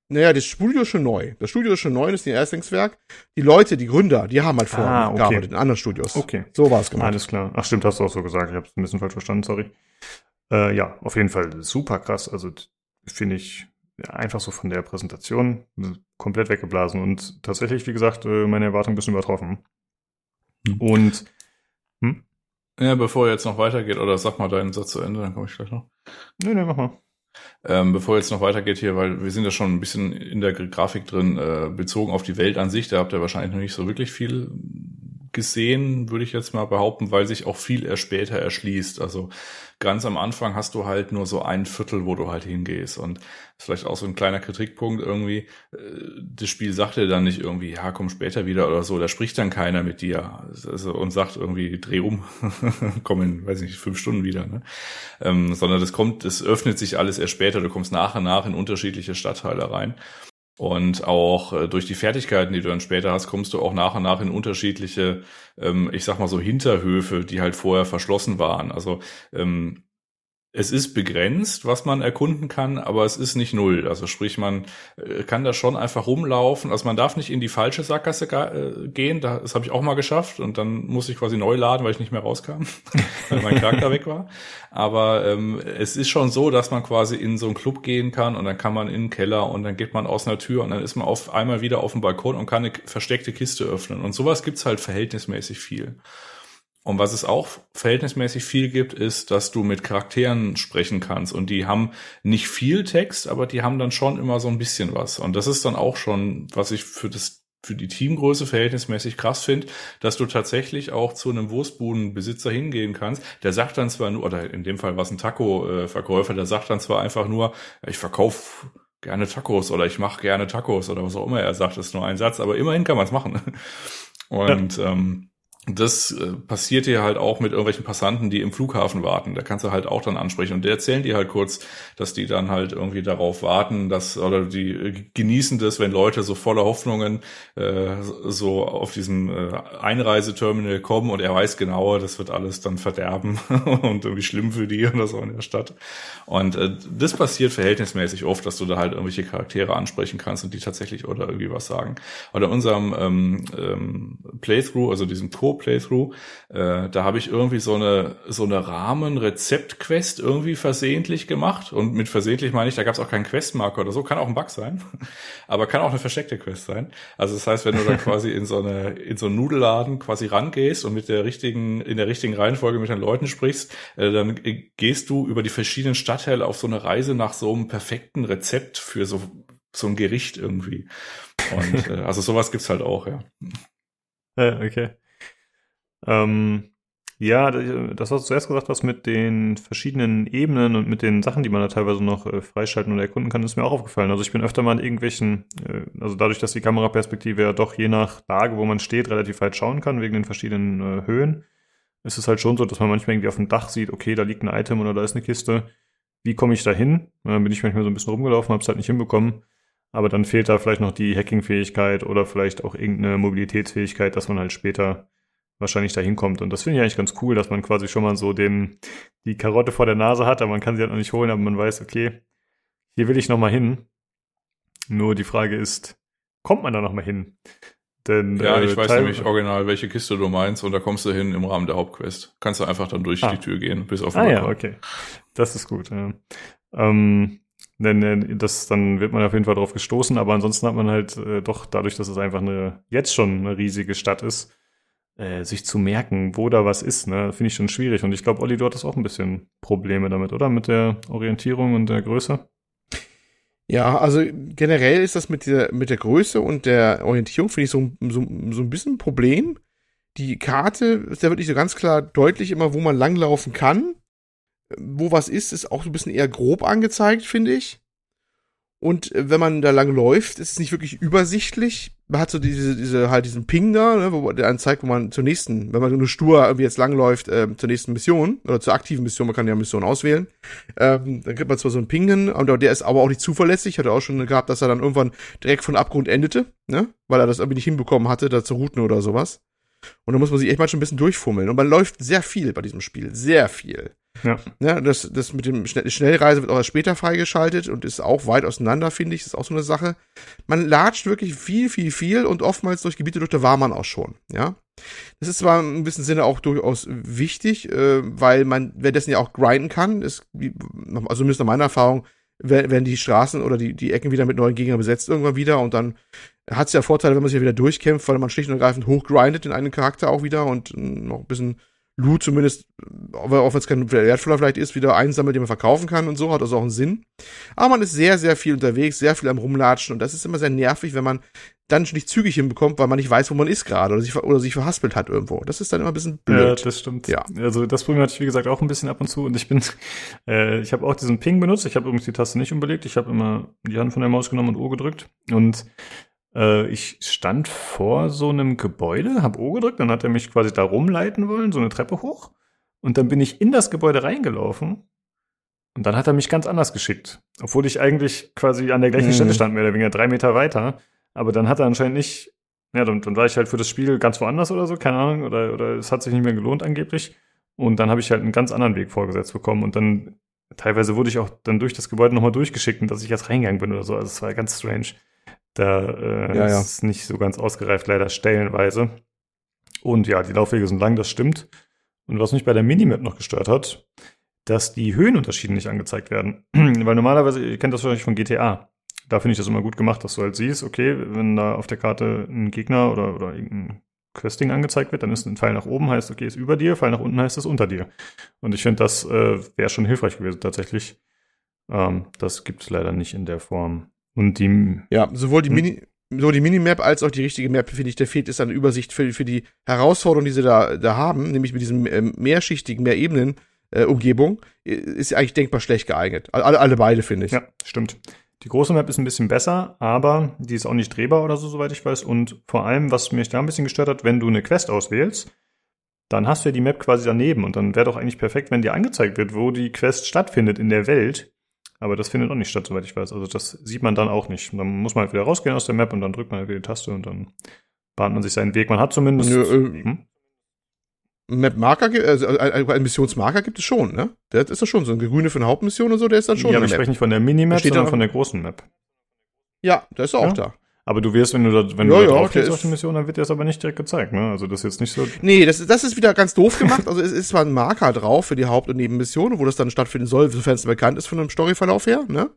Naja, das Studio ist schon neu. Das Studio ist schon neu, das ist ihr Erstlingswerk. Die Leute, die Gründer, die haben halt vorher ah, okay. gearbeitet in anderen Studios. Okay. So war es gemacht. Alles klar. Ach stimmt, hast du auch so gesagt. Ich habe es ein bisschen falsch verstanden, sorry. Äh, ja, auf jeden Fall super krass. Also finde ich... Ja, einfach so von der Präsentation komplett weggeblasen und tatsächlich, wie gesagt, meine Erwartungen ein bisschen übertroffen. Hm. Und hm? Ja, bevor jetzt noch weitergeht, oder sag mal deinen Satz zu Ende, dann komme ich gleich noch. Nee, nee, mach mal. Ähm, bevor jetzt noch weitergeht hier, weil wir sind ja schon ein bisschen in der Grafik drin, äh, bezogen auf die Welt an sich, da habt ihr wahrscheinlich noch nicht so wirklich viel gesehen, würde ich jetzt mal behaupten, weil sich auch viel erst später erschließt. Also ganz am Anfang hast du halt nur so ein Viertel, wo du halt hingehst. Und vielleicht auch so ein kleiner Kritikpunkt irgendwie, das Spiel sagt dir dann nicht irgendwie, ja, komm später wieder oder so, da spricht dann keiner mit dir und sagt irgendwie, dreh um, komm in, weiß nicht, fünf Stunden wieder, ne? Ähm, sondern das kommt, es öffnet sich alles erst später, du kommst nach und nach in unterschiedliche Stadtteile rein. Und auch äh, durch die Fertigkeiten, die du dann später hast, kommst du auch nach und nach in unterschiedliche, ähm, ich sag mal so Hinterhöfe, die halt vorher verschlossen waren. Also ähm, es ist begrenzt, was man erkunden kann, aber es ist nicht null. Also sprich, man äh, kann da schon einfach rumlaufen. Also man darf nicht in die falsche Sackgasse ga- äh, gehen. Das habe ich auch mal geschafft und dann musste ich quasi neu laden, weil ich nicht mehr rauskam, weil mein Charakter weg war. Aber ähm, es ist schon so, dass man quasi in so einen Club gehen kann und dann kann man in den Keller und dann geht man aus einer Tür und dann ist man auf einmal wieder auf dem Balkon und kann eine versteckte Kiste öffnen. Und sowas gibt's halt verhältnismäßig viel. Und was es auch verhältnismäßig viel gibt, ist, dass du mit Charakteren sprechen kannst. Und die haben nicht viel Text, aber die haben dann schon immer so ein bisschen was. Und das ist dann auch schon, was ich für das für die Teamgröße verhältnismäßig krass finde, dass du tatsächlich auch zu einem Wurstbudenbesitzer hingehen kannst. Der sagt dann zwar nur, oder in dem Fall war es ein Taco-Verkäufer, der sagt dann zwar einfach nur, ich verkaufe gerne Tacos oder ich mache gerne Tacos oder was auch immer. Er sagt, das ist nur ein Satz, aber immerhin kann man es machen. Und ja. ähm, Das äh, passiert dir halt auch mit irgendwelchen Passanten, die im Flughafen warten. Da kannst du halt auch dann ansprechen. Und die erzählen dir halt kurz, dass die dann halt irgendwie darauf warten, dass oder die äh, genießen das, wenn Leute so voller Hoffnungen äh, so auf diesem äh, Einreiseterminal kommen und er weiß genau, das wird alles dann verderben und irgendwie schlimm für die oder so in der Stadt. Und äh, das passiert verhältnismäßig oft, dass du da halt irgendwelche Charaktere ansprechen kannst und die tatsächlich oder irgendwie was sagen. Oder unserem ähm, ähm, Playthrough, also diesem Co- Playthrough, äh, da habe ich irgendwie so eine so eine Rahmen-Rezept-Quest irgendwie versehentlich gemacht und mit versehentlich meine ich, da gab es auch keinen Questmarker oder so, kann auch ein Bug sein, aber kann auch eine versteckte Quest sein. Also das heißt, wenn du da quasi in so eine in so einen Nudelladen quasi rangehst und mit der richtigen in der richtigen Reihenfolge mit den Leuten sprichst, äh, dann gehst du über die verschiedenen Stadtteile auf so eine Reise nach so einem perfekten Rezept für so so ein Gericht irgendwie. Und äh, also sowas gibt's halt auch, ja. Ja, okay. Ähm, ja, das, was du zuerst gesagt hast mit den verschiedenen Ebenen und mit den Sachen, die man da teilweise noch äh, freischalten oder erkunden kann, ist mir auch aufgefallen. Also ich bin öfter mal in irgendwelchen, äh, also dadurch, dass die Kameraperspektive ja doch je nach Lage, wo man steht, relativ weit schauen kann, wegen den verschiedenen äh, Höhen, ist es halt schon so, dass man manchmal irgendwie auf dem Dach sieht, okay, da liegt ein Item oder da ist eine Kiste, wie komme ich da hin? Und dann bin ich manchmal so ein bisschen rumgelaufen, hab's halt nicht hinbekommen. Aber dann fehlt da vielleicht noch die Hacking-Fähigkeit oder vielleicht auch irgendeine Mobilitätsfähigkeit, dass man halt später wahrscheinlich da hinkommt. Und das finde ich eigentlich ganz cool, dass man quasi schon mal so den, die Karotte vor der Nase hat, aber man kann sie halt noch nicht holen, aber man weiß, okay, hier will ich nochmal hin. Nur die Frage ist, kommt man da nochmal hin? Denn, ja, ich äh, weiß Teil- nämlich original, welche Kiste du meinst, und da kommst du hin im Rahmen der Hauptquest. Kannst du einfach dann durch ah. die Tür gehen, bis auf den Ah Balkon. Ja, okay. Das ist gut, ja. Ähm... Denn das, dann wird man auf jeden Fall drauf gestoßen, aber ansonsten hat man halt äh, doch dadurch, dass es einfach eine jetzt schon eine riesige Stadt ist, äh, sich zu merken, wo da was ist, ne, finde ich schon schwierig. Und ich glaube, Olli, du hattest auch ein bisschen Probleme damit, oder? Mit der Orientierung und der Größe? Ja, also generell ist das mit der, mit der Größe und der Orientierung, finde ich, so, so, so ein bisschen ein Problem. Die Karte ist ja wirklich so ganz klar deutlich immer, wo man langlaufen kann. Wo was ist, ist auch so ein bisschen eher grob angezeigt, finde ich. Und wenn man da lang läuft, ist es nicht wirklich übersichtlich. Man hat so diese, diese halt diesen Ping da, ne, wo der anzeigt, wo man zur nächsten, wenn man nur stur irgendwie jetzt langläuft, äh, zur nächsten Mission oder zur aktiven Mission, man kann ja Missionen auswählen, ähm, dann kriegt man zwar so einen Ping hin, und der ist aber auch nicht zuverlässig. Ich hatte auch schon gehabt, dass er dann irgendwann direkt von Abgrund endete, ne, weil er das irgendwie nicht hinbekommen hatte, da zu routen oder sowas. Und da muss man sich echt mal schon ein bisschen durchfummeln. Und man läuft sehr viel bei diesem Spiel, sehr viel. Ja. ja, das das mit dem Schnell- Schnellreise wird auch erst später freigeschaltet und ist auch weit auseinander, finde ich. Das ist auch so eine Sache. Man latscht wirklich viel, viel, viel und oftmals durch Gebiete, durch da war man auch schon, ja. Das ist zwar im gewissen Sinne auch durchaus wichtig, äh, weil man währenddessen ja auch grinden kann. Ist, also zumindest nach meiner Erfahrung werden die Straßen oder die, die Ecken wieder mit neuen Gegnern besetzt irgendwann wieder, und dann hat es ja Vorteile, wenn man sich ja wieder durchkämpft, weil man schlicht und ergreifend hochgrindet in einen Charakter auch wieder und noch ein bisschen Loot zumindest, auch wenn es kein wertvoller vielleicht ist, wieder einsammelt, den man verkaufen kann und so, hat also auch einen Sinn. Aber man ist sehr, sehr viel unterwegs, sehr viel am Rumlatschen, und das ist immer sehr nervig, wenn man dann nicht zügig hinbekommt, weil man nicht weiß, wo man ist gerade oder sich, oder sich verhaspelt hat irgendwo. Das ist dann immer ein bisschen blöd. Ja, das stimmt. Ja. Also das Problem hatte ich, wie gesagt, auch ein bisschen ab und zu, und ich bin, äh, ich habe auch diesen Ping benutzt, ich habe übrigens die Taste nicht umbelegt, ich habe immer die Hand von der Maus genommen und O gedrückt, und ich stand vor so einem Gebäude, hab O gedrückt, dann hat er mich quasi da rumleiten wollen, so eine Treppe hoch. Und dann bin ich in das Gebäude reingelaufen. Und dann hat er mich ganz anders geschickt. Obwohl ich eigentlich quasi an der gleichen mhm. Stelle stand, mehr oder weniger drei Meter weiter. Aber dann hat er anscheinend nicht, ja, dann, dann war ich halt für das Spiel ganz woanders oder so, keine Ahnung, oder, oder es hat sich nicht mehr gelohnt angeblich. Und dann habe ich halt einen ganz anderen Weg vorgesetzt bekommen. Und dann teilweise wurde ich auch dann durch das Gebäude nochmal durchgeschickt, und dass ich jetzt reingegangen bin oder so. Also es war ganz strange. Da äh, ja, ja. ist es nicht so ganz ausgereift, leider stellenweise. Und ja, die Laufwege sind lang, das stimmt. Und was mich bei der Minimap noch gestört hat, dass die Höhenunterschiede nicht angezeigt werden. Weil normalerweise, ihr kennt das wahrscheinlich von G T A, da finde ich das immer gut gemacht, dass du halt siehst, okay, wenn da auf der Karte ein Gegner oder, oder irgendein Questing angezeigt wird, dann ist ein Pfeil nach oben, heißt, okay, ist über dir, Pfeil nach unten heißt, ist unter dir. Und ich finde, das äh, wäre schon hilfreich gewesen, tatsächlich. Ähm, das gibt es leider nicht in der Form. Und die, ja, sowohl die Mini, sowohl die Minimap als auch die richtige Map, finde ich, da fehlt es an Übersicht für, für die Herausforderung, die sie da, da haben, nämlich mit diesem äh, mehrschichtigen, mehr Ebenen, äh, Umgebung, ist sie eigentlich denkbar schlecht geeignet. Alle, alle beide, finde ich. Ja, stimmt. Die große Map ist ein bisschen besser, aber die ist auch nicht drehbar oder so, soweit ich weiß. Und vor allem, was mich da ein bisschen gestört hat, wenn du eine Quest auswählst, dann hast du ja die Map quasi daneben, und dann wäre doch eigentlich perfekt, wenn dir angezeigt wird, wo die Quest stattfindet in der Welt. Aber das findet auch nicht statt, soweit ich weiß. Also das sieht man dann auch nicht. Und dann muss man halt wieder rausgehen aus der Map, und dann drückt man halt wieder die Taste, und dann bahnt man sich seinen Weg. Man hat zumindest... Nö, äh, hm? Map-Marker, also einen Missionsmarker gibt es schon, ne? Der ist doch schon so ein grüne für eine Hauptmission und so, der ist dann schon. Ja, aber ich spreche nicht von der Minimap, sondern von der großen Map. Ja, der ist auch ja. da. Aber du wirst, wenn du da, wenn ja, du da ja, drauf gehst auf die Mission, dann wird dir das aber nicht direkt gezeigt, ne? Also das ist jetzt nicht so... Nee, das, das ist wieder ganz doof gemacht. Also es ist zwar ein Marker drauf für die Haupt- und Nebenmission, wo das dann stattfinden soll, sofern es bekannt ist von einem Storyverlauf her, ne?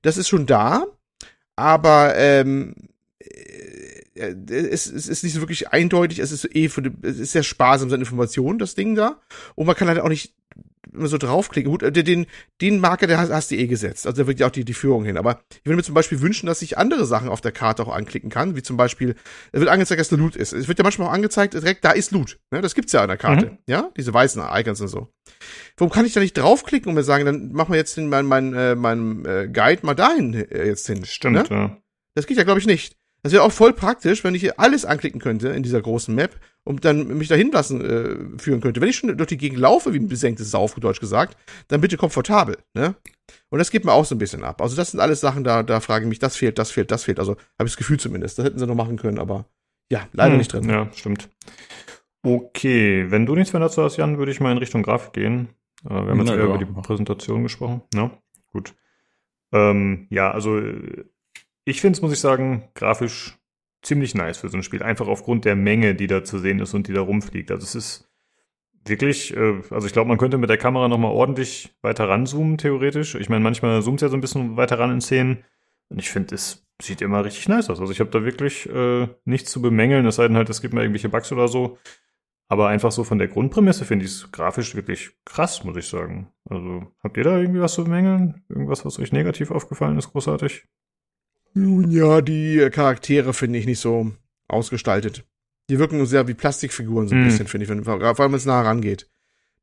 Das ist schon da, aber ähm, es, es ist nicht so wirklich eindeutig. Es ist eh für die, es ist sehr sparsam an Informationen, das Ding da. Und man kann halt auch nicht immer so draufklicken. Gut, den, den Marker, der hast, hast du eh gesetzt. Also da wird ja auch die, die Führung hin. Aber ich würde mir zum Beispiel wünschen, dass ich andere Sachen auf der Karte auch anklicken kann, wie zum Beispiel, es wird angezeigt, dass da Loot ist. Es wird ja manchmal auch angezeigt, direkt, da ist Loot. Ne? Das gibt's ja an der Karte. Mhm. Ja, diese weißen Icons und so. Warum kann ich da nicht draufklicken und mir sagen, dann machen wir jetzt den, mein, mein, äh, mein äh, Guide mal dahin äh, jetzt hin. Stimmt, ne? Ja. Das geht ja, glaube ich, nicht. Das wäre auch voll praktisch, wenn ich hier alles anklicken könnte in dieser großen Map und dann mich dahin lassen äh, führen könnte. Wenn ich schon durch die Gegend laufe, wie ein besenktes Sau, auf Deutsch gesagt, dann bitte komfortabel, ne? Und das geht mir auch so ein bisschen ab. Also das sind alles Sachen, da, da frage ich mich, das fehlt, das fehlt, das fehlt. Also habe ich das Gefühl zumindest. Das hätten sie noch machen können, aber ja, leider hm, nicht drin. Ja, stimmt. Okay, wenn du nichts mehr dazu hast, Jan, würde ich mal in Richtung Grafik gehen. Äh, wir haben jetzt eher ja. über die Präsentation gesprochen. Ja, gut. Ähm, ja, also ich finde es, muss ich sagen, grafisch ziemlich nice für so ein Spiel. Einfach aufgrund der Menge, die da zu sehen ist und die da rumfliegt. Also es ist wirklich, äh, also ich glaube, man könnte mit der Kamera nochmal ordentlich weiter ranzoomen, theoretisch. Ich meine, manchmal zoomt es ja so ein bisschen weiter ran in Szenen. Und ich finde, es sieht immer richtig nice aus. Also ich habe da wirklich äh, nichts zu bemängeln, es sei denn halt, es gibt mal irgendwelche Bugs oder so. Aber einfach so von der Grundprämisse finde ich es grafisch wirklich krass, muss ich sagen. Also habt ihr da irgendwie was zu bemängeln? Irgendwas, was euch negativ aufgefallen ist, großartig? Nun ja, die Charaktere finde ich nicht so ausgestaltet. Die wirken sehr wie Plastikfiguren so ein mm. bisschen, finde ich, wenn, vor allem wenn es nah rangeht.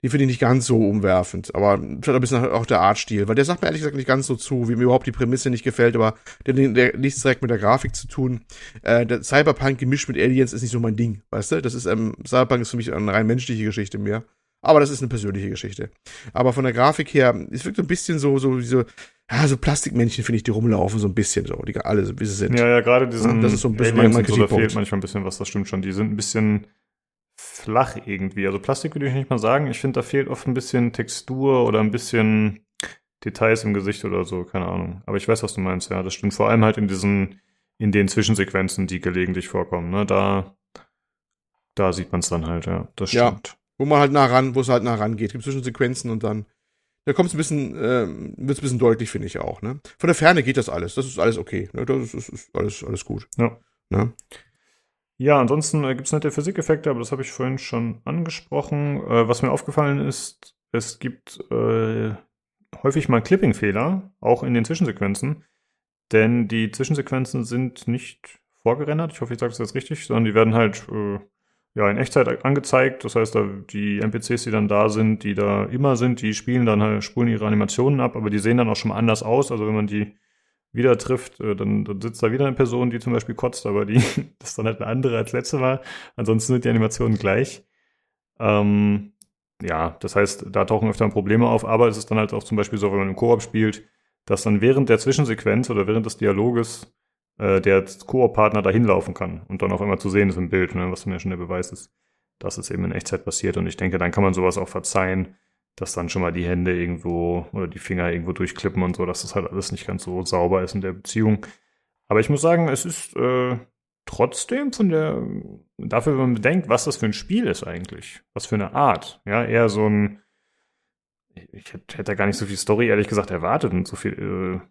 Die finde ich nicht ganz so umwerfend, aber vielleicht ein bisschen auch der Artstil, weil der sagt mir ehrlich gesagt nicht ganz so zu, wie mir überhaupt die Prämisse nicht gefällt, aber der hat nichts direkt mit der Grafik zu tun. Äh, der Cyberpunk gemischt mit Aliens ist nicht so mein Ding, weißt du? Das ist, ähm, Cyberpunk ist für mich eine rein menschliche Geschichte mehr, aber das ist eine persönliche Geschichte. Aber von der Grafik her, es wirkt ein bisschen so, so diese, ja, so Plastikmännchen, finde ich, die rumlaufen, so ein bisschen so, die alle so, wie sie sind. Ja, ja, gerade diesen, das ist so ein bisschen Aliens mein Kritikpunkt. So, da fehlt manchmal ein bisschen was, das stimmt schon, die sind ein bisschen flach irgendwie. Also Plastik würde ich nicht mal sagen. Ich finde, da fehlt oft ein bisschen Textur oder ein bisschen Details im Gesicht oder so. Keine Ahnung. Aber ich weiß, was du meinst. Ja, das stimmt. Vor allem halt in diesen, in den Zwischensequenzen, die gelegentlich vorkommen. Ne? Da, da sieht man es dann halt. Ja, das stimmt. Ja, wo man halt nah ran, wo es halt nah rangeht. Es gibt Zwischensequenzen und dann da kommt es ein bisschen, ähm, wird es ein bisschen deutlich, finde ich auch. Ne? Von der Ferne geht das alles. Das ist alles okay. Ne? Das ist, ist alles, alles gut. Ja. Ne? Ja, ansonsten äh, gibt es nette Physikeffekte, aber das habe ich vorhin schon angesprochen. Äh, was mir aufgefallen ist, es gibt äh, häufig mal Clipping-Fehler, auch in den Zwischensequenzen. Denn die Zwischensequenzen sind nicht vorgerendert, ich hoffe, ich sage das jetzt richtig, sondern die werden halt äh, ja, in Echtzeit angezeigt. Das heißt, die N P Cs, die dann da sind, die da immer sind, die spielen dann halt, spulen ihre Animationen ab, aber die sehen dann auch schon mal anders aus. Also wenn man die wieder trifft, dann, dann sitzt da wieder eine Person, die zum Beispiel kotzt, aber die das ist dann halt eine andere als letzte war. Ansonsten sind die Animationen gleich. Ähm, ja, das heißt, da tauchen öfter Probleme auf, aber es ist dann halt auch zum Beispiel so, wenn man im Koop spielt, dass dann während der Zwischensequenz oder während des Dialoges äh, der Koop-Partner dahin laufen kann und dann auf einmal zu sehen ist im Bild, ne, was mir schon der Beweis ist, dass es eben in Echtzeit passiert. Und ich denke, dann kann man sowas auch verzeihen, dass dann schon mal die Hände irgendwo oder die Finger irgendwo durchklippen und so, dass das halt alles nicht ganz so sauber ist in der Beziehung. Aber ich muss sagen, es ist äh, trotzdem von der, dafür, wenn man bedenkt, was das für ein Spiel ist eigentlich, was für eine Art, ja, eher so ein, ich hätte da gar nicht so viel Story, ehrlich gesagt, erwartet und so viel, äh,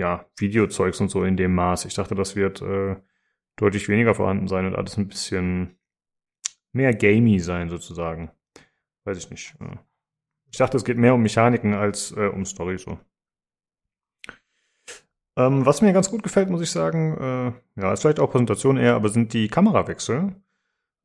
ja, Videozeugs und so in dem Maß. Ich dachte, das wird äh, deutlich weniger vorhanden sein und alles ein bisschen mehr gamey sein sozusagen. Weiß ich nicht, ja. Ich dachte, es geht mehr um Mechaniken als äh, um Story so. Ähm, was mir ganz gut gefällt, muss ich sagen, äh, ja, ist vielleicht auch Präsentation eher, aber sind die Kamerawechsel.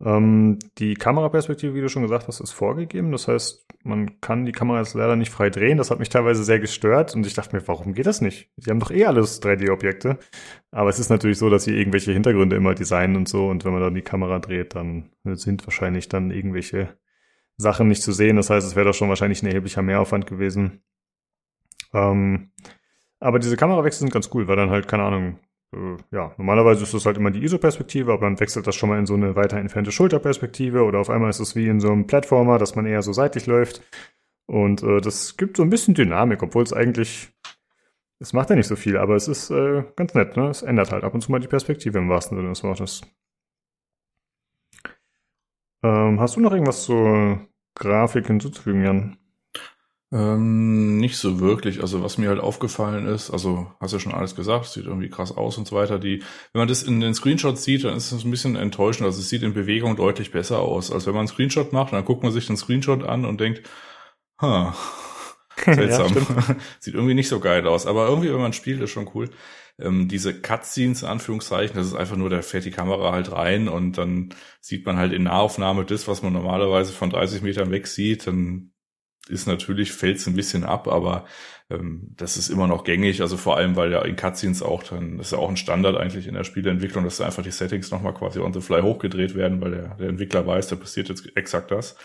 Ähm, die Kameraperspektive, wie du schon gesagt hast, ist vorgegeben. Das heißt, man kann die Kamera jetzt leider nicht frei drehen. Das hat mich teilweise sehr gestört und ich dachte mir, warum geht das nicht? Sie haben doch eh alles drei D-Objekte. Aber es ist natürlich so, dass sie irgendwelche Hintergründe immer designen und so. Und wenn man dann die Kamera dreht, dann sind wahrscheinlich dann irgendwelche Sachen nicht zu sehen. Das heißt, es wäre doch schon wahrscheinlich ein erheblicher Mehraufwand gewesen. Ähm, aber diese Kamerawechsel sind ganz cool, weil dann halt, keine Ahnung, äh, ja, normalerweise ist das halt immer die I S O-Perspektive, aber dann wechselt das schon mal in so eine weiter entfernte Schulterperspektive oder auf einmal ist es wie in so einem Plattformer, dass man eher so seitlich läuft. Und äh, das gibt so ein bisschen Dynamik, obwohl es eigentlich, es macht ja nicht so viel, aber es ist äh, ganz nett, ne? Es ändert halt ab und zu mal die Perspektive im wahrsten Sinne des Wortes. Hast du noch irgendwas zur Grafik hinzuzufügen, Jan? Ähm, nicht so wirklich. Also was mir halt aufgefallen ist, also hast ja schon alles gesagt, sieht irgendwie krass aus und so weiter. Die, wenn man das in den Screenshots sieht, dann ist es ein bisschen enttäuschend. Also es sieht in Bewegung deutlich besser aus. Als wenn man einen Screenshot macht, dann guckt man sich den Screenshot an und denkt, ha, seltsam. Ja, sieht irgendwie nicht so geil aus. Aber irgendwie, wenn man spielt, ist schon cool. Ähm, diese Cutscenes, in Anführungszeichen, das ist einfach nur, da fährt die Kamera halt rein und dann sieht man halt in Nahaufnahme das, was man normalerweise von dreißig Metern weg sieht, dann ist natürlich, fällt es ein bisschen ab, aber ähm, das ist immer noch gängig, also vor allem, weil ja in Cutscenes auch dann, das ist ja auch ein Standard eigentlich in der Spieleentwicklung, dass da einfach die Settings nochmal quasi on the fly hochgedreht werden, weil der, der Entwickler weiß, da passiert jetzt exakt das.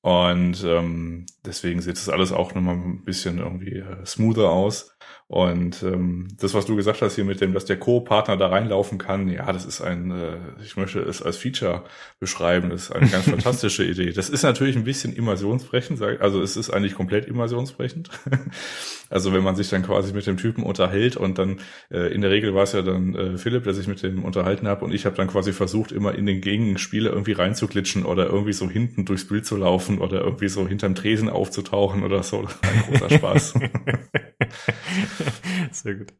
Und ähm, deswegen sieht das alles auch nochmal ein bisschen irgendwie äh, smoother aus. Und ähm, das, was du gesagt hast hier mit dem, dass der Co-Partner da reinlaufen kann, ja, das ist ein, äh, ich möchte es als Feature beschreiben, das ist eine ganz fantastische Idee. Das ist natürlich ein bisschen immersionsbrechend, also es ist eigentlich komplett immersionsbrechend. Also wenn man sich dann quasi mit dem Typen unterhält und dann, äh, in der Regel war es ja dann äh, Philipp, der sich mit dem unterhalten hat, und ich habe dann quasi versucht, immer in den Gegenspieler irgendwie reinzuglitschen oder irgendwie so hinten durchs Bild zu laufen oder irgendwie so hinterm Tresen aufzutauchen oder so. Das war ein großer Spaß. Sehr gut.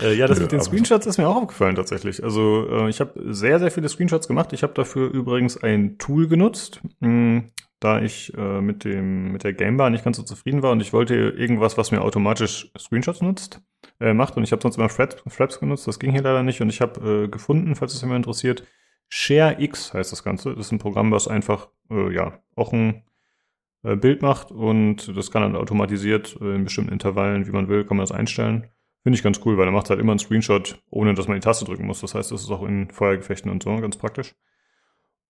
Äh, ja, das ja, mit den Screenshots ist mir auch aufgefallen tatsächlich. Also äh, ich habe sehr, sehr viele Screenshots gemacht. Ich habe dafür übrigens ein Tool genutzt, mh, da ich äh, mit dem mit der Gamebar nicht ganz so zufrieden war und ich wollte irgendwas, was mir automatisch Screenshots nutzt, äh, macht. Und ich habe sonst immer Fraps, Fraps genutzt. Das ging hier leider nicht. Und ich habe äh, gefunden, falls es jemand interessiert, ShareX heißt das Ganze. Das ist ein Programm, was einfach äh, ja auch ein Bild macht, und das kann dann automatisiert in bestimmten Intervallen, wie man will, kann man das einstellen. Finde ich ganz cool, weil er macht halt immer einen Screenshot, ohne dass man die Taste drücken muss. Das heißt, das ist auch in Feuergefechten und so ganz praktisch.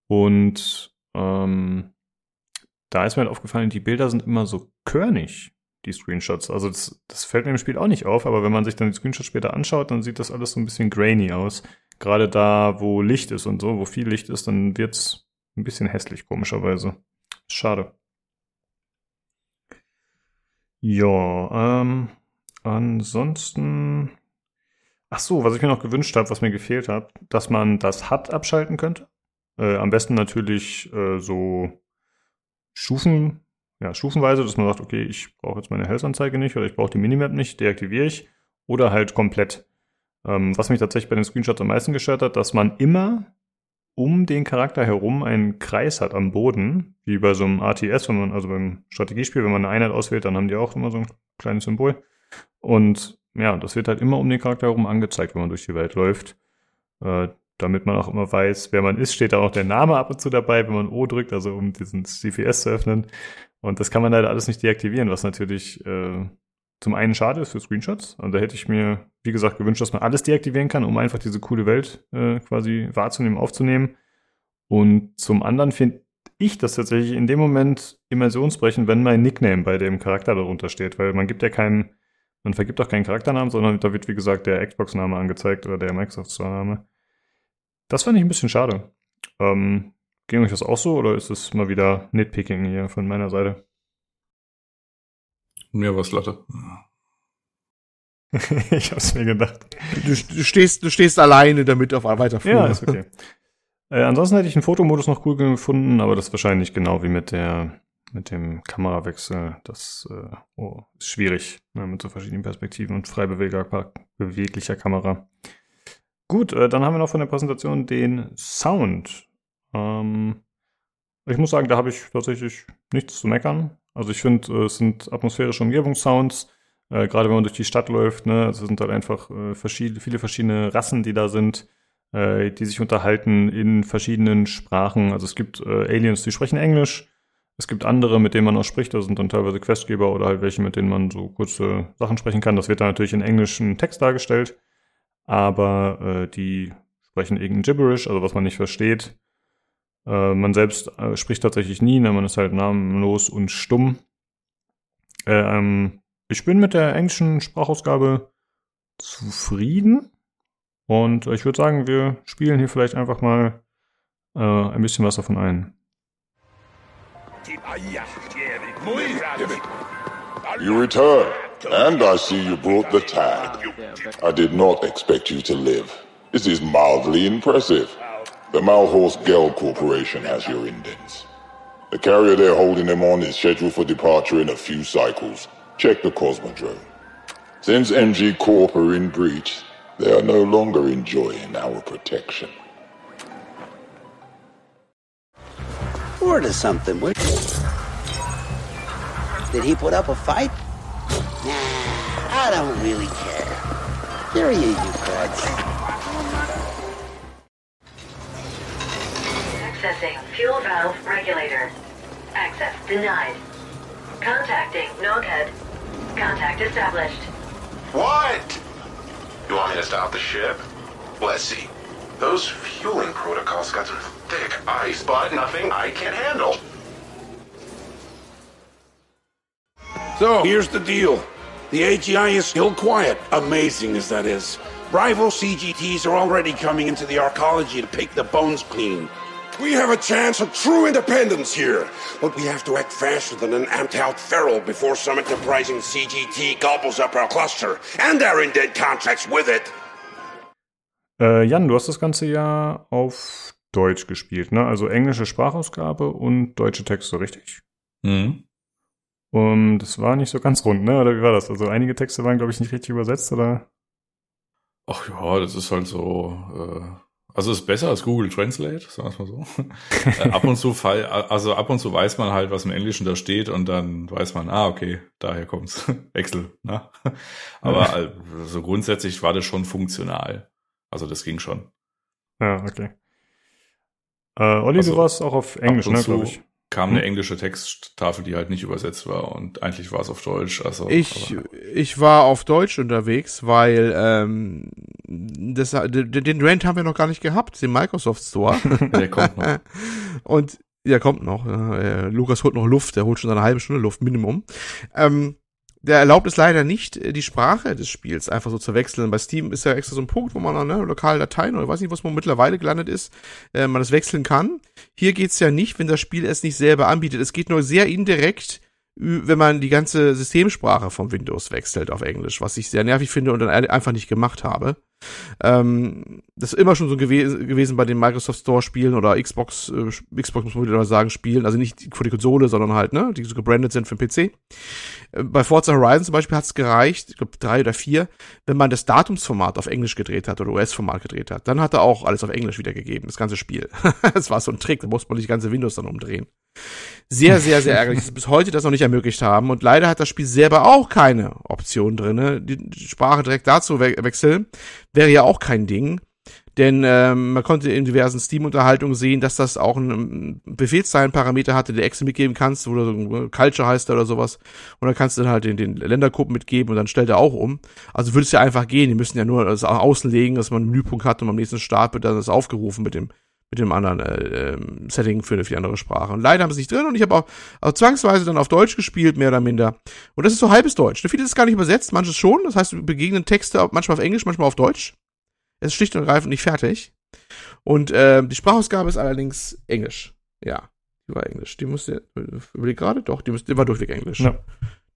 Und ähm, da ist mir halt aufgefallen, die Bilder sind immer so körnig, die Screenshots. Also das, das fällt mir im Spiel auch nicht auf, aber wenn man sich dann die Screenshots später anschaut, dann sieht das alles so ein bisschen grainy aus. Gerade da, wo Licht ist und so, wo viel Licht ist, dann wird's ein bisschen hässlich, komischerweise. Schade. Ja, ähm, ansonsten, ach so, was ich mir noch gewünscht habe, was mir gefehlt hat, dass man das H U D abschalten könnte. Äh, am besten natürlich äh, so Stufen, ja, stufenweise, dass man sagt, okay, ich brauche jetzt meine Health-Anzeige nicht oder ich brauche die Minimap nicht, deaktiviere ich, oder halt komplett. Ähm, was mich tatsächlich bei den Screenshots am meisten gestört hat, dass man immer um den Charakter herum einen Kreis hat am Boden, wie bei so einem R T S, wenn man, also beim Strategiespiel, wenn man eine Einheit auswählt, dann haben die auch immer so ein kleines Symbol. Und ja, das wird halt immer um den Charakter herum angezeigt, wenn man durch die Welt läuft. Äh, damit man auch immer weiß, wer man ist, steht da auch der Name ab und zu dabei, wenn man O drückt, also um diesen C P S zu öffnen. Und das kann man leider alles nicht deaktivieren, was natürlich äh, zum einen schade ist für Screenshots. Und da hätte ich mir, wie gesagt, gewünscht, dass man alles deaktivieren kann, um einfach diese coole Welt äh, quasi wahrzunehmen, aufzunehmen. Und zum anderen finde ich das tatsächlich in dem Moment immersionsbrechend, wenn mein Nickname bei dem Charakter darunter steht. Weil man gibt ja keinen, man vergibt auch keinen Charakternamen, sondern da wird, wie gesagt, der Xbox-Name angezeigt oder der Microsoft-Store-Name. Das fand ich ein bisschen schade. Ähm, ging euch das auch so oder ist es mal wieder Nitpicking hier von meiner Seite? Mir war's Latte. Ich hab's mir gedacht. Du, du, stehst, du stehst alleine damit auf Weiterführung. Ja, ist okay. Äh, ansonsten hätte ich den Fotomodus noch cool gefunden, aber das ist wahrscheinlich genau wie mit der mit dem Kamerawechsel. Das äh, oh, ist schwierig, ne, mit so verschiedenen Perspektiven und frei beweglicher Kamera. Gut, äh, dann haben wir noch von der Präsentation den Sound. Ähm, ich muss sagen, da habe ich tatsächlich nichts zu meckern. Also ich finde, es sind atmosphärische Umgebungssounds, äh, gerade wenn man durch die Stadt läuft, ne, es sind halt einfach äh, verschied- viele verschiedene Rassen, die da sind, äh, die sich unterhalten in verschiedenen Sprachen. Also es gibt äh, Aliens, die sprechen Englisch, es gibt andere, mit denen man auch spricht, da sind dann teilweise Questgeber oder halt welche, mit denen man so kurze Sachen sprechen kann. Das wird dann natürlich in englischem Text dargestellt, aber äh, die sprechen irgendein Gibberish, also was man nicht versteht. Äh, man selbst äh, spricht tatsächlich nie, ne? Man ist halt namenlos und stumm. Äh, ähm, ich bin mit der englischen Sprachausgabe zufrieden und äh, ich würde sagen, wir spielen hier vielleicht einfach mal äh, ein bisschen was davon ein. You return, and I see you brought the tag. I did not expect you to live. This is mildly impressive. The Malhorst Gel Corporation has your indents. The carrier they're holding him on is scheduled for departure in a few cycles. Check the Cosmodrome. Since M G Corp are in breach, they are no longer enjoying our protection. Order something, would you? Did he put up a fight? Nah, I don't really care. Here are you, you cards. Accessing fuel valve regulator. Access denied. Contacting Noghead. Contact established. What? You want me to stop the ship? Let's see. Those fueling protocols got some thick ice, but nothing I can handle. So, here's the deal. The A G I is still quiet. Amazing as that is. Rival C G Ts are already coming into the arcology to pick the bones clean. We have a chance of true independence here, but we have to act faster than an amped-out feral before some enterprising C G T gobbles up our cluster and our indent contracts with it. Äh, Jan, du hast das ganze Jahr auf Deutsch gespielt, ne? Also englische Sprachausgabe und deutsche Texte, richtig? Mhm. Um, das war nicht so ganz rund, ne? Oder wie war das? Also einige Texte waren, glaube ich, nicht richtig übersetzt, oder? Ach ja, das ist halt so... Äh Also ist besser als Google Translate, sagen wir es mal so. äh, ab und zu fall, also ab und zu weiß man halt, was im Englischen da steht und dann weiß man, ah, okay, daher kommt's. Excel, ne? Aber ja. So grundsätzlich war das schon funktional. Also das ging schon. Ja, okay. Äh, Olli, also, du warst auch auf Englisch, ne, glaube ich. Kam eine englische Texttafel, die halt nicht übersetzt war und eigentlich war es auf Deutsch. Also, ich, ich war auf Deutsch unterwegs, weil ähm, das, den Rant haben wir noch gar nicht gehabt, den Microsoft Store. Der kommt noch. Und der kommt noch. Lukas holt noch Luft, der holt schon eine halbe Stunde Luft, Minimum. Ähm, der erlaubt es leider nicht, die Sprache des Spiels einfach so zu wechseln. Bei Steam ist ja extra so ein Punkt, wo man an, ne, lokalen Dateien oder weiß nicht, was man mittlerweile gelandet ist, äh, man das wechseln kann. Hier geht's ja nicht, wenn das Spiel es nicht selber anbietet. Es geht nur sehr indirekt, wenn man die ganze Systemsprache vom Windows wechselt auf Englisch, was ich sehr nervig finde und dann einfach nicht gemacht habe. Ähm, das ist immer schon so gew- gewesen bei den Microsoft Store Spielen oder Xbox, äh, Xbox muss man wieder sagen, Spielen, also nicht für die Konsole, sondern halt, ne, die so gebrandet sind für den P C. Äh, bei Forza Horizon zum Beispiel hat es gereicht, ich glaube drei oder vier, wenn man das Datumsformat auf Englisch gedreht hat oder U S-Format gedreht hat, dann hat er auch alles auf Englisch wiedergegeben, das ganze Spiel. Das war so ein Trick, da muss man nicht die ganze Windows dann umdrehen. Sehr, sehr, sehr ärgerlich, dass sie bis heute das noch nicht ermöglicht haben und leider hat das Spiel selber auch keine Option drin, ne, die Sprache direkt dazu we- wechseln. Wäre ja auch kein Ding, denn ähm, man konnte in diversen Steam-Unterhaltungen sehen, dass das auch einen Befehlszeilenparameter hatte, der Excel mitgeben kannst, oder so Culture heißt oder sowas. Und dann kannst du dann halt den, den Ländercode mitgeben und dann stellt er auch um. Also würde es ja einfach gehen, die müssen ja nur das außen legen, dass man einen Menüpunkt hat und am nächsten Start wird dann das aufgerufen mit dem mit dem anderen äh, äh, Setting für, für die andere Sprache. Und leider haben sie es nicht drin und ich habe auch, auch zwangsweise dann auf Deutsch gespielt, mehr oder minder. Und das ist so halbes Deutsch. Vieles ist gar nicht übersetzt, manches schon. Das heißt, wir begegnen Texte manchmal auf Englisch, manchmal auf Deutsch. Es ist schlicht und ergreifend nicht fertig. Und äh, die Sprachausgabe ist allerdings Englisch. Ja, die war Englisch. Die musste, überleg gerade, doch, die, musste, die war durchweg Englisch. Ja.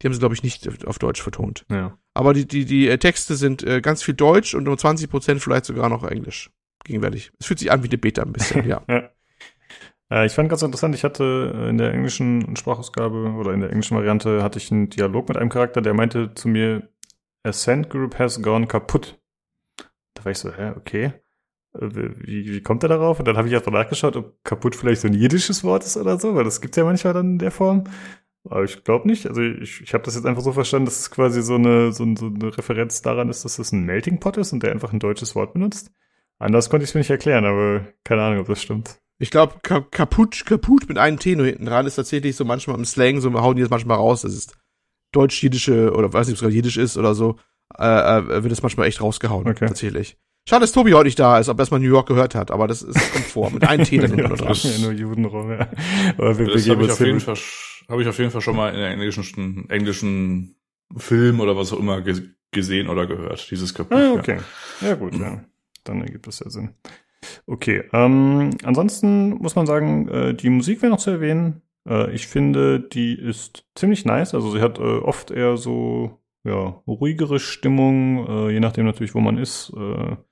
Die haben sie, glaube ich, nicht auf Deutsch vertont. Ja. Aber die, die, die Texte sind äh, ganz viel Deutsch und um zwanzig Prozent vielleicht sogar noch Englisch. Gegenwärtig. Es fühlt sich an wie eine Beta ein bisschen, ja. Ja. Äh, ich fand ganz interessant, ich hatte in der englischen Sprachausgabe oder in der englischen Variante hatte ich einen Dialog mit einem Charakter, der meinte zu mir, Ascent Group has gone kaputt. Da war ich so, hä, okay. Wie, wie kommt er darauf? Und dann habe ich erst mal nachgeschaut, ob kaputt vielleicht so ein jiddisches Wort ist oder so, weil das gibt es ja manchmal dann in der Form. Aber ich glaube nicht. Also ich, ich habe das jetzt einfach so verstanden, dass es quasi so eine, so, so eine Referenz daran ist, dass das ein Melting Pot ist und der einfach ein deutsches Wort benutzt. Anders konnte ich es mir nicht erklären, aber keine Ahnung, ob das stimmt. Ich glaube, ka- kaputt, kaputt mit einem T nur hinten dran ist tatsächlich so manchmal im Slang, so hauen die das manchmal raus, das ist deutsch-jiddische, oder weiß nicht, ob es gerade jiddisch ist oder so, äh, äh, wird das manchmal echt rausgehauen, okay. Tatsächlich. Schade, dass Tobi heute nicht da ist, ob das mal New York gehört hat, aber das ist kommt vor, mit einem T hinten dran. Das sind ja nur Juden rum, ja. Aber wir, das habe ich, hab ich auf jeden Fall schon mal in der englischen, englischen Film oder was auch immer g- gesehen oder gehört, dieses kaputt. Ah, okay, ja, ja gut, mhm. Ja. Dann ergibt das ja Sinn. Okay, ähm, ansonsten muss man sagen, äh, die Musik wäre noch zu erwähnen. Äh, ich finde, die ist ziemlich nice. Also sie hat äh, oft eher so ja, ruhigere Stimmung, äh, je nachdem natürlich, wo man ist. Äh,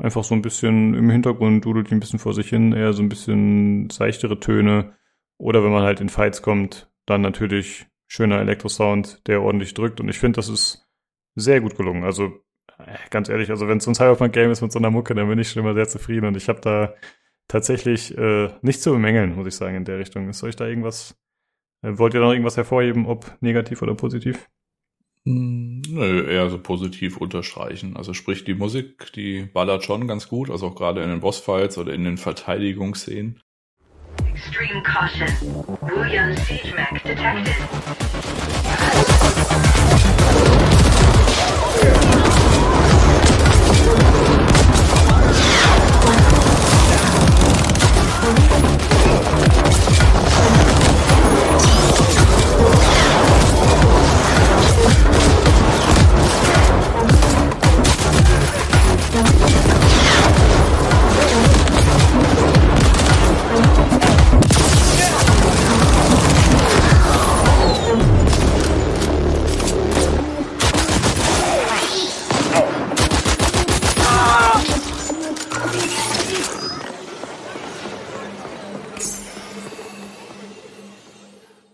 einfach so ein bisschen im Hintergrund dudelt die ein bisschen vor sich hin, eher so ein bisschen seichtere Töne. Oder wenn man halt in Fights kommt, dann natürlich schöner Elektrosound, der ordentlich drückt. Und ich finde, das ist sehr gut gelungen. Also ganz ehrlich, also wenn es so ein Cyberpunk-Game ist mit so einer Mucke, dann bin ich schon immer sehr zufrieden und ich habe da tatsächlich äh, nichts zu bemängeln, muss ich sagen, in der Richtung. Ist euch da irgendwas, äh, wollt ihr da noch irgendwas hervorheben, ob negativ oder positiv? Nö, eher so positiv unterstreichen. Also sprich, die Musik, die ballert schon ganz gut, also auch gerade in den Bossfights oder in den Verteidigungsszenen. Extreme caution. Wuyan siege mech detected.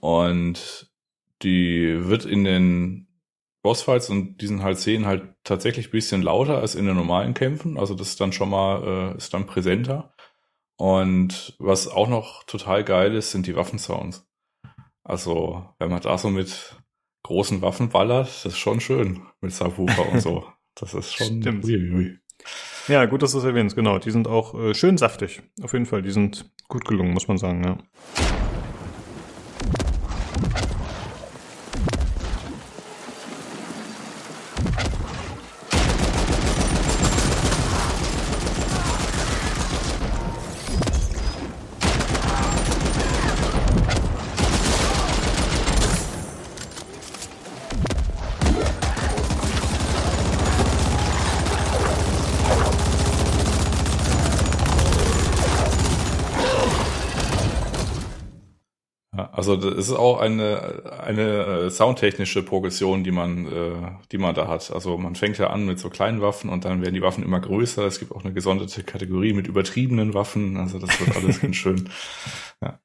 Und die wird in den Bossfights und diesen H C halt tatsächlich ein bisschen lauter als in den normalen Kämpfen. Also das ist dann schon mal, äh, ist dann präsenter. Und was auch noch total geil ist, sind die Waffensounds. Also wenn man da so mit großen Waffen ballert, das ist schon schön. Mit Subwoofer und so. Das ist schon... Stimmt. Uiuiui. Ja, gut, dass du es erwähnst, genau. Die sind auch äh, schön saftig. Auf jeden Fall, die sind gut gelungen, muss man sagen, ja. Also das ist auch eine eine soundtechnische Progression, die man äh, die man da hat. Also man fängt ja an mit so kleinen Waffen und dann werden die Waffen immer größer. Es gibt auch eine gesonderte Kategorie mit übertriebenen Waffen. Also das wird alles ganz schön. Ja.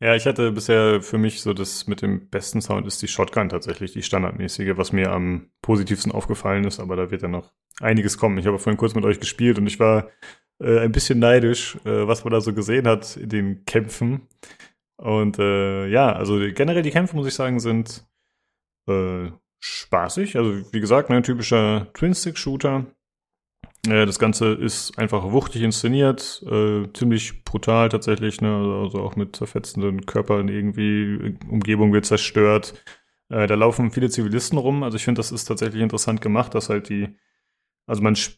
Ja, ich hatte bisher für mich so das mit dem besten Sound ist die Shotgun tatsächlich, die standardmäßige, was mir am positivsten aufgefallen ist. Aber da wird ja noch einiges kommen. Ich habe vorhin kurz mit euch gespielt und ich war äh, ein bisschen neidisch, äh, was man da so gesehen hat in den Kämpfen. Und äh, ja, also generell die Kämpfe, muss ich sagen, sind äh, spaßig. Also wie gesagt, ein typischer Twin-Stick-Shooter. Äh, das Ganze ist einfach wuchtig inszeniert, äh, ziemlich brutal tatsächlich, ne? Also auch mit zerfetzenden Körpern irgendwie, Umgebung wird zerstört. Äh, da laufen viele Zivilisten rum. Also ich finde, das ist tatsächlich interessant gemacht, dass halt die, also man, sp-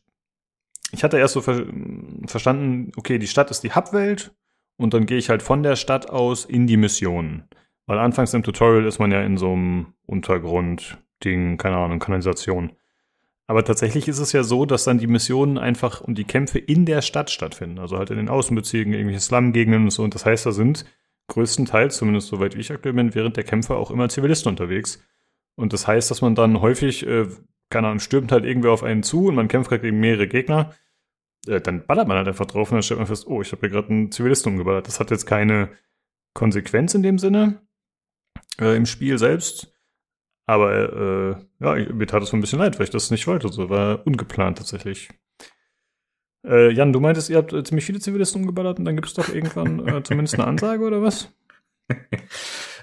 ich hatte erst so ver- verstanden, okay, die Stadt ist die Hub-Welt. Und dann gehe ich halt von der Stadt aus in die Mission. Weil anfangs im Tutorial ist man ja in so einem Untergrund-Ding, keine Ahnung, Kanalisation. Aber tatsächlich ist es ja so, dass dann die Missionen einfach und die Kämpfe in der Stadt stattfinden. Also halt in den Außenbezirken, irgendwelche Slum-Gegenden und so. Und das heißt, da sind größtenteils, zumindest soweit ich aktuell bin, während der Kämpfe auch immer Zivilisten unterwegs. Und das heißt, dass man dann häufig, äh, keine Ahnung, stürmt halt irgendwer auf einen zu und man kämpft halt gegen mehrere Gegner. Dann ballert man halt einfach drauf und dann stellt man fest, oh, ich habe hier gerade einen Zivilisten umgeballert. Das hat jetzt keine Konsequenz in dem Sinne äh, im Spiel selbst. Aber äh, ja, mir tat es mir ein bisschen leid, weil ich das nicht wollte. So war ungeplant tatsächlich. Äh, Jan, du meintest, ihr habt äh, ziemlich viele Zivilisten umgeballert und dann gibt es doch irgendwann äh, zumindest eine Ansage oder was?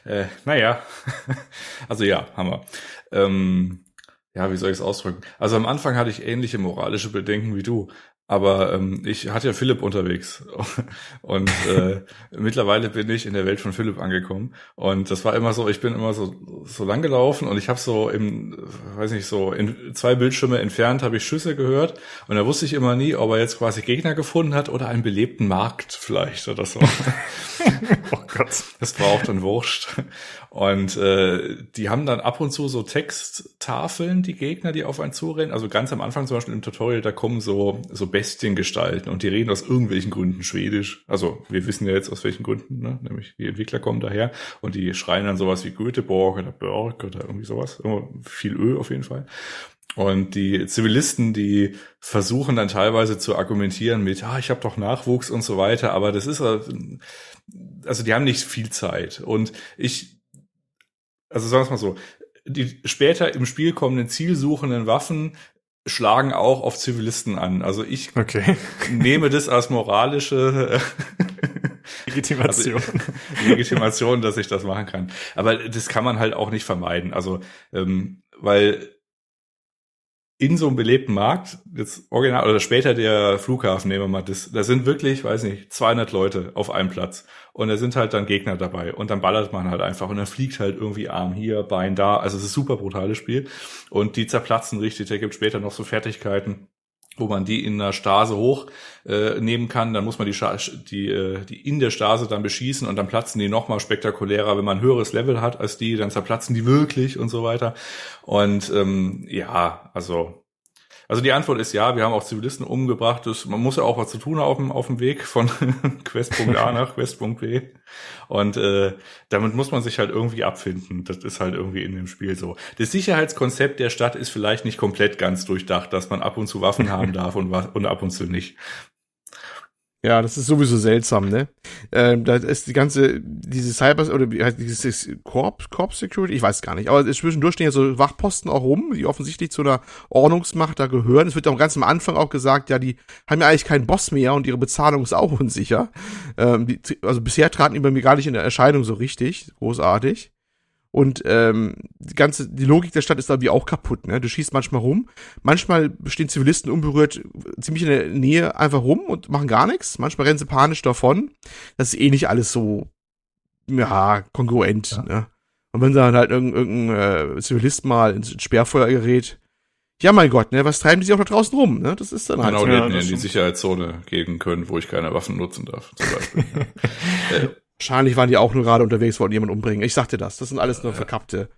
äh, naja, also ja, Hammer. Ähm, ja, wie soll ich es ausdrücken? Also am Anfang hatte ich ähnliche moralische Bedenken wie du. Aber ähm, ich hatte ja Philipp unterwegs und äh, mittlerweile bin ich in der Welt von Philipp angekommen und das war immer so, ich bin immer so so lang gelaufen und ich habe so im, weiß nicht, so in zwei Bildschirme entfernt habe ich Schüsse gehört und da wusste ich immer nie, ob er jetzt quasi Gegner gefunden hat oder einen belebten Markt vielleicht oder so. Oh Gott, das war auch dann wurscht. Und äh, die haben dann ab und zu so Texttafeln, die Gegner, die auf einen zurennen. Also ganz am Anfang zum Beispiel im Tutorial, da kommen so so Bestiengestalten und die reden aus irgendwelchen Gründen Schwedisch. Also wir wissen ja jetzt aus welchen Gründen, ne? Nämlich die Entwickler kommen daher und die schreien dann sowas wie Göteborg oder Berg oder irgendwie sowas. Immer viel Ö auf jeden Fall. Und die Zivilisten, die versuchen dann teilweise zu argumentieren mit, ah, ich habe doch Nachwuchs und so weiter, aber das ist, also die haben nicht viel Zeit. Und ich, also sagen wir es mal so, die später im Spiel kommenden zielsuchenden Waffen schlagen auch auf Zivilisten an. Also ich okay. nehme das als moralische Legitimation. Also, Legitimation, dass ich das machen kann. Aber das kann man halt auch nicht vermeiden. Also, ähm, weil in so einem belebten Markt, jetzt original, oder später der Flughafen, nehmen wir mal das, da sind wirklich, weiß nicht, zweihundert Leute auf einem Platz. Und da sind halt dann Gegner dabei. Und dann ballert man halt einfach. Und dann fliegt halt irgendwie Arm hier, Bein da. Also es ist ein super brutales Spiel. Und die zerplatzen richtig. Da gibt es später noch so Fertigkeiten, wo man die in einer Stase hoch äh, nehmen kann, dann muss man die, Scha- die, äh, die in der Stase dann beschießen und dann platzen die nochmal spektakulärer, wenn man ein höheres Level hat als die, dann zerplatzen die wirklich und so weiter. Und ähm, ja, also also die Antwort ist ja, wir haben auch Zivilisten umgebracht, das, man muss ja auch was zu tun auf dem, auf dem Weg von Questpunkt A nach Questpunkt B. Und äh, damit muss man sich halt irgendwie abfinden. Das ist halt irgendwie in dem Spiel so. Das Sicherheitskonzept der Stadt ist vielleicht nicht komplett ganz durchdacht, dass man ab und zu Waffen haben darf und, und ab und zu nicht. Ja, das ist sowieso seltsam, ne? Ähm, da ist die ganze, diese Cyber- oder wie heißt dieses Corp, Corp Security? Ich weiß gar nicht. Aber zwischendurch stehen ja so Wachposten auch rum, die offensichtlich zu einer Ordnungsmacht da gehören. Es wird auch ganz am Anfang auch gesagt, ja, die haben ja eigentlich keinen Boss mehr und ihre Bezahlung ist auch unsicher. Ähm, die, also bisher traten die bei mir gar nicht in der Erscheinung so richtig. Großartig. Und ähm, die ganze, die Logik der Stadt ist da wie auch kaputt, ne? Du schießt manchmal rum, manchmal stehen Zivilisten unberührt ziemlich in der Nähe einfach rum und machen gar nichts, manchmal rennen sie panisch davon. Das ist eh nicht alles so, ja, kongruent, ja. Ne? Und wenn dann halt irgendein, irgendein äh, Zivilist mal ins Sperrfeuer gerät, ja mein Gott, ne, was treiben die sich auch da draußen rum, ne? Das ist dann halt genau, so. Genau, die hätten in die Sicherheitszone gehen können, wo ich keine Waffen nutzen darf, zum Beispiel. äh, Wahrscheinlich waren die auch nur gerade unterwegs, wollten jemanden umbringen. Ich sagte das. Das sind alles nur verkappte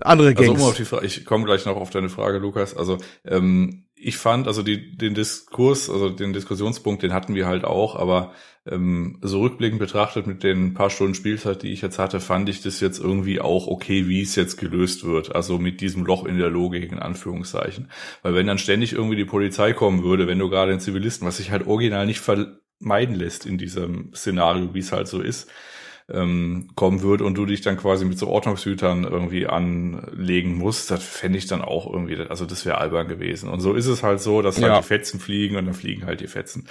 andere Gangs. Also um auf die Frage, ich komme gleich noch auf deine Frage, Lukas. Also ähm, ich fand, also die, den Diskurs, also den Diskussionspunkt, den hatten wir halt auch, aber ähm, so rückblickend betrachtet mit den paar Stunden Spielzeit, die ich jetzt hatte, fand ich das jetzt irgendwie auch okay, wie es jetzt gelöst wird. Also mit diesem Loch in der Logik, in Anführungszeichen. Weil wenn dann ständig irgendwie die Polizei kommen würde, wenn du gerade den Zivilisten, was sich halt original nicht ver meiden lässt in diesem Szenario, wie es halt so ist, ähm, kommen wird und du dich dann quasi mit so Ordnungshütern irgendwie anlegen musst, das fände ich dann auch irgendwie, also das wäre albern gewesen. Und so ist es halt so, dass ja. halt die Fetzen fliegen und dann fliegen halt die Fetzen.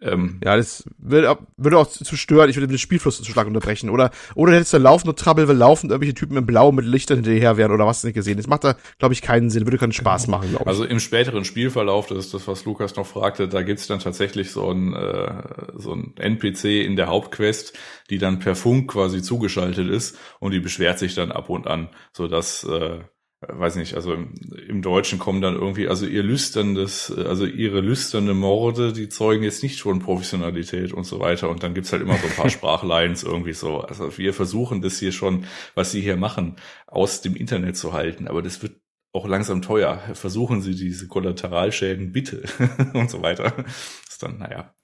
Ähm, ja, das würde auch, würde auch zu stören, ich würde den Spielfluss zu stark unterbrechen. Oder oder hättest du laufende Trouble, weil laufend irgendwelche Typen in Blau mit Lichtern hinterher wären oder was nicht gesehen. Das macht da, glaube ich, keinen Sinn, würde keinen Spaß machen, glaube ich. Also im späteren Spielverlauf, das ist das, was Lukas noch fragte, da gibt's dann tatsächlich so ein äh, so ein N P C in der Hauptquest, die dann per Funk quasi zugeschaltet ist und die beschwert sich dann ab und an, sodass äh, weiß nicht, also im, im Deutschen kommen dann irgendwie, also ihr lüsternes, also ihre lüsterne Morde, die zeugen jetzt nicht von Professionalität und so weiter und dann gibt's halt immer so ein paar Sprachlines irgendwie so, also wir versuchen das hier schon, was sie hier machen, aus dem Internet zu halten, aber das wird auch langsam teuer, versuchen sie diese Kollateralschäden bitte und so weiter, ist dann, naja.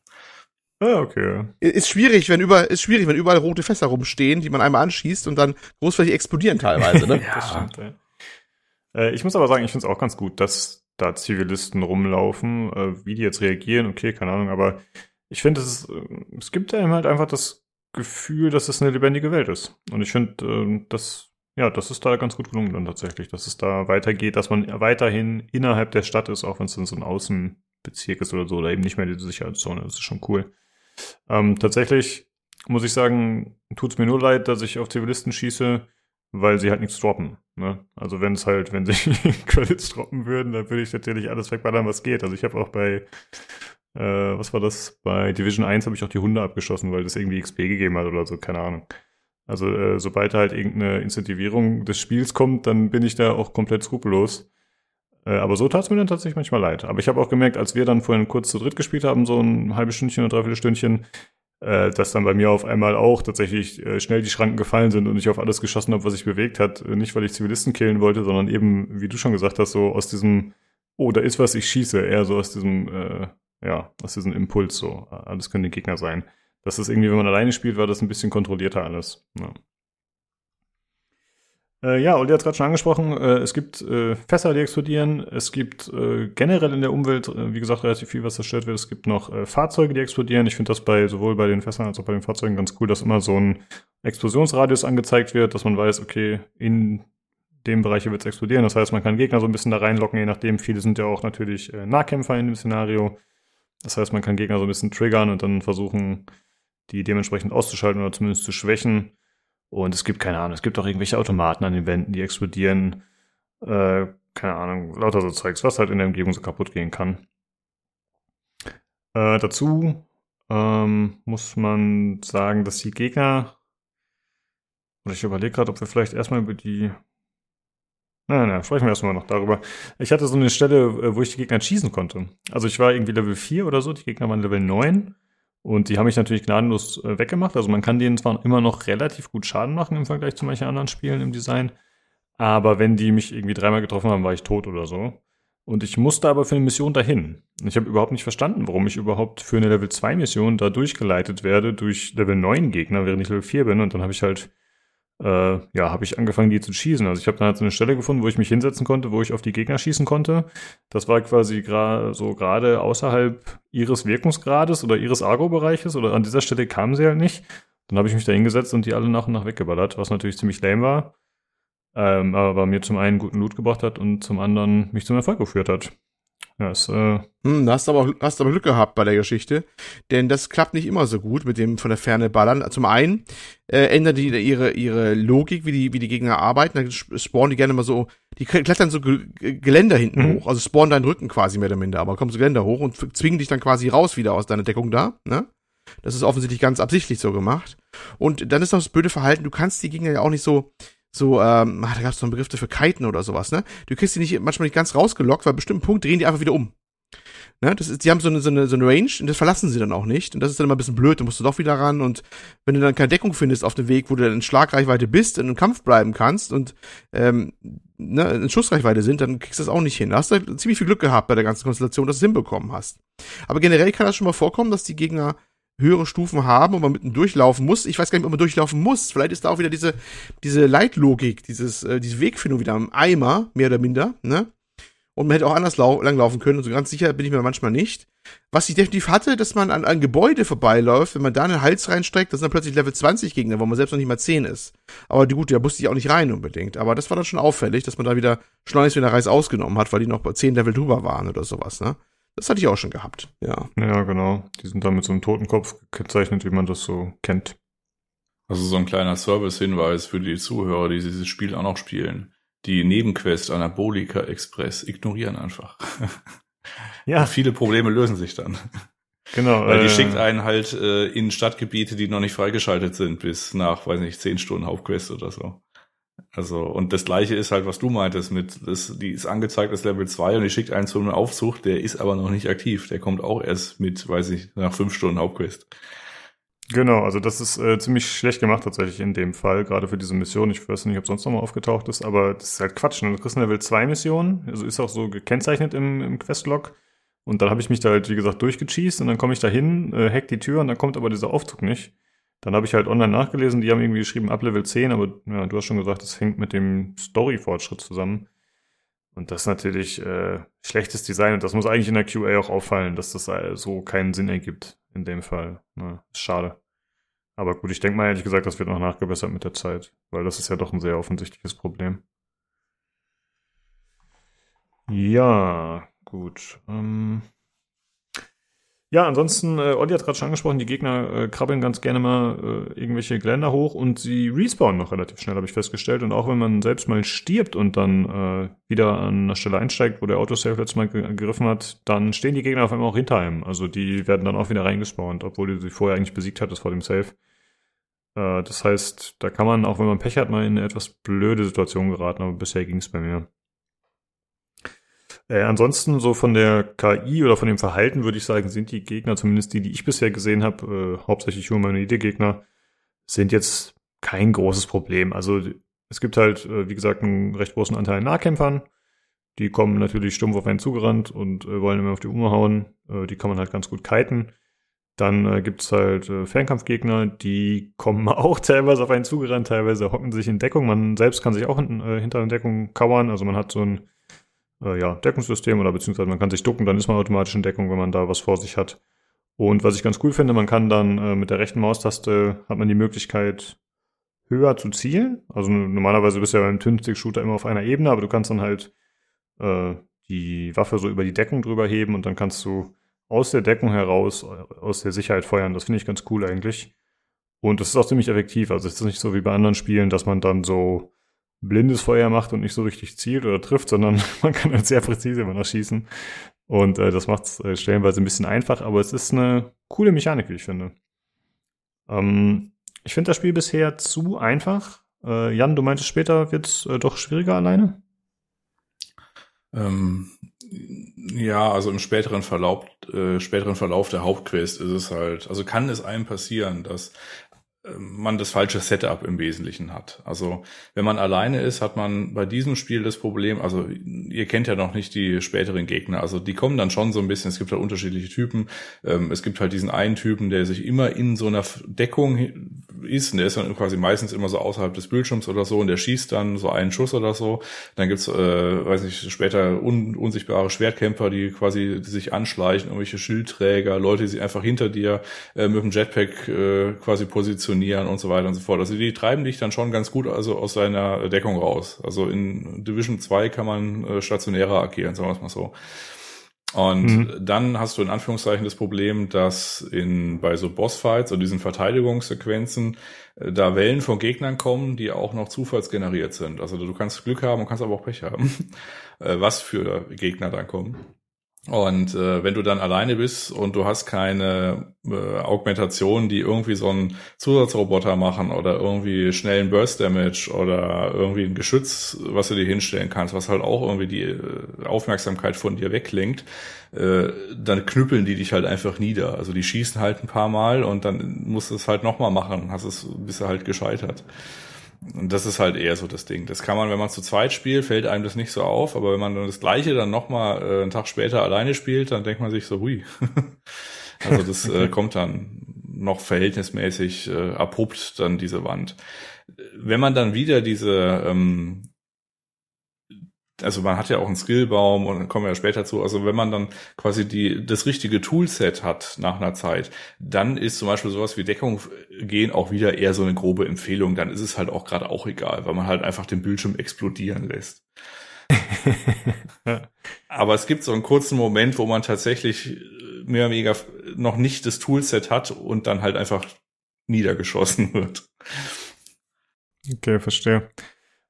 Ah, okay. Ist schwierig, wenn über, ist schwierig, wenn überall rote Fässer rumstehen, die man einmal anschießt und dann großflächig explodieren teilweise, ne? Ja, das stimmt, ja. Ich muss aber sagen, ich finde es auch ganz gut, dass da Zivilisten rumlaufen, wie die jetzt reagieren, okay, keine Ahnung, aber ich finde, es, es gibt einem halt einfach das Gefühl, dass es eine lebendige Welt ist. Und ich finde, das, ja, das ist da ganz gut gelungen dann tatsächlich, dass es da weitergeht, dass man weiterhin innerhalb der Stadt ist, auch wenn es dann so ein Außenbezirk ist oder so, oder eben nicht mehr die Sicherheitszone, das ist schon cool. Ähm, tatsächlich muss ich sagen, tut's mir nur leid, dass ich auf Zivilisten schieße, weil sie halt nichts droppen, ne? Also wenn es halt, wenn sie Credits droppen würden, dann würde ich natürlich alles wegballern, was geht. Also ich habe auch bei, äh, was war das? Bei Division eins habe ich auch die Hunde abgeschossen, weil das irgendwie X P gegeben hat oder so, keine Ahnung. Also äh, sobald halt irgendeine Incentivierung des Spiels kommt, dann bin ich da auch komplett skrupellos. Äh, aber so tat es mir dann tatsächlich manchmal leid. Aber ich habe auch gemerkt, als wir dann vorhin kurz zu dritt gespielt haben, so ein halbes Stündchen oder dreiviertel Stündchen, dass dann bei mir auf einmal auch tatsächlich schnell die Schranken gefallen sind und ich auf alles geschossen habe, was sich bewegt hat. Nicht, weil ich Zivilisten killen wollte, sondern eben, wie du schon gesagt hast, so aus diesem, oh, da ist was, ich schieße, eher so aus diesem, äh, ja, aus diesem Impuls so. Alles können die Gegner sein. Das ist irgendwie, wenn man alleine spielt, war das ein bisschen kontrollierter alles. Ja. Äh, ja, Olli hat es gerade schon angesprochen, äh, es gibt äh, Fässer, die explodieren, es gibt äh, generell in der Umwelt, äh, wie gesagt, relativ viel, was zerstört wird, es gibt noch äh, Fahrzeuge, die explodieren. Ich finde das bei sowohl bei den Fässern als auch bei den Fahrzeugen ganz cool, dass immer so ein Explosionsradius angezeigt wird, dass man weiß, okay, in dem Bereich wird es explodieren, das heißt, man kann Gegner so ein bisschen da reinlocken, je nachdem, viele sind ja auch natürlich äh, Nahkämpfer in dem Szenario, das heißt, man kann Gegner so ein bisschen triggern und dann versuchen, die dementsprechend auszuschalten oder zumindest zu schwächen. Und es gibt, keine Ahnung, es gibt auch irgendwelche Automaten an den Wänden, die explodieren. Äh, keine Ahnung, lauter so Zeugs, was halt in der Umgebung so kaputt gehen kann. Äh, dazu ähm, muss man sagen, dass die Gegner, oder ich überlege gerade, ob wir vielleicht erstmal über die, naja, naja, sprechen wir erstmal noch darüber. Ich hatte so eine Stelle, wo ich die Gegner schießen konnte. Also ich war irgendwie Level vier oder so, die Gegner waren Level neun. Und die haben mich natürlich gnadenlos äh, weggemacht. Also man kann denen zwar immer noch relativ gut Schaden machen im Vergleich zu manchen anderen Spielen im Design, aber wenn die mich irgendwie dreimal getroffen haben, war ich tot oder so. Und ich musste aber für eine Mission dahin. Und ich habe überhaupt nicht verstanden, warum ich überhaupt für eine Level zwei Mission da durchgeleitet werde durch Level neun Gegner, während ich Level vier bin. Und dann habe ich halt, äh, ja, habe ich angefangen, die zu schießen. Also ich habe dann halt so eine Stelle gefunden, wo ich mich hinsetzen konnte, wo ich auf die Gegner schießen konnte. Das war quasi gra- so gerade außerhalb ihres Wirkungsgrades oder ihres Argo-Bereiches. Oder an dieser Stelle kamen sie halt nicht. Dann habe ich mich da hingesetzt und die alle nach und nach weggeballert, was natürlich ziemlich lame war. Ähm, aber mir zum einen guten Loot gebracht hat und zum anderen mich zum Erfolg geführt hat. Ja, ist, äh hm, hast aber hast aber Glück gehabt bei der Geschichte, denn das klappt nicht immer so gut mit dem von der Ferne Ballern. Zum einen äh, ändern die ihre ihre Logik, wie die wie die Gegner arbeiten. Dann spawnen die gerne mal so, die klettern so G- G- Geländer hinten mhm. hoch, also spawnen deinen Rücken quasi mehr oder minder, aber kommen so Geländer hoch und f- zwingen dich dann quasi raus wieder aus deiner Deckung da, ne? Das ist offensichtlich ganz absichtlich so gemacht. Und dann ist noch das blöde Verhalten, du kannst die Gegner ja auch nicht so So, ähm, ach, da gab's noch einen Begriff dafür, Kiten oder sowas, ne? Du kriegst die nicht, manchmal nicht ganz rausgelockt, weil an bestimmten Punkt drehen die einfach wieder um. Ne? Das ist, die haben so eine, so eine, so eine Range und das verlassen sie dann auch nicht. Und das ist dann immer ein bisschen blöd, da musst du doch wieder ran. Und wenn du dann keine Deckung findest auf dem Weg, wo du dann in Schlagreichweite bist und im Kampf bleiben kannst und, ähm, ne, in Schussreichweite sind, dann kriegst du das auch nicht hin. Da hast du ziemlich viel Glück gehabt bei der ganzen Konstellation, dass du es hinbekommen hast. Aber generell kann das schon mal vorkommen, dass die Gegner höhere Stufen haben und man mitten durchlaufen muss. Ich weiß gar nicht, ob man durchlaufen muss. Vielleicht ist da auch wieder diese diese Leitlogik, dieses äh, diese Wegfindung wieder im Eimer, mehr oder minder, ne? Und man hätte auch anders lau- langlaufen können. Und so ganz sicher bin ich mir manchmal nicht. Was ich definitiv hatte, dass man an, an Gebäude vorbeiläuft, wenn man da einen Hals reinstreckt, das sind dann plötzlich Level zwanzig Gegner, wo man selbst noch nicht mal zehn ist. Aber die, gut, da musste ich auch nicht rein unbedingt. Aber das war dann schon auffällig, dass man da wieder schleunigst wieder Reis ausgenommen hat, weil die noch bei zehn Level drüber waren oder sowas, ne? Das hatte ich auch schon gehabt, ja. Ja, genau. Die sind dann mit so einem Totenkopf gekennzeichnet, wie man das so kennt. Also so ein kleiner Service-Hinweis für die Zuhörer, die dieses Spiel auch noch spielen. Die Nebenquest Anabolika Express ignorieren einfach. Ja. Und viele Probleme lösen sich dann. Genau. Weil die äh, schickt einen halt äh, in Stadtgebiete, die noch nicht freigeschaltet sind, bis nach, weiß nicht, zehn Stunden Hauptquest oder so. Also, und das Gleiche ist halt, was du meintest, mit, das, die ist angezeigt als Level zwei und die schickt einen zu einem Aufzug, der ist aber noch nicht aktiv. Der kommt auch erst mit, weiß ich, nach fünf Stunden Hauptquest. Genau, also das ist äh, ziemlich schlecht gemacht tatsächlich in dem Fall, gerade für diese Mission. Ich weiß nicht, ob sonst nochmal aufgetaucht ist, aber das ist halt Quatsch. Du kriegst eine Level zwei Mission, also ist auch so gekennzeichnet im, im Questlog. Und dann habe ich mich da halt, wie gesagt, durchgecheest und dann komme ich da hin, äh, hack die Tür und dann kommt aber dieser Aufzug nicht. Dann habe ich halt online nachgelesen, die haben irgendwie geschrieben, ab Level zehn, aber ja, du hast schon gesagt, das hängt mit dem Story-Fortschritt zusammen. Und das ist natürlich äh, schlechtes Design und das muss eigentlich in der Q A auch auffallen, dass das so keinen Sinn ergibt in dem Fall. Na, ist schade. Aber gut, ich denke mal ehrlich gesagt, das wird noch nachgebessert mit der Zeit, weil das ist ja doch ein sehr offensichtliches Problem. Ja, gut. Ähm... Ja, ansonsten, äh, Olli hat gerade schon angesprochen, die Gegner äh, krabbeln ganz gerne mal äh, irgendwelche Geländer hoch und sie respawnen noch relativ schnell, habe ich festgestellt. Und auch wenn man selbst mal stirbt und dann äh, wieder an einer Stelle einsteigt, wo der Autosave letztes Mal ge- gegriffen hat, dann stehen die Gegner auf einmal auch hinter einem. Also die werden dann auch wieder reingespawnt, obwohl du sie vorher eigentlich besiegt hattest vor dem Save. Äh, das heißt, da kann man, auch wenn man Pech hat, mal in eine etwas blöde Situation geraten, aber bisher ging es bei mir. Äh, ansonsten, so von der K I oder von dem Verhalten, würde ich sagen, sind die Gegner, zumindest die, die ich bisher gesehen habe, äh, hauptsächlich Humanoide-Gegner, sind jetzt kein großes Problem. Also es gibt halt, äh, wie gesagt, einen recht großen Anteil an Nahkämpfern. Die kommen natürlich stumpf auf einen zugerannt und äh, wollen immer auf die Ume hauen. Äh, die kann man halt ganz gut kiten. Dann äh, gibt's halt äh, Fernkampfgegner, die kommen auch teilweise auf einen zugerannt, teilweise hocken sich in Deckung. Man selbst kann sich auch in, äh, hinter einer Deckung kauern. Also man hat so ein Ja, Deckungssystem oder beziehungsweise man kann sich ducken, dann ist man automatisch in Deckung, wenn man da was vor sich hat. Und was ich ganz cool finde, man kann dann äh, mit der rechten Maustaste hat man die Möglichkeit, höher zu zielen. Also normalerweise bist du ja beim Twin-Stick-Shooter immer auf einer Ebene, aber du kannst dann halt äh, die Waffe so über die Deckung drüber heben und dann kannst du aus der Deckung heraus, aus der Sicherheit feuern. Das finde ich ganz cool eigentlich. Und das ist auch ziemlich effektiv. Also es ist nicht so wie bei anderen Spielen, dass man dann so blindes Feuer macht und nicht so richtig zielt oder trifft, sondern man kann halt sehr präzise immer noch schießen. Und äh, das macht es äh, stellenweise ein bisschen einfach, aber es ist eine coole Mechanik, wie ich finde. Ähm, ich finde das Spiel bisher zu einfach. Äh, Jan, du meintest, später wird es äh, doch schwieriger alleine? Ähm, ja, also im späteren Verlauf, äh, späteren Verlauf der Hauptquest ist es halt, also kann es einem passieren, dass man das falsche Setup im Wesentlichen hat. Also wenn man alleine ist, hat man bei diesem Spiel das Problem, also ihr kennt ja noch nicht die späteren Gegner, also die kommen dann schon so ein bisschen, es gibt halt unterschiedliche Typen, es gibt halt diesen einen Typen, der sich immer in so einer Deckung ist und der ist dann quasi meistens immer so außerhalb des Bildschirms oder so und der schießt dann so einen Schuss oder so. Dann gibt's, äh, weiß nicht, später un- unsichtbare Schwertkämpfer, die quasi sich anschleichen, irgendwelche Schildträger, Leute, die sich einfach hinter dir äh, mit dem Jetpack äh, quasi positionieren und so weiter und so fort. Also die treiben dich dann schon ganz gut also aus deiner Deckung raus. Also in Division zwei kann man äh, stationärer agieren, sagen wir es mal so. Und mhm. dann hast du in Anführungszeichen das Problem, dass in bei so Bossfights und diesen Verteidigungssequenzen äh, da Wellen von Gegnern kommen, die auch noch zufallsgeneriert sind. Also du kannst Glück haben und kannst aber auch Pech haben, äh, was für Gegner dann kommen. Und äh, wenn du dann alleine bist und du hast keine äh, Augmentation, die irgendwie so einen Zusatzroboter machen oder irgendwie schnellen Burst Damage oder irgendwie ein Geschütz, was du dir hinstellen kannst, was halt auch irgendwie die äh, Aufmerksamkeit von dir weglenkt, äh, dann knüppeln die dich halt einfach nieder. Also die schießen halt ein paar Mal und dann musst du es halt nochmal machen, hast es, bist du halt gescheitert. Und das ist halt eher so das Ding. Das kann man, wenn man zu zweit spielt, fällt einem das nicht so auf. Aber wenn man dann das Gleiche dann nochmal äh, einen Tag später alleine spielt, dann denkt man sich so, hui. Also das äh, kommt dann noch verhältnismäßig äh, abrupt, dann diese Wand. Wenn man dann wieder diese... Ähm, also man hat ja auch einen Skillbaum und dann kommen wir ja später zu, also wenn man dann quasi die das richtige Toolset hat nach einer Zeit, dann ist zum Beispiel sowas wie Deckung gehen auch wieder eher so eine grobe Empfehlung, dann ist es halt auch gerade auch egal, weil man halt einfach den Bildschirm explodieren lässt. Aber es gibt so einen kurzen Moment, wo man tatsächlich mehr oder weniger noch nicht das Toolset hat und dann halt einfach niedergeschossen wird. Okay, verstehe.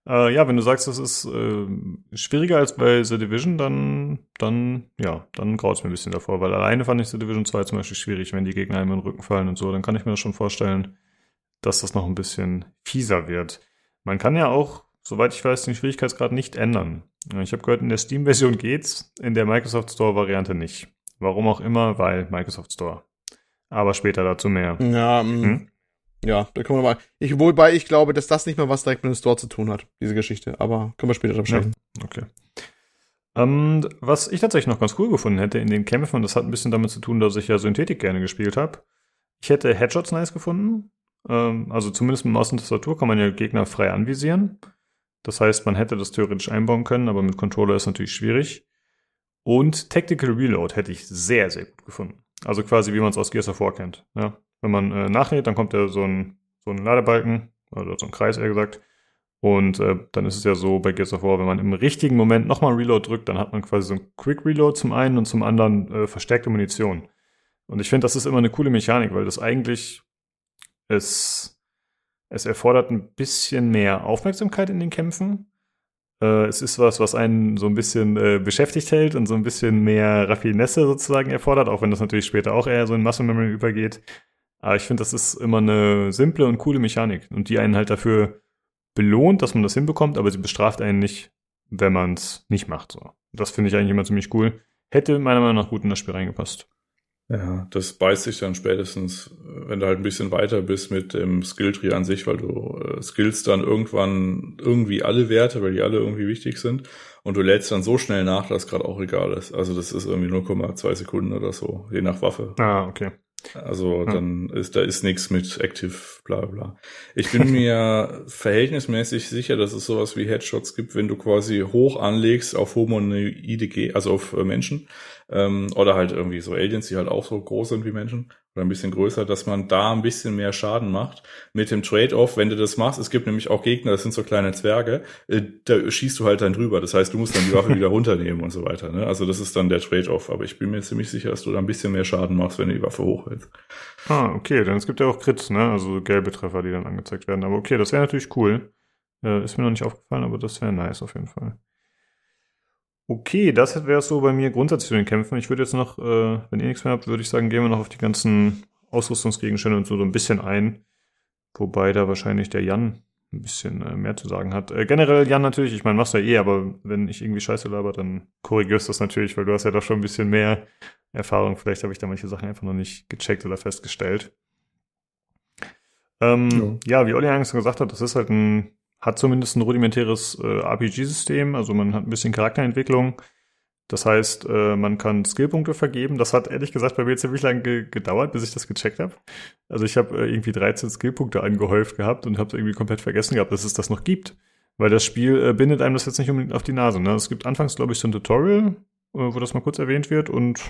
Äh, ja, wenn du sagst, das ist äh, schwieriger als bei The Division, dann, dann, ja, dann graut es mir ein bisschen davor, weil alleine fand ich The Division zwei zum Beispiel schwierig, wenn die Gegner einem in den Rücken fallen und so, dann kann ich mir das schon vorstellen, dass das noch ein bisschen fieser wird. Man kann ja auch, soweit ich weiß, den Schwierigkeitsgrad nicht ändern. Ich habe gehört, in der Steam-Version geht's, in der Microsoft Store-Variante nicht. Warum auch immer, weil Microsoft Store. Aber später dazu mehr. Ja, m- hm? Ja, da können wir mal. Ich, wobei ich glaube, dass das nicht mal was direkt mit dem Store zu tun hat, diese Geschichte. Aber können wir später drüber sprechen. Ja, okay. Und was ich tatsächlich noch ganz cool gefunden hätte in den Kämpfen, und das hat ein bisschen damit zu tun, dass ich ja Synthetik gerne gespielt habe. Ich hätte Headshots nice gefunden. Also zumindest mit Maus und Tastatur kann man ja Gegner frei anvisieren. Das heißt, man hätte das theoretisch einbauen können, aber mit Controller ist natürlich schwierig. Und Tactical Reload hätte ich sehr, sehr gut gefunden. Also quasi, wie man es aus Gears of War kennt, ja. Wenn man äh, nachlädt, dann kommt ja so ein, so ein Ladebalken, oder so ein Kreis eher gesagt. Und äh, dann ist es ja so bei Gears of War, wenn man im richtigen Moment nochmal Reload drückt, dann hat man quasi so ein Quick Reload zum einen und zum anderen äh, verstärkte Munition. Und ich finde, das ist immer eine coole Mechanik, weil das eigentlich es, es erfordert ein bisschen mehr Aufmerksamkeit in den Kämpfen. Äh, es ist was, was einen so ein bisschen äh, beschäftigt hält und so ein bisschen mehr Raffinesse sozusagen erfordert, auch wenn das natürlich später auch eher so in Muscle Memory übergeht. Aber ich finde, das ist immer eine simple und coole Mechanik. Und die einen halt dafür belohnt, dass man das hinbekommt, aber sie bestraft einen nicht, wenn man es nicht macht. So. Das finde ich eigentlich immer ziemlich cool. Hätte meiner Meinung nach gut in das Spiel reingepasst. Ja, das beißt sich dann spätestens, wenn du halt ein bisschen weiter bist mit dem Skilltree an sich, weil du äh, skillst dann irgendwann irgendwie alle Werte, weil die alle irgendwie wichtig sind. Und du lädst dann so schnell nach, dass es gerade auch egal ist. Also das ist irgendwie null Komma zwei Sekunden oder so, je nach Waffe. Ah, okay. Also dann ist da ist nichts mit Active, bla bla. Ich bin mir verhältnismäßig sicher, dass es sowas wie Headshots gibt, wenn du quasi hoch anlegst auf Homonoide, also auf Menschen ähm, oder halt irgendwie so Aliens, die halt auch so groß sind wie Menschen oder ein bisschen größer, dass man da ein bisschen mehr Schaden macht mit dem Trade-off, wenn du das machst. Es gibt nämlich auch Gegner, das sind so kleine Zwerge, äh, da schießt du halt dann drüber. Das heißt, du musst dann die Waffe wieder runternehmen und so weiter. Ne? Also das ist dann der Trade-off. Aber ich bin mir ziemlich sicher, dass du da ein bisschen mehr Schaden machst, wenn du die Waffe hochhältst. Ah, okay. Dann es gibt ja auch Crits, ne? Also gelbe Treffer, die dann angezeigt werden. Aber okay, das wäre natürlich cool. Äh, ist mir noch nicht aufgefallen, aber das wäre nice auf jeden Fall. Okay, das wäre so bei mir grundsätzlich zu den Kämpfen. Ich würde jetzt noch, äh, wenn ihr nichts mehr habt, würde ich sagen, gehen wir noch auf die ganzen Ausrüstungsgegenstände und so, so ein bisschen ein. Wobei da wahrscheinlich der Jan ein bisschen äh, mehr zu sagen hat. Äh, generell, Jan, natürlich, ich meine, machst du ja eh, aber wenn ich irgendwie Scheiße laber, dann korrigierst du das natürlich, weil du hast ja doch schon ein bisschen mehr Erfahrung. Vielleicht habe ich da manche Sachen einfach noch nicht gecheckt oder festgestellt. Ähm, ja. ja, wie Olli eigentlich schon gesagt hat, das ist halt ein hat zumindest ein rudimentäres äh, R P G-System, also man hat ein bisschen Charakterentwicklung. Das heißt, äh, man kann Skillpunkte vergeben. Das hat ehrlich gesagt bei mir ziemlich lange ge- gedauert, bis ich das gecheckt habe. Also ich habe äh, irgendwie dreizehn Skillpunkte angehäuft gehabt und habe es irgendwie komplett vergessen gehabt, dass es das noch gibt. Weil das Spiel äh, bindet einem das jetzt nicht unbedingt auf die Nase. Ne? Es gibt anfangs, glaube ich, so ein Tutorial, äh, wo das mal kurz erwähnt wird und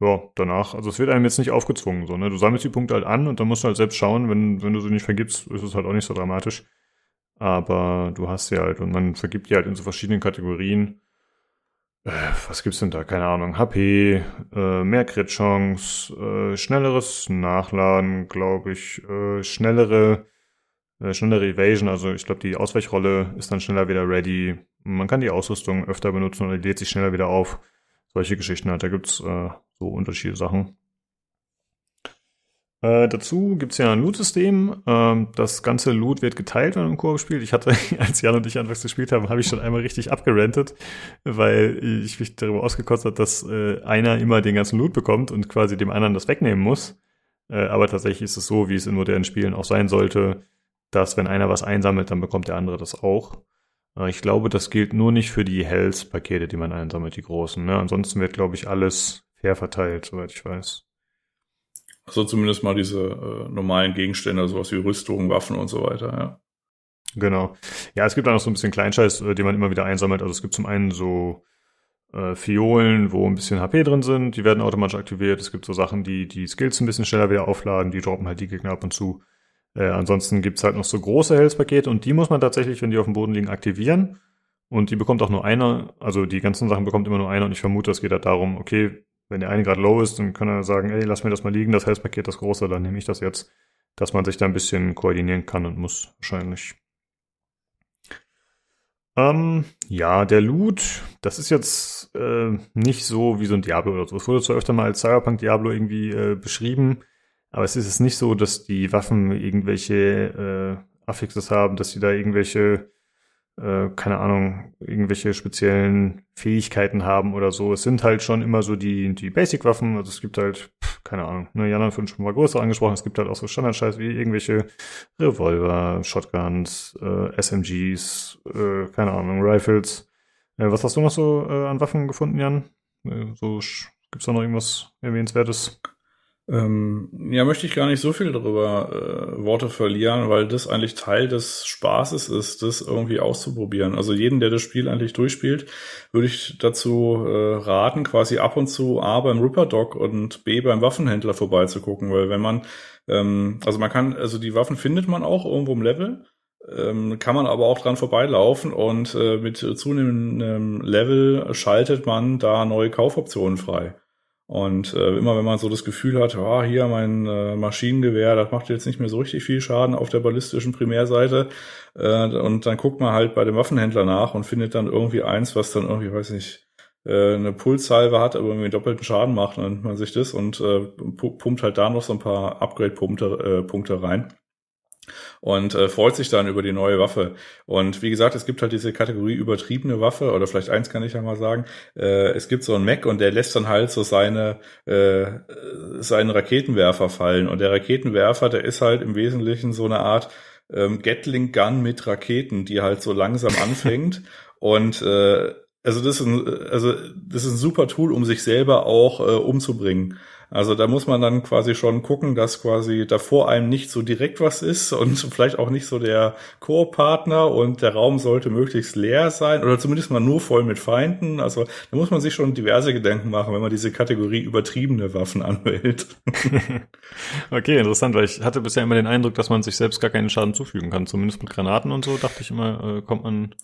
ja, danach, also es wird einem jetzt nicht aufgezwungen. So, ne? Du sammelst die Punkte halt an und dann musst du halt selbst schauen, wenn, wenn du sie nicht vergibst, ist es halt auch nicht so dramatisch. Aber du hast sie halt und man vergibt die halt in so verschiedenen Kategorien. Äh, was gibt's denn da? Keine Ahnung. H P, äh, mehr Crit-Chance, äh, schnelleres Nachladen, glaube ich, äh, schnellere, äh, schnellere Evasion. Also ich glaube, die Ausweichrolle ist dann schneller wieder ready. Man kann die Ausrüstung öfter benutzen und lädt sich schneller wieder auf. Solche Geschichten halt. Da gibt's äh, so unterschiedliche Sachen. Äh, dazu gibt's ja ein Loot-System. Ähm, das ganze Loot wird geteilt, wenn man im Koop spielt. Ich hatte, als Jan und ich anfangs gespielt haben, habe ich schon einmal richtig abgerantet, weil ich mich darüber ausgekotzt habe, dass äh, einer immer den ganzen Loot bekommt und quasi dem anderen das wegnehmen muss. Äh, aber tatsächlich ist es so, wie es in modernen Spielen auch sein sollte, dass wenn einer was einsammelt, dann bekommt der andere das auch. Äh, ich glaube, das gilt nur nicht für die Health-Pakete, die man einsammelt, die großen. Ne? Ansonsten wird, glaube ich, alles fair verteilt, soweit ich weiß. Also zumindest mal diese äh, normalen Gegenstände, sowas wie Rüstung, Waffen und so weiter, ja. Genau. Ja, es gibt dann noch so ein bisschen Kleinscheiß, äh, den man immer wieder einsammelt. Also es gibt zum einen so äh, Fiolen, wo ein bisschen H P drin sind, die werden automatisch aktiviert. Es gibt so Sachen, die die Skills ein bisschen schneller wieder aufladen, die droppen halt die Gegner ab und zu. Äh, ansonsten gibt's halt noch so große Health-Pakete und die muss man tatsächlich, wenn die auf dem Boden liegen, aktivieren. Und die bekommt auch nur einer, also die ganzen Sachen bekommt immer nur einer und ich vermute, es geht halt darum, okay, wenn der eine gerade low ist, dann kann er sagen, ey, lass mir das mal liegen, das Health-Paket, das große, dann nehme ich das jetzt. Dass man sich da ein bisschen koordinieren kann und muss, wahrscheinlich. Ähm, ja, der Loot, das ist jetzt äh, nicht so wie so ein Diablo oder so. Es wurde zwar öfter mal als Cyberpunk-Diablo irgendwie äh, beschrieben, aber es ist jetzt nicht so, dass die Waffen irgendwelche äh, Affixes haben, dass sie da irgendwelche Äh, keine Ahnung, irgendwelche speziellen Fähigkeiten haben oder so. Es sind halt schon immer so die, die Basic-Waffen. Also es gibt halt, pff, keine Ahnung, ne, Jan hat schon mal größer angesprochen. Es gibt halt auch so Standard-Scheiß wie irgendwelche Revolver, Shotguns, äh, S M Gs, äh, keine Ahnung, Rifles. Äh, was hast du noch so äh, an Waffen gefunden, Jan? Äh, so sch- gibt's da noch irgendwas Erwähnenswertes? Ähm, ja, möchte ich gar nicht so viel darüber äh, Worte verlieren, weil das eigentlich Teil des Spaßes ist, das irgendwie auszuprobieren. Also jeden, der das Spiel eigentlich durchspielt, würde ich dazu äh, raten, quasi ab und zu A beim Ripper Dog und B beim Waffenhändler vorbeizugucken, weil wenn man, ähm, also man kann, also die Waffen findet man auch irgendwo im Level, ähm, kann man aber auch dran vorbeilaufen und äh, mit zunehmendem Level schaltet man da neue Kaufoptionen frei. Und äh, immer wenn man so das Gefühl hat, ah, hier mein äh, Maschinengewehr, das macht jetzt nicht mehr so richtig viel Schaden auf der ballistischen Primärseite. Äh, und dann guckt man halt bei dem Waffenhändler nach und findet dann irgendwie eins, was dann irgendwie, weiß nicht, äh, eine Pulssalve hat, aber irgendwie doppelten Schaden macht, dann nimmt man sich das und äh, pumpt halt da noch so ein paar Upgrade-Punkte äh, Punkte rein. Und äh, freut sich dann über die neue Waffe. Und wie gesagt, es gibt halt diese Kategorie übertriebene Waffe, oder vielleicht eins kann ich ja mal sagen, äh, es gibt so einen Mac und der lässt dann halt so seine äh, seinen Raketenwerfer fallen. Und der Raketenwerfer, der ist halt im Wesentlichen so eine Art ähm, Gatling-Gun mit Raketen, die halt so langsam anfängt. Und äh, also das ist ein, also das ist ein super Tool, um sich selber auch äh, umzubringen. Also da muss man dann quasi schon gucken, dass quasi davor einem nicht so direkt was ist und vielleicht auch nicht so der Co-Partner und der Raum sollte möglichst leer sein oder zumindest mal nur voll mit Feinden. Also da muss man sich schon diverse Gedanken machen, wenn man diese Kategorie übertriebene Waffen anwählt. Okay, interessant, weil ich hatte bisher immer den Eindruck, dass man sich selbst gar keinen Schaden zufügen kann. Zumindest mit Granaten und so, dachte ich immer, äh, kommt man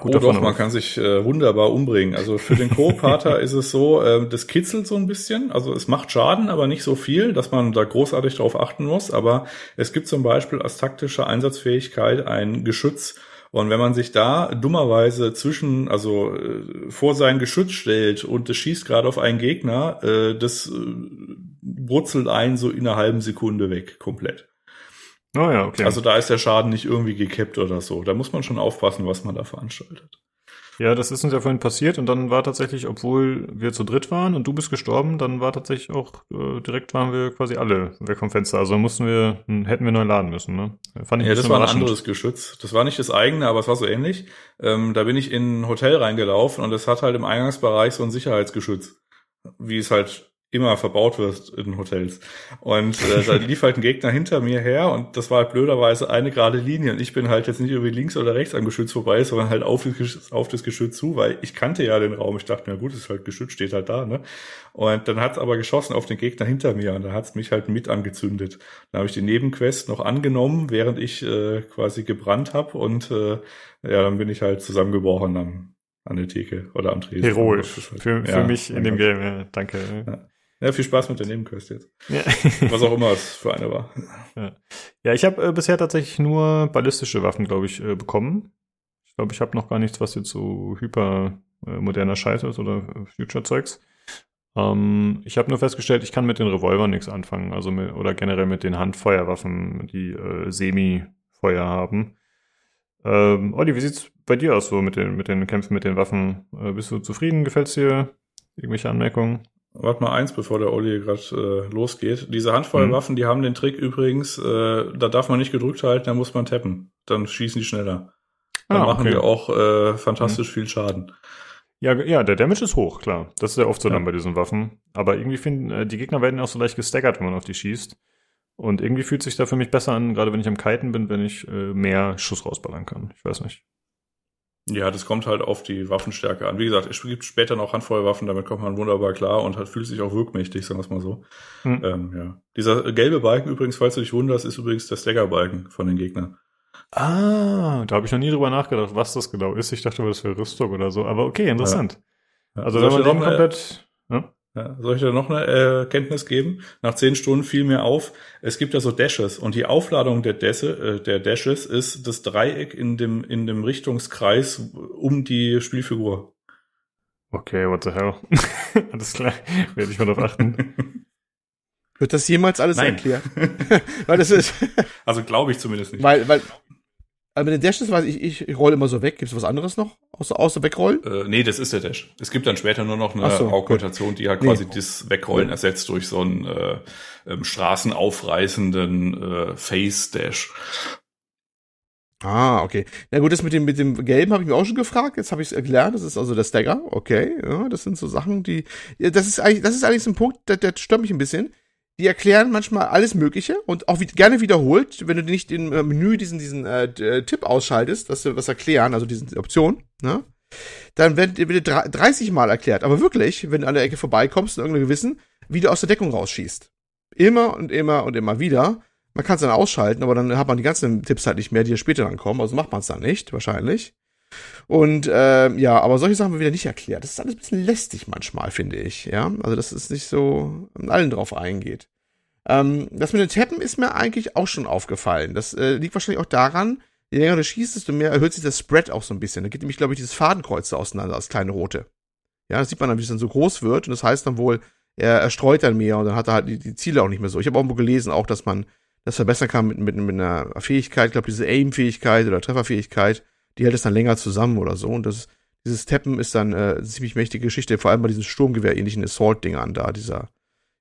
gut oh, davon doch, auf. Man kann sich äh, wunderbar umbringen. Also für den Co-Partner ist es so, äh, das kitzelt so ein bisschen, also es macht Schaden. Schaden, aber nicht so viel, dass man da großartig drauf achten muss. Aber es gibt zum Beispiel als taktische Einsatzfähigkeit ein Geschütz. Und wenn man sich da dummerweise zwischen, also äh, vor sein Geschütz stellt und es schießt gerade auf einen Gegner, äh, das äh, brutzelt einen so in einer halben Sekunde weg, komplett. Oh ja, okay. Also da ist der Schaden nicht irgendwie gekappt oder so. Da muss man schon aufpassen, was man da veranstaltet. Ja, das ist uns ja vorhin passiert und dann war tatsächlich, obwohl wir zu dritt waren und du bist gestorben, dann war tatsächlich auch, äh, direkt waren wir quasi alle weg vom Fenster. Also mussten wir, hätten wir neu laden müssen, ne? Fand ich ja, das war ein anderes Geschütz. Das war nicht das eigene, aber es war so ähnlich. Ähm, da bin ich in ein Hotel reingelaufen und es hat halt im Eingangsbereich so ein Sicherheitsgeschütz, wie es halt immer verbaut wird in Hotels. Und äh, da lief halt ein Gegner hinter mir her und das war halt blöderweise eine gerade Linie. Und ich bin halt jetzt nicht irgendwie links oder rechts am Geschütz vorbei, sondern halt auf das Geschütz, auf das Geschütz zu, weil ich kannte ja den Raum. Ich dachte, na gut, ist halt Geschütz, steht halt da, ne? Und dann hat's aber geschossen auf den Gegner hinter mir und dann hat's mich halt mit angezündet. Dann habe ich die Nebenquest noch angenommen, während ich äh, quasi gebrannt habe und äh, ja, dann bin ich halt zusammengebrochen am, an der Theke oder am Tresen. Heroisch, halt, für, für ja, mich in dem Game, ja, danke. Ja. Ja, viel Spaß mit der Nebenquest jetzt. Ja. Was auch immer es für eine war. Ja, ja ich habe äh, bisher tatsächlich nur ballistische Waffen, glaube ich, äh, bekommen. Ich glaube, ich habe noch gar nichts, was jetzt so hyper äh, moderner Scheiß ist oder äh, Future-Zeugs. Ähm, ich habe nur festgestellt, ich kann mit den Revolvern nichts anfangen. Also mit, oder generell mit den Handfeuerwaffen, die äh, Semi-Feuer haben. Ähm, Olli, wie sieht's bei dir aus so mit den, mit den Kämpfen, mit den Waffen? Äh, bist du zufrieden? Gefällt's dir? Irgendwelche Anmerkungen? Warte mal eins, bevor der Olli gerade äh, losgeht. Diese Handfeuerwaffen, mhm. die haben den Trick übrigens, äh, da darf man nicht gedrückt halten, da muss man tappen. Dann schießen die schneller. Dann ah, machen okay. die auch äh, fantastisch mhm. viel Schaden. Ja, ja, der Damage ist hoch, klar. Das ist ja oft so ja. dann bei diesen Waffen. Aber irgendwie finden, äh, die Gegner werden auch so leicht gestaggert, wenn man auf die schießt. Und irgendwie fühlt sich da für mich besser an, gerade wenn ich am Kiten bin, wenn ich äh, mehr Schuss rausballern kann. Ich weiß nicht. Ja, das kommt halt auf die Waffenstärke an. Wie gesagt, es gibt später noch Handfeuerwaffen, damit kommt man wunderbar klar und hat, fühlt sich auch wirkmächtig, sagen wir es mal so. Hm. Ähm, ja. Dieser gelbe Balken übrigens, falls du dich wunderst, ist übrigens der Stagger-Balken von den Gegnern. Ah, da habe ich noch nie drüber nachgedacht, was das genau ist. Ich dachte, das wäre Rüstung oder so. Aber okay, interessant. Ja. Also wenn man den komplett... Äh, ja? Ja, soll ich da noch eine äh, Kenntnis geben? Nach zehn Stunden fiel mir auf, es gibt ja so Dashes und die Aufladung der, Desse, äh, der Dashes ist das Dreieck in dem, in dem Richtungskreis um die Spielfigur. Okay, what the hell? Alles klar, werde ich mal drauf achten. Wird das jemals alles Nein. erklärt? Weil das ist also glaube ich zumindest nicht. Weil, weil Also mit den Dashes weiß ich, ich, ich roll immer so weg. Gibt es was anderes noch, außer, außer wegrollen? Äh, nee, das ist der Dash. Es gibt dann später nur noch eine so, Augmentation, die halt nee. quasi das Wegrollen ersetzt durch so einen äh, ähm, straßenaufreißenden äh, Face-Dash. Ah, okay. Na gut, das mit dem, mit dem Gelben habe ich mir auch schon gefragt. Jetzt habe ich es erklärt. Das ist also der Stagger. Okay, ja, das sind so Sachen, die... Das ist eigentlich, das ist eigentlich so ein Punkt, der, der stört mich ein bisschen. Die erklären manchmal alles Mögliche und auch wie, gerne wiederholt, wenn du nicht im Menü diesen diesen äh, Tipp ausschaltest, dass sie was erklären, also diese Option, ne? Dann wird dir dreißig Mal erklärt, aber wirklich, wenn du an der Ecke vorbeikommst und irgendeinem Gewissen, wie du aus der Deckung rausschießt. Immer und immer und immer wieder. Man kann es dann ausschalten, aber dann hat man die ganzen Tipps halt nicht mehr, die ja später dann kommen, also macht man es dann nicht, wahrscheinlich. Und äh, ja, aber solche Sachen werden wieder nicht erklärt. Das ist alles ein bisschen lästig manchmal, finde ich. Ja, also dass es nicht so an allen drauf eingeht. Ähm, das mit den Tappen ist mir eigentlich auch schon aufgefallen. Das äh, liegt wahrscheinlich auch daran, je länger du schießt, desto mehr erhöht sich das Spread auch so ein bisschen. Da geht nämlich, glaube ich, dieses Fadenkreuz auseinander, das kleine rote. Ja, das sieht man dann, wie es dann so groß wird. Und das heißt dann wohl, er, er streut dann mehr und dann hat er halt die, die Ziele auch nicht mehr so. Ich habe auch irgendwo gelesen, auch, dass man das verbessern kann mit, mit, mit einer Fähigkeit, ich glaube, diese Aim-Fähigkeit oder Trefferfähigkeit. Die hält es dann länger zusammen oder so. Und das, dieses Tappen ist dann äh, eine ziemlich mächtige Geschichte. Vor allem bei diesen Sturmgewehr-ähnlichen Assault-Dingern da. Dieser,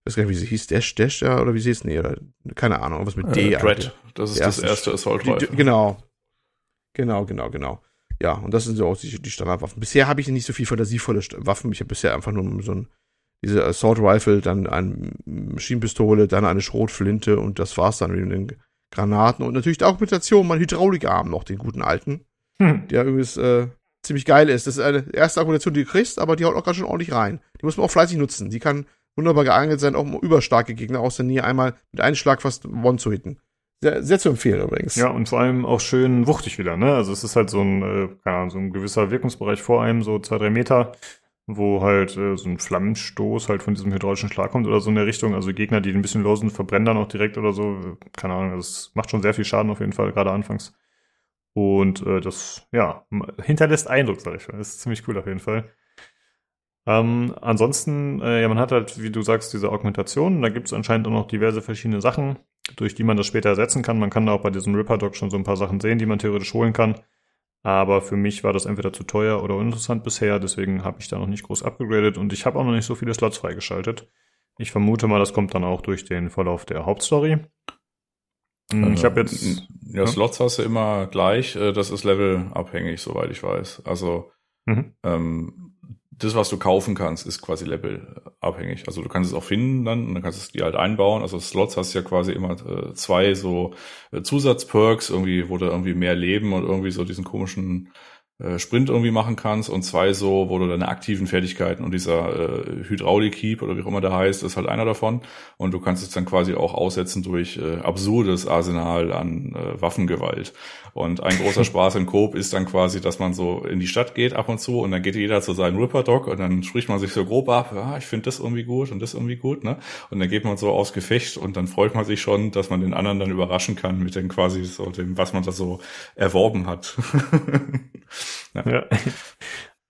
ich weiß gar nicht, wie sie hieß, Dash, Dash da, oder wie sie hieß? Nee, oder, keine Ahnung, was mit äh, D. Dread, das ist das erste Assault-Rifle. Genau. Genau, genau, genau. Ja, und das sind so auch die, die Standardwaffen. Bisher habe ich nicht so viel fantasievolle Waffen. Ich habe bisher einfach nur so ein, diese Assault-Rifle, dann eine Maschinenpistole, dann eine Schrotflinte und das war's dann mit den Granaten. Und natürlich auch mit Station, mein Hydraulikarm noch, den guten alten. Hm. Der übrigens äh, ziemlich geil ist. Das ist eine erste Akkumulation, die du kriegst, aber die haut auch ganz schön ordentlich rein. Die muss man auch fleißig nutzen. Die kann wunderbar geeignet sein, auch um überstarke Gegner aus der Nähe einmal mit einem Schlag fast one zu hitten. Sehr, sehr zu empfehlen übrigens. Ja, und vor allem auch schön wuchtig wieder, ne? Also es ist halt so ein, äh, keine Ahnung, so ein gewisser Wirkungsbereich vor einem, so zwei, drei Meter. wo halt äh, so ein Flammenstoß halt von diesem hydraulischen Schlag kommt oder so in der Richtung. Also Gegner, die ein bisschen losen, verbrennen dann auch direkt oder so. Keine Ahnung, das macht schon sehr viel Schaden auf jeden Fall, gerade anfangs. Und äh, das, ja, hinterlässt Eindruck, sag ich mal. Das ist ziemlich cool auf jeden Fall. Ähm, ansonsten, äh, ja, man hat halt, wie du sagst, diese Augmentation. Da gibt es anscheinend auch noch diverse verschiedene Sachen, durch die man das später ersetzen kann. Man kann da auch bei diesem Ripper-Dock schon so ein paar Sachen sehen, die man theoretisch holen kann. Aber für mich war das entweder zu teuer oder uninteressant bisher. Deswegen habe ich da noch nicht groß upgegradet. Und ich habe auch noch nicht so viele Slots freigeschaltet. Ich vermute mal, das kommt dann auch durch den Verlauf der Hauptstory. Also, ich habe jetzt... Ja, ja, Slots hast du immer gleich. Das ist levelabhängig, soweit ich weiß. Also, mhm. ähm, das, was du kaufen kannst, ist quasi levelabhängig. Also du kannst es auch finden dann und dann kannst du es dir halt einbauen. Also Slots hast du ja quasi immer äh, zwei so äh, Zusatzperks, irgendwie, wo du irgendwie mehr Leben und irgendwie so diesen komischen äh, Sprint irgendwie machen kannst und zwei so, wo du deine aktiven Fertigkeiten und dieser äh, Hydraulik-Heap oder wie auch immer der heißt, ist halt einer davon. Und du kannst es dann quasi auch aussetzen durch äh, absurdes Arsenal an äh, Waffengewalt. Und ein großer Spaß im Coop ist dann quasi, dass man so in die Stadt geht ab und zu und dann geht jeder zu seinem Ripper-Dock und dann spricht man sich so grob ab, ja, ich finde das irgendwie gut und das irgendwie gut, ne? Und dann geht man so aufs Gefecht und dann freut man sich schon, dass man den anderen dann überraschen kann mit dem quasi so dem, was man da so erworben hat. Ja. Ja.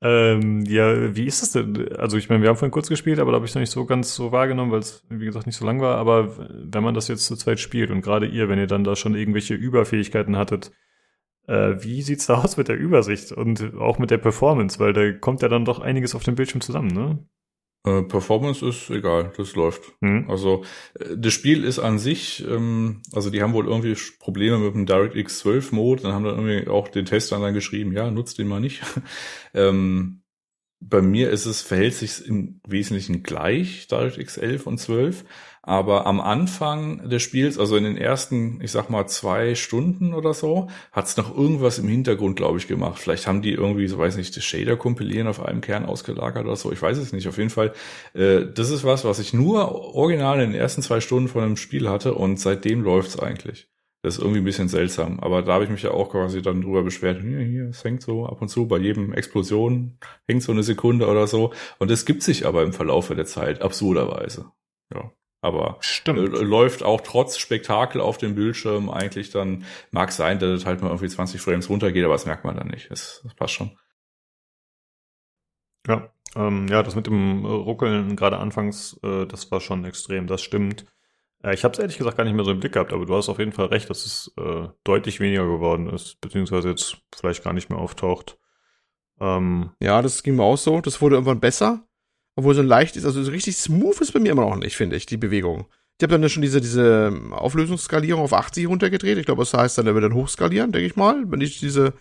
Ähm, ja, wie ist das denn? Also ich meine, wir haben vorhin kurz gespielt, aber da habe ich es noch nicht so ganz so wahrgenommen, weil es, wie gesagt, nicht so lang war. Aber wenn man das jetzt zu zweit spielt und gerade ihr, wenn ihr dann da schon irgendwelche Überfähigkeiten hattet, wie sieht's da aus mit der Übersicht und auch mit der Performance? Weil da kommt ja dann doch einiges auf dem Bildschirm zusammen, ne? Äh, Performance ist egal, das läuft. Mhm. Also das Spiel ist an sich, ähm, also die haben wohl irgendwie Probleme mit dem DirectX zwölf Mode, dann haben dann irgendwie auch den Testern dann geschrieben, ja, nutzt den mal nicht. ähm, bei mir ist es, verhält sich im Wesentlichen gleich, DirectX elf und zwölf. Aber am Anfang des Spiels, also in den ersten, ich sag mal, zwei Stunden oder so, hat's noch irgendwas im Hintergrund, glaube ich, gemacht. Vielleicht haben die irgendwie, so weiß nicht, das Shader kompilieren auf einem Kern ausgelagert oder so. Ich weiß es nicht. Auf jeden Fall, äh, das ist was, was ich nur original in den ersten zwei Stunden von einem Spiel hatte und seitdem läuft's eigentlich. Das ist irgendwie ein bisschen seltsam. Aber da habe ich mich ja auch quasi dann drüber beschwert. Hier, hier, es hängt so ab und zu. Bei jedem Explosion hängt so eine Sekunde oder so. Und das gibt sich aber im Verlaufe der Zeit absurderweise. Ja. Aber Stimmt. läuft auch trotz Spektakel auf dem Bildschirm eigentlich dann, mag sein, dass es halt mal irgendwie zwanzig Frames runtergeht, aber das merkt man dann nicht. Das, das passt schon. Ja, ähm, ja, das mit dem Ruckeln gerade anfangs, äh, das war schon extrem, das stimmt. Äh, ich habe es ehrlich gesagt gar nicht mehr so im Blick gehabt, aber du hast auf jeden Fall recht, dass es äh, deutlich weniger geworden ist, beziehungsweise jetzt vielleicht gar nicht mehr auftaucht. Ähm, ja, das ging mir auch so. Das wurde irgendwann besser. Obwohl so leicht ist, also so richtig smooth ist bei mir immer noch nicht, finde ich, die Bewegung. Ich habe dann schon diese diese Auflösungsskalierung auf achtzig runtergedreht. Ich glaube, das heißt dann, er wird dann hochskalieren, denke ich mal. Wenn ich diese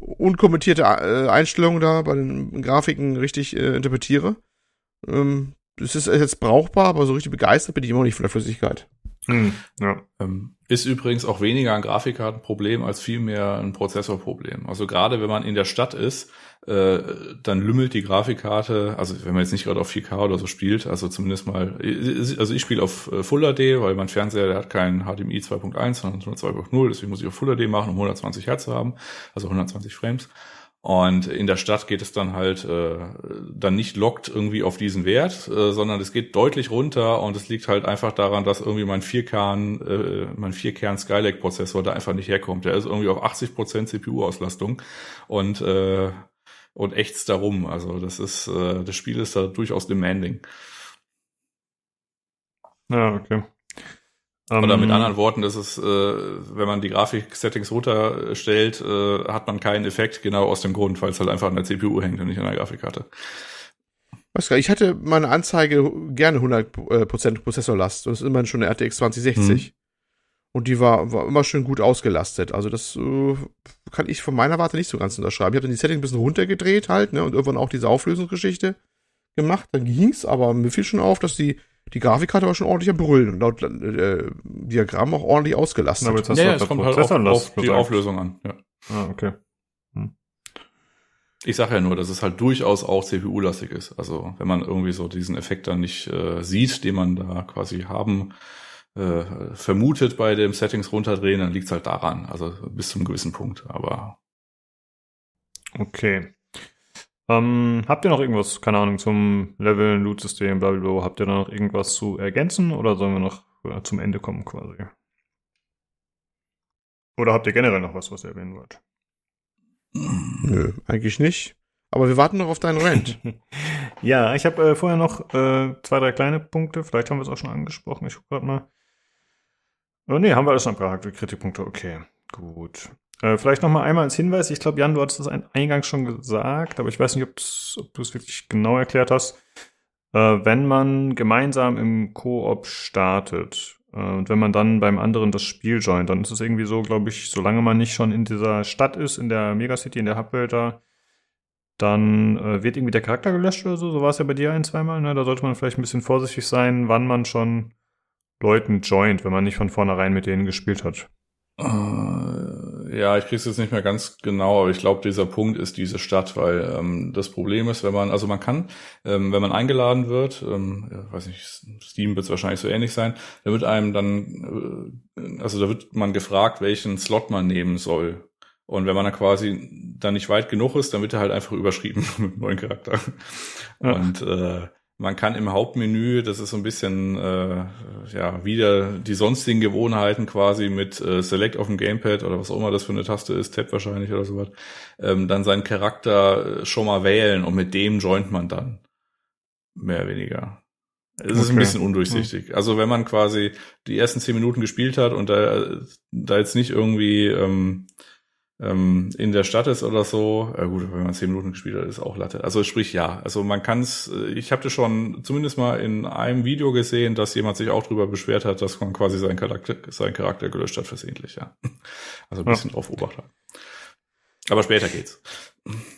unkommentierte Einstellung da bei den Grafiken richtig äh, interpretiere. Ähm, das ist jetzt brauchbar, aber so richtig begeistert bin ich immer noch nicht von der Flüssigkeit. Hm, ja. Ähm, ist übrigens auch weniger ein Grafikkartenproblem als vielmehr ein Prozessorproblem. Also gerade wenn man in der Stadt ist, äh, dann lümmelt die Grafikkarte, also wenn man jetzt nicht gerade auf vier K oder so spielt, also zumindest mal, also ich spiele auf Full H D, weil mein Fernseher, der hat keinen H D M I zwei Punkt eins, sondern nur zwei Punkt null, deswegen muss ich auf Full H D machen, um hundertzwanzig Hertz zu haben, also hundertzwanzig Frames. Und in der Stadt geht es dann halt äh, dann nicht lockt irgendwie auf diesen Wert, äh, sondern es geht deutlich runter und es liegt halt einfach daran, dass irgendwie mein Vierkern, äh, mein Vierkern Skylake-Prozessor da einfach nicht herkommt. Der ist irgendwie auf achtzig Prozent C P U-Auslastung und äh, und ächzt darum. Also das ist äh, das Spiel ist da durchaus demanding. Ja, okay. Oder mit anderen Worten, das ist, äh, wenn man die Grafik-Settings runterstellt, äh, hat man keinen Effekt, genau aus dem Grund, weil es halt einfach an der C P U hängt und nicht an der Grafikkarte. Ich hatte meine Anzeige gerne hundert Prozent Prozessorlast. Das ist immerhin schon eine R T X zwanzig sechzig. Hm. Und die war, war immer schön gut ausgelastet. Also das äh, kann ich von meiner Warte nicht so ganz unterschreiben. Ich habe dann die Settings ein bisschen runtergedreht halt, ne, und irgendwann auch diese Auflösungsgeschichte gemacht. Dann ging's, aber mir fiel schon auf, dass die Die Grafikkarte war schon ordentlich am Brüllen und laut äh, Diagramm auch ordentlich ausgelastet. Aber jetzt hast ja, du halt das kommt halt auf, auf die Auflösung an. Ja. Ah, okay. Hm. Ich sage ja nur, dass es halt durchaus auch C P U-lastig ist. Also wenn man irgendwie so diesen Effekt dann nicht äh, sieht, den man da quasi haben äh, vermutet bei dem Settings runterdrehen, dann liegt es halt daran. Also bis zum gewissen Punkt. Aber okay. Ähm, habt ihr noch irgendwas, keine Ahnung, zum Leveln, Loot-System, blablabla, habt ihr da noch irgendwas zu ergänzen oder sollen wir noch äh, zum Ende kommen quasi? Oder habt ihr generell noch was, was ihr erwähnen wollt? Nö, eigentlich nicht. Aber wir warten noch auf deinen Rant. Ja, ich habe äh, vorher noch äh, zwei, drei kleine Punkte. Vielleicht haben wir es auch schon angesprochen. Ich gucke gerade mal. Oh, nee, haben wir alles schon abgehakt. Kritikpunkte, okay. Gut. Äh, vielleicht nochmal einmal als Hinweis. Ich glaube, Jan, du hattest das eingangs schon gesagt, aber ich weiß nicht, ob du es wirklich genau erklärt hast. Äh, wenn man gemeinsam im Koop startet äh, und wenn man dann beim anderen das Spiel joint, dann ist es irgendwie so, glaube ich, solange man nicht schon in dieser Stadt ist, in der Megacity, in der Hubwelt da, dann äh, wird irgendwie der Charakter gelöscht oder so. So war es ja bei dir ein, zweimal. Ne? Da sollte man vielleicht ein bisschen vorsichtig sein, wann man schon Leuten joint, wenn man nicht von vornherein mit denen gespielt hat. Äh, ja, ich krieg's jetzt nicht mehr ganz genau, aber ich glaube, dieser Punkt ist diese Stadt, weil ähm, das Problem ist, wenn man, also man kann, ähm, wenn man eingeladen wird, ähm, ja, weiß nicht, Steam wird es wahrscheinlich so ähnlich sein, da wird einem dann, äh, also da wird man gefragt, welchen Slot man nehmen soll. Und wenn man da quasi dann nicht weit genug ist, dann wird er halt einfach überschrieben mit einem neuen Charakter. Ja. Und äh, man kann im Hauptmenü, das ist so ein bisschen äh, ja wieder die sonstigen Gewohnheiten quasi mit äh, Select auf dem Gamepad oder was auch immer das für eine Taste ist, Tab wahrscheinlich oder sowas, ähm, dann seinen Charakter schon mal wählen und mit dem joint man dann. Mehr oder weniger. Es okay. ist ein bisschen undurchsichtig. Ja. Also wenn man quasi die ersten zehn Minuten gespielt hat und da, da jetzt nicht irgendwie... Ähm, in der Stadt ist oder so, ja gut, wenn man zehn Minuten gespielt hat, ist auch Latte. Also sprich, ja, also man kann's, ich habe das schon zumindest mal in einem Video gesehen, dass jemand sich auch drüber beschwert hat, dass man quasi seinen Charakter, seinen Charakter gelöscht hat versehentlich, ja. Also ein bisschen ja. drauf beobachtet. Aber später geht's.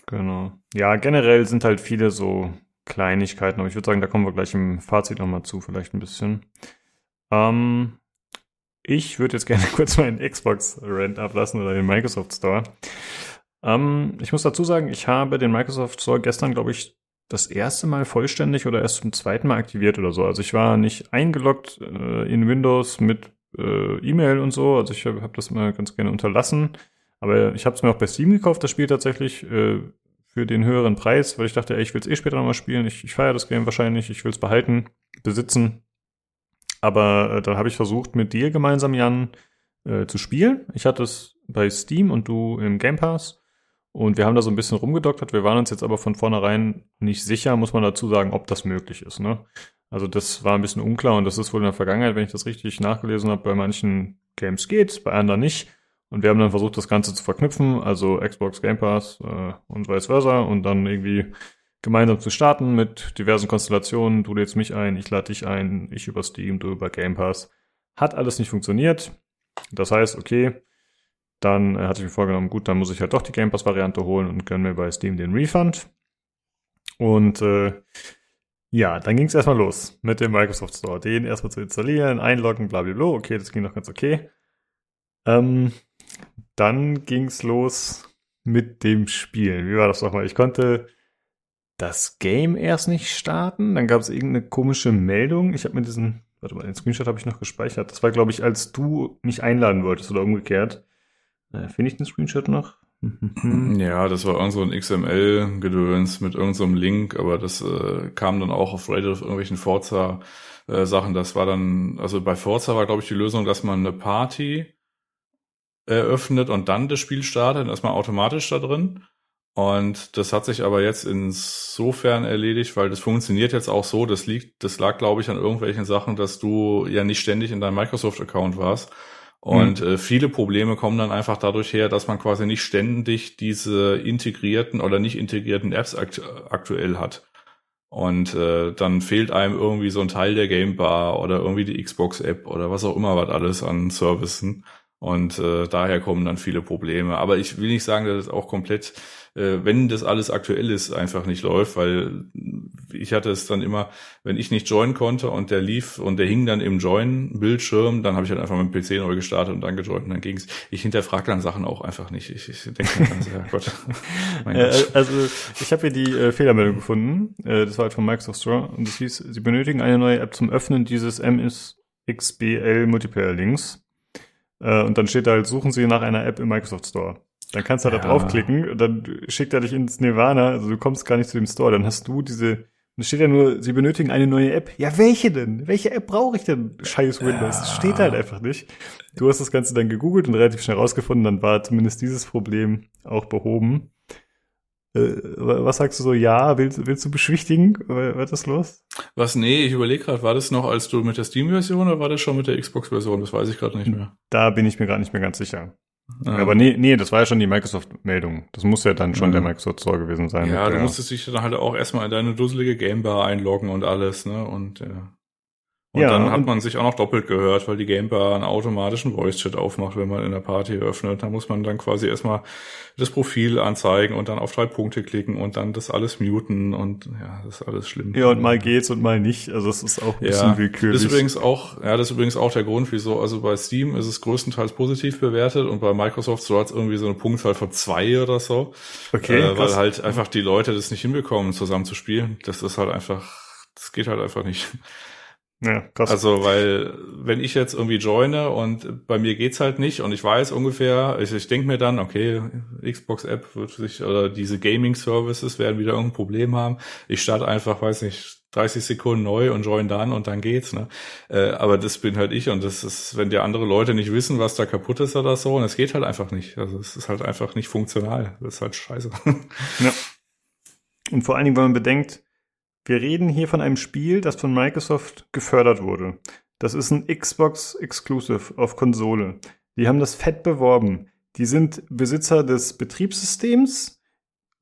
Genau. Ja, generell sind halt viele so Kleinigkeiten, aber ich würde sagen, da kommen wir gleich im Fazit nochmal zu, vielleicht ein bisschen. Ähm... Ich würde jetzt gerne kurz meinen Xbox-Rant ablassen oder den Microsoft Store. Ähm, ich muss dazu sagen, ich habe den Microsoft Store gestern, glaube ich, das erste Mal vollständig oder erst zum zweiten Mal aktiviert oder so. Also ich war nicht eingeloggt äh, in Windows mit äh, E-Mail und so. Also ich habe das mal ganz gerne unterlassen. Aber ich habe es mir auch bei Steam gekauft, das Spiel tatsächlich äh, für den höheren Preis, weil ich dachte, ey, ich will es eh später nochmal spielen. Ich, ich feiere das Game wahrscheinlich. Ich will es behalten, besitzen. Aber äh, dann habe ich versucht, mit dir gemeinsam, Jan, äh, zu spielen. Ich hatte es bei Steam und du im Game Pass. Und wir haben da so ein bisschen rumgedoktert. Wir waren uns jetzt aber von vornherein nicht sicher, muss man dazu sagen, ob das möglich ist. Ne? Also das war ein bisschen unklar. Und das ist wohl in der Vergangenheit, wenn ich das richtig nachgelesen habe, bei manchen Games geht's, bei anderen nicht. Und wir haben dann versucht, das Ganze zu verknüpfen. Also Xbox, Game Pass äh, und vice versa. Und dann irgendwie... gemeinsam zu starten mit diversen Konstellationen. Du lädst mich ein, ich lade dich ein, ich über Steam, du über Game Pass. Hat alles nicht funktioniert. Das heißt, okay, dann äh, hatte ich mir vorgenommen, gut, dann muss ich halt doch die Game Pass-Variante holen und gönn mir bei Steam den Refund. Und äh, ja, dann ging es erstmal los mit dem Microsoft Store. Den erstmal zu installieren, einloggen, blablabla. Okay, das ging noch ganz okay. Ähm, dann ging's los mit dem Spielen. Wie war das nochmal? Ich konnte... das Game erst nicht starten. Dann gab es irgendeine komische Meldung. Ich habe mir diesen, warte mal, den Screenshot habe ich noch gespeichert. Das war, glaube ich, als du mich einladen wolltest oder umgekehrt. Äh, finde ich den Screenshot noch? Ja, das war irgend so ein X M L-Gedöns mit irgend so einem Link, aber das äh, kam dann auch auf Reddit auf irgendwelchen Forza-Sachen. Äh, das war dann, also bei Forza war, glaube ich, die Lösung, dass man eine Party eröffnet und dann das Spiel startet. Dann ist man automatisch da drin. Und das hat sich aber jetzt insofern erledigt, weil das funktioniert jetzt auch so, das liegt, das lag, glaube ich, an irgendwelchen Sachen, dass du ja nicht ständig in deinem Microsoft-Account warst. Und mhm. äh, viele Probleme kommen dann einfach dadurch her, dass man quasi nicht ständig diese integrierten oder nicht integrierten Apps akt- aktuell hat. Und äh, dann fehlt einem irgendwie so ein Teil der Gamebar oder irgendwie die Xbox-App oder was auch immer was alles an Servicen. Und äh, daher kommen dann viele Probleme. Aber ich will nicht sagen, dass es auch komplett, äh, wenn das alles aktuell ist, einfach nicht läuft, weil ich hatte es dann immer, wenn ich nicht joinen konnte und der lief und der hing dann im Join-Bildschirm, dann habe ich halt einfach mit dem P C neu gestartet und dann gejoint und dann ging's. Ich hinterfrage dann Sachen auch einfach nicht. Ich, ich denke mir dann so, ja Gott. Mein äh, Gott. Also ich habe hier die äh, Fehlermeldung gefunden. Äh, das war halt von Microsoft Store und das hieß, Sie benötigen eine neue App zum Öffnen dieses M S X B L Multiplayer Links. Und dann steht da halt, suchen Sie nach einer App im Microsoft Store. Dann kannst du da ja. draufklicken, dann schickt er dich ins Nirvana, also du kommst gar nicht zu dem Store, dann hast du diese, es steht ja nur, sie benötigen eine neue App. Ja, welche denn? Welche App brauche ich denn? Scheiß Windows, ja. steht halt einfach nicht. Du hast das Ganze dann gegoogelt und relativ schnell rausgefunden, dann war zumindest dieses Problem auch behoben. Äh, was sagst du so, ja, willst, willst du beschwichtigen? Was ist los? Was, nee, ich überlege gerade, war das noch, als du mit der Steam-Version oder war das schon mit der Xbox-Version? Das weiß ich gerade nicht mehr. Da bin ich mir gerade nicht mehr ganz sicher. Aber nee, nee, das war ja schon die Microsoft-Meldung. Das muss ja dann schon mhm. der Microsoft Store gewesen sein. Ja, du der, musstest dich dann halt auch erstmal in deine dusselige Gamebar einloggen und alles, ne? Und, äh, und ja, dann hat und man sich auch noch doppelt gehört, weil die Gamebar einen automatischen Voice-Chat aufmacht, wenn man in der Party öffnet. Da muss man dann quasi erstmal das Profil anzeigen und dann auf drei Punkte klicken und dann das alles muten und ja, das ist alles schlimm. Ja, und mal geht's und mal nicht. Also es ist auch ein ja, bisschen willkürlich. Das ist übrigens auch, ja, das ist übrigens auch der Grund, wieso, also bei Steam ist es größtenteils positiv bewertet und bei Microsoft Store hat's irgendwie so eine Punktzahl von zwei oder so. Okay. Äh, weil halt einfach die Leute das nicht hinbekommen, zusammen zu spielen. Das ist halt einfach, das geht halt einfach nicht. Ja, krass. Also, weil, wenn ich jetzt irgendwie joine und bei mir geht's halt nicht und ich weiß ungefähr, ich, ich denke mir dann, okay, Xbox-App wird sich, oder diese Gaming-Services werden wieder irgendein Problem haben. Ich starte einfach, weiß nicht, dreißig Sekunden neu und join dann und dann geht's, ne? Äh, aber das bin halt ich und das ist, wenn die andere Leute nicht wissen, was da kaputt ist oder so, und es geht halt einfach nicht. Also, es ist halt einfach nicht funktional. Das ist halt scheiße. Ja. Und vor allen Dingen, wenn man bedenkt, wir reden hier von einem Spiel, das von Microsoft gefördert wurde. Das ist ein Xbox-Exclusive auf Konsole. Die haben das fett beworben. Die sind Besitzer des Betriebssystems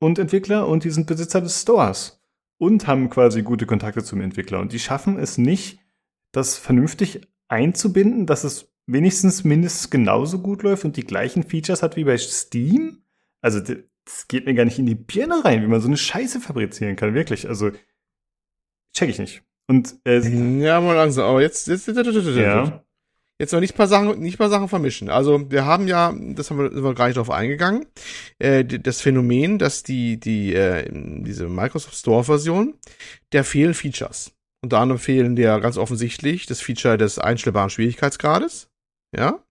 und Entwickler und die sind Besitzer des Stores und haben quasi gute Kontakte zum Entwickler. Und die schaffen es nicht, das vernünftig einzubinden, dass es wenigstens mindestens genauso gut läuft und die gleichen Features hat wie bei Steam. Also das geht mir gar nicht in die Birne rein, wie man so eine Scheiße fabrizieren kann, wirklich. Also check ich nicht. Und, äh, ja, mal langsam. Aber jetzt, jetzt, ja. jetzt noch nicht ein paar Sachen, nicht ein paar Sachen vermischen. Also, wir haben ja, das haben wir, sind wir gar nicht drauf eingegangen, äh, das Phänomen, dass die, die, äh, diese Microsoft Store Version, der fehlen Features. Unter anderem fehlen der ganz offensichtlich das Feature des einstellbaren Schwierigkeitsgrades. Ja.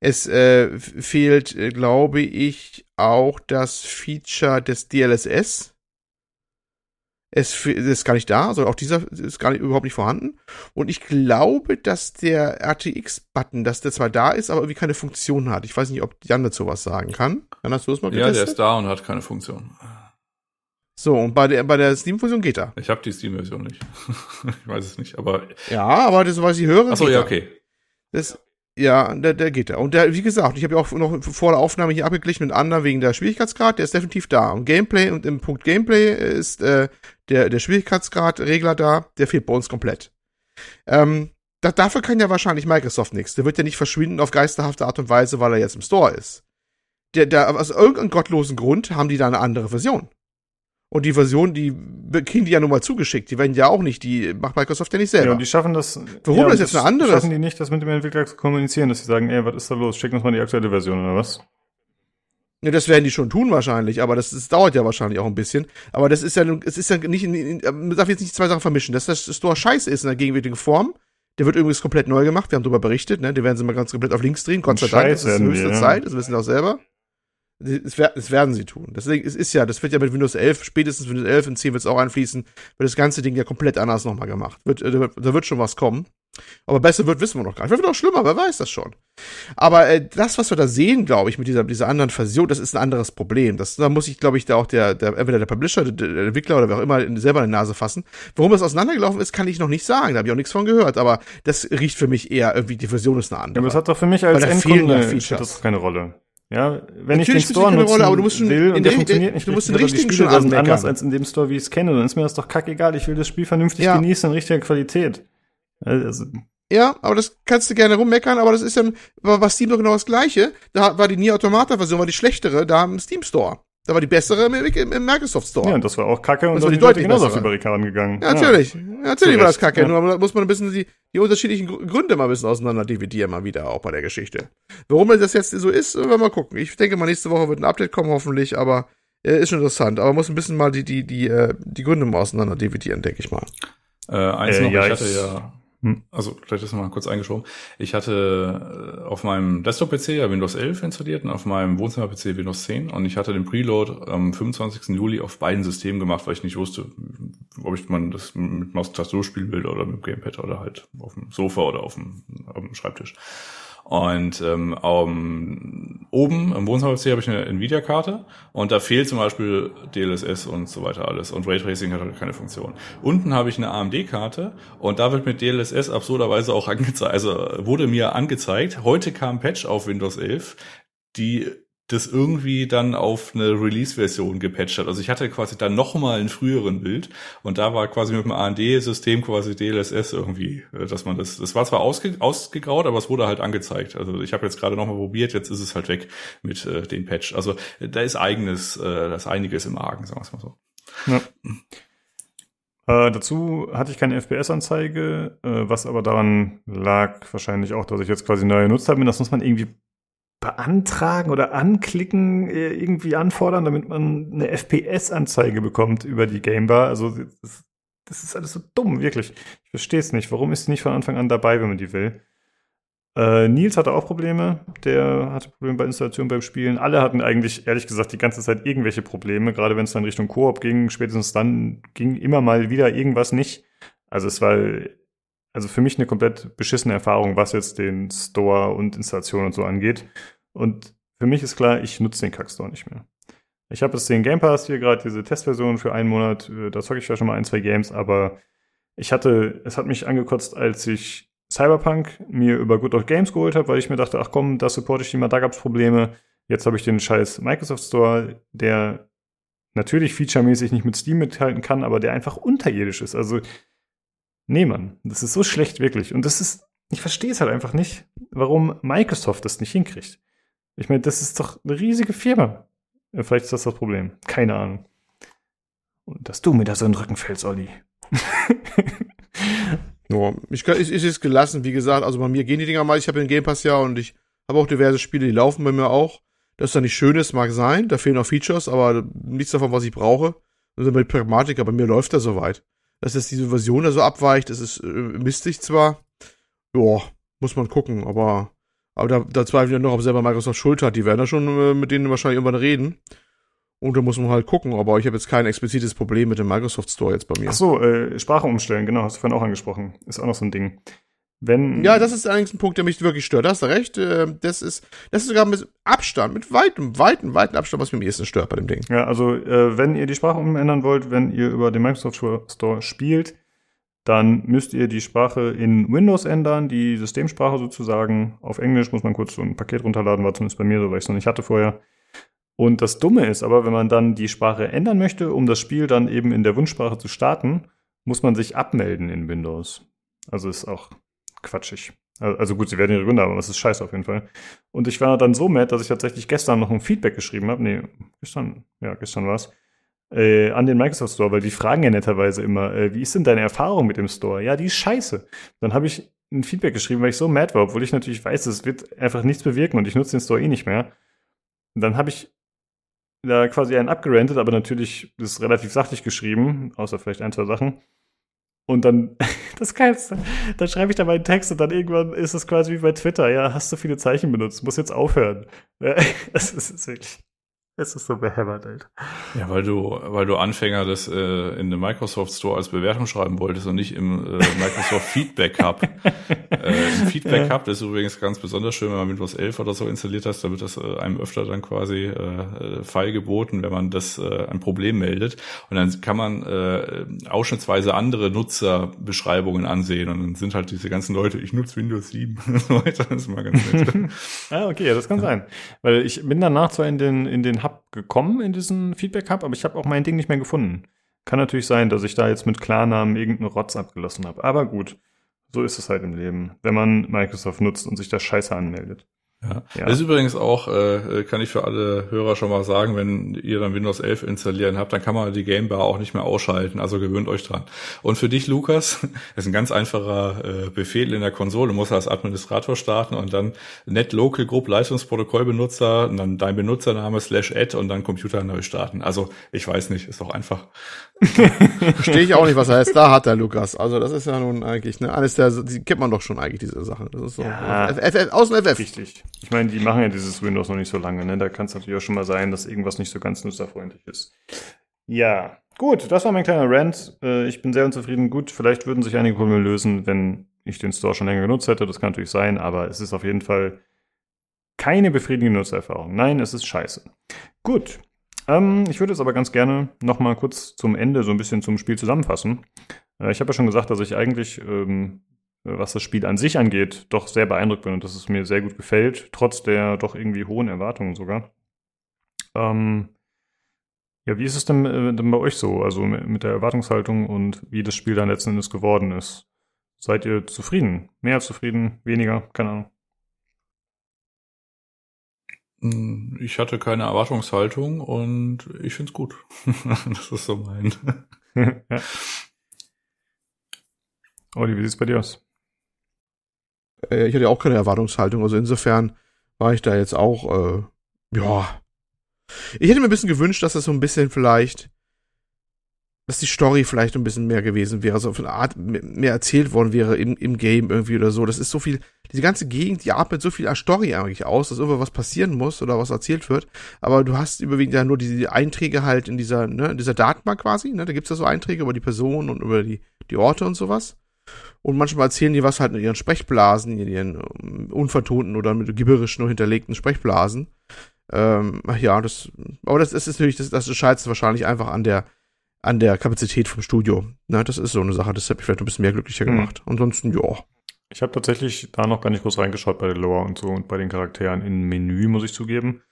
Es, äh, fehlt, glaube ich, auch das Feature des D L S S. Es ist gar nicht da, also auch dieser ist gar nicht, überhaupt nicht vorhanden. Und ich glaube, dass der R T X-Button, dass der zwar da ist, aber irgendwie keine Funktion hat. Ich weiß nicht, ob Jan dazu was sagen kann. Jan, hast du das mal getestet? Ja, der ist da und hat keine Funktion. So, und bei der, bei der Steam-Version geht er. Ich habe die Steam-Version nicht. Ich weiß es nicht, aber... Ja, aber das, was ich höre, Achso, ja, da. okay. Das... Ja, der, der geht da. Und der, wie gesagt, ich habe ja auch noch vor der Aufnahme hier abgeglichen mit anderen wegen der Schwierigkeitsgrad, der ist definitiv da. Und Gameplay und im Punkt Gameplay ist äh, der, der Schwierigkeitsgrad-Regler da, der fehlt bei uns komplett. Ähm, da, dafür kann ja wahrscheinlich Microsoft nichts. Der wird ja nicht verschwinden auf geisterhafte Art und Weise, weil er jetzt im Store ist. Der, der, aus irgendeinem gottlosen Grund haben die da eine andere Version. Und die Version, die kriegen die ja nur mal zugeschickt. Die werden ja auch nicht, die macht Microsoft ja nicht selber. Ja, und die schaffen das. Warum ja, das jetzt eine andere? Schaffen die nicht, das mit dem Entwickler zu kommunizieren, dass sie sagen, ey, was ist da los? Schick uns mal die aktuelle Version oder was? Ja, das werden die schon tun wahrscheinlich, aber das, das dauert ja wahrscheinlich auch ein bisschen. Aber das ist ja, es ist ja nicht, man darf jetzt nicht zwei Sachen vermischen, dass das Store scheiße ist in der gegenwärtigen Form. Der wird übrigens komplett neu gemacht. Wir haben darüber berichtet, ne? Den werden sie mal ganz komplett auf links drehen. Gott sei Dank, das ist die höchste ja. Zeit. Das wissen wir auch selber. Das werden sie tun. Deswegen, es ist ja, das wird ja mit Windows elf, spätestens Windows elf, in zehn wird es auch einfließen, wird das ganze Ding ja komplett anders nochmal gemacht. Wird, da, wird, da wird schon was kommen. Aber besser wird, wissen wir noch gar nicht. Vielleicht wird auch schlimmer, wer weiß das schon. Aber äh, das, was wir da sehen, glaube ich, mit dieser, dieser anderen Version, das ist ein anderes Problem. Das, da muss ich, glaube ich, da auch der, der, entweder der Publisher, der, der Entwickler oder wer auch immer selber in die Nase fassen. Warum das auseinandergelaufen ist, kann ich noch nicht sagen. Da habe ich auch nichts von gehört. Aber das riecht für mich eher irgendwie, die Version ist eine andere. Aber das hat doch für mich als Endkunde spielt das keine Rolle. Ja, wenn Natürlich ich den Store nutzen Rolle, aber du musst schon will und der funktioniert nicht, du musst den richtigen Spiele schon sind anders als in dem Store, wie ich es kenne, dann ist mir das doch kackegal. Ich will das Spiel vernünftig ja. genießen in richtiger Qualität. Also. Ja, aber das kannst du gerne rummeckern, aber das ist ja bei Steam doch genau das Gleiche. Da war die Nier Automata-Version, war die schlechtere, da im Steam Store. Da war die bessere im, im Microsoft Store. Ja, und das war auch kacke und das war die deutlich genauso auf die Barrikaden gegangen. Ja, natürlich. Ja. Natürlich war das kacke. Ja. Nur muss man ein bisschen die, die unterschiedlichen Gründe mal ein bisschen auseinander dividieren, mal wieder auch bei der Geschichte. Warum das jetzt so ist, werden wir mal gucken. Ich denke mal, nächste Woche wird ein Update kommen, hoffentlich, aber äh, ist schon interessant. Aber muss ein bisschen mal die, die, die, äh, die Gründe mal auseinander dividieren, denke ich mal. Äh, eins äh, noch, ja, ich hatte ja Also vielleicht ist noch mal kurz eingeschoben. Ich hatte auf meinem Desktop-P C ja Windows elf installiert und auf meinem Wohnzimmer-P C Windows zehn und ich hatte den Preload am fünfundzwanzigsten Juli auf beiden Systemen gemacht, weil ich nicht wusste, ob ich man das mit Maus und Tastatur spielen will oder mit dem Gamepad oder halt auf dem Sofa oder auf dem, auf dem Schreibtisch. Und ähm, um, oben im Wohnzimmer-P C habe ich eine Nvidia-Karte und da fehlt zum Beispiel D L S S und so weiter alles. Und Raytracing hat halt keine Funktion. Unten habe ich eine A M D-Karte und da wird mit D L S S absurderweise auch angezeigt, also wurde mir angezeigt, heute kam Patch auf Windows elf, die das irgendwie dann auf eine Release-Version gepatcht hat. Also ich hatte quasi dann nochmal einen früheren Bild und da war quasi mit dem A M D-System quasi D L S S irgendwie, dass man das, das war zwar ausge, ausgegraut, aber es wurde halt angezeigt. Also ich habe jetzt gerade nochmal probiert, jetzt ist es halt weg mit äh, dem Patch. Also da ist eigenes, äh, da ist einiges im Argen, sagen wir es mal so. Ja. Äh, dazu hatte ich keine F P S-Anzeige, äh, was aber daran lag wahrscheinlich auch, dass ich jetzt quasi neu genutzt habe. Und das muss man irgendwie beantragen oder anklicken, irgendwie anfordern, damit man eine F P S-Anzeige bekommt über die Gamebar. Also das, das ist alles so dumm, wirklich. Ich verstehe es nicht. Warum ist sie nicht von Anfang an dabei, wenn man die will? Äh, Nils hatte auch Probleme. Der hatte Probleme bei Installation, beim Spielen. Alle hatten eigentlich, ehrlich gesagt, die ganze Zeit irgendwelche Probleme. Gerade wenn es dann Richtung Koop ging, spätestens dann ging immer mal wieder irgendwas nicht. Also es war... Also für mich eine komplett beschissene Erfahrung, was jetzt den Store und Installation und so angeht. Und für mich ist klar, ich nutze den Kack-Store nicht mehr. Ich habe jetzt den Game Pass hier gerade, diese Testversion für einen Monat. Da zocke ich ja schon mal ein, zwei Games. Aber ich hatte, es hat mich angekotzt, als ich Cyberpunk mir über Good Old Games geholt habe, weil ich mir dachte, ach komm, da supporte ich die mal, da gab es Probleme. Jetzt habe ich den scheiß Microsoft Store, der natürlich featuremäßig nicht mit Steam mithalten kann, aber der einfach unterirdisch ist. Also nee, Mann, das ist so schlecht, wirklich. Und das ist, ich verstehe es halt einfach nicht, warum Microsoft das nicht hinkriegt. Ich meine, das ist doch eine riesige Firma. Vielleicht ist das das Problem. Keine Ahnung. Und dass du mir da so in den Rücken fällst, Olli. Ja, ich, ich, ich ist gelassen, wie gesagt. Also bei mir gehen die Dinger mal. Ich habe den Game Pass ja und ich habe auch diverse Spiele, die laufen bei mir auch. Dass da nicht schön ist, mag sein. Da fehlen auch Features, aber nichts davon, was ich brauche. Also mit Pragmatik, aber bei mir läuft da soweit. Dass jetzt diese Version da so abweicht, das ist äh, mistig zwar. Ja, muss man gucken, aber, aber da, da zweifle ich noch, ob selber Microsoft Schuld hat. Die werden da schon äh, mit denen wahrscheinlich irgendwann reden. Und da muss man halt gucken, aber ich habe jetzt kein explizites Problem mit dem Microsoft Store jetzt bei mir. Ach so, äh, Sprache umstellen, genau, hast du vorhin auch angesprochen. Ist auch noch so ein Ding. Wenn ja, das ist allerdings ein Punkt, der mich wirklich stört. Da hast du recht. Äh, das ist, das ist sogar mit Abstand, mit weitem, weitem, weitem Abstand, was mich am ehesten stört bei dem Ding. Ja, also äh, wenn ihr die Sprache umändern wollt, wenn ihr über den Microsoft Store spielt, dann müsst ihr die Sprache in Windows ändern, die Systemsprache sozusagen. Auf Englisch muss man kurz so ein Paket runterladen, war zumindest bei mir so, weil ich es noch nicht hatte vorher. Und das Dumme ist aber, wenn man dann die Sprache ändern möchte, um das Spiel dann eben in der Wunschsprache zu starten, muss man sich abmelden in Windows. Also ist auch quatschig. Also gut, sie werden ihre Gründe haben, aber es ist scheiße auf jeden Fall. Und ich war dann so mad, dass ich tatsächlich gestern noch ein Feedback geschrieben habe. Nee, gestern, ja, gestern war es. Äh, an den Microsoft Store, weil die fragen ja netterweise immer, äh, wie ist denn deine Erfahrung mit dem Store? Ja, die ist scheiße. Dann habe ich ein Feedback geschrieben, weil ich so mad war, obwohl ich natürlich weiß, es wird einfach nichts bewirken und ich nutze den Store eh nicht mehr. Und dann habe ich da quasi einen abgerantet, aber natürlich ist relativ sachlich geschrieben, außer vielleicht ein, zwei Sachen. Und dann, das Geilste, dann schreibe ich da meinen Text und dann irgendwann ist es quasi wie bei Twitter, ja, hast du viele Zeichen benutzt, musst jetzt aufhören. Es ist wirklich, es ist so behämmert, Alter. Ja, weil du, weil du Anfänger das äh, in den Microsoft Store als Bewertung schreiben wolltest und nicht im äh, Microsoft Feedback Hub. äh, Im Feedback Hub, das ist übrigens ganz besonders schön, wenn man Windows elf oder so installiert hast, damit das äh, einem öfter dann quasi äh, Fall geboten, wenn man das äh, ein Problem meldet. Und dann kann man äh, ausschnittsweise andere Nutzerbeschreibungen ansehen und dann sind halt diese ganzen Leute, ich nutze Windows sieben und so weiter. Das ist mal ganz nett. Ah, okay, ja, das kann sein. Weil ich bin danach zwar in den, in den Hub gekommen, in diesen Feedback-Hub, aber ich habe auch mein Ding nicht mehr gefunden. Kann natürlich sein, dass ich da jetzt mit Klarnamen irgendeinen Rotz abgelassen habe. Aber gut, so ist es halt im Leben, wenn man Microsoft nutzt und sich da scheiße anmeldet. Ja. Ja. Das ist übrigens auch, äh, kann ich für alle Hörer schon mal sagen, wenn ihr dann Windows elf installieren habt, dann kann man die Game Bar auch nicht mehr ausschalten, also gewöhnt euch dran. Und für dich, Lukas, ist ein ganz einfacher äh, Befehl in der Konsole, muss als Administrator starten und dann net local group Leistungsprotokollbenutzer und dann dein Benutzername slash add und dann Computer neu starten. Also ich weiß nicht, ist doch einfach. Verstehe ich auch nicht, was er heißt. Da hat der Lukas. Also das ist ja nun eigentlich, ne, alles der, die kennt man doch schon eigentlich, diese Sachen. Das ist so. Ja. F F, außen F F. Richtig. Ich meine, die machen ja dieses Windows noch nicht so lange, ne? Da kann es natürlich auch schon mal sein, dass irgendwas nicht so ganz nutzerfreundlich ist. Ja, gut, das war mein kleiner Rant. Äh, ich bin sehr unzufrieden. Gut, vielleicht würden sich einige Probleme lösen, wenn ich den Store schon länger genutzt hätte. Das kann natürlich sein, aber es ist auf jeden Fall keine befriedigende Nutzererfahrung. Nein, es ist scheiße. Gut, ähm, ich würde jetzt aber ganz gerne noch mal kurz zum Ende so ein bisschen zum Spiel zusammenfassen. Äh, ich habe ja schon gesagt, dass ich eigentlich... Ähm, was das Spiel an sich angeht, doch sehr beeindruckt bin und dass es mir sehr gut gefällt, trotz der doch irgendwie hohen Erwartungen sogar. Ähm, ja, wie ist es denn, äh, denn bei euch so, also mit der Erwartungshaltung und wie das Spiel dann letzten Endes geworden ist? Seid ihr zufrieden? Mehr als zufrieden? Weniger? Keine Ahnung. Ich hatte keine Erwartungshaltung und ich find's gut. Das ist so mein. Ja. Olli, wie sieht's bei dir aus? Ich hatte ja auch keine Erwartungshaltung, also insofern war ich da jetzt auch, äh, ja. Ich hätte mir ein bisschen gewünscht, dass das so ein bisschen vielleicht, dass die Story vielleicht ein bisschen mehr gewesen wäre, so auf eine Art mehr erzählt worden wäre im, im Game irgendwie oder so. Das ist so viel, diese ganze Gegend, die atmet so viel an Story eigentlich aus, dass irgendwas passieren muss oder was erzählt wird, aber du hast überwiegend ja nur diese Einträge halt in dieser, ne, in dieser Datenbank quasi, ne, da gibt's ja so Einträge über die Personen und über die, die Orte und sowas. Und manchmal erzählen die was halt in ihren Sprechblasen, in ihren um, unvertonten oder mit gibberisch nur hinterlegten Sprechblasen. Ähm, ach ja, das, aber das ist natürlich, das, das scheitert wahrscheinlich einfach an der, an der Kapazität vom Studio. Na, das ist so eine Sache, das hat mich vielleicht ein bisschen mehr glücklicher gemacht. Mhm. Ansonsten, ja. Ich habe tatsächlich da noch gar nicht groß reingeschaut bei der Lore und so und bei den Charakteren im Menü, muss ich zugeben.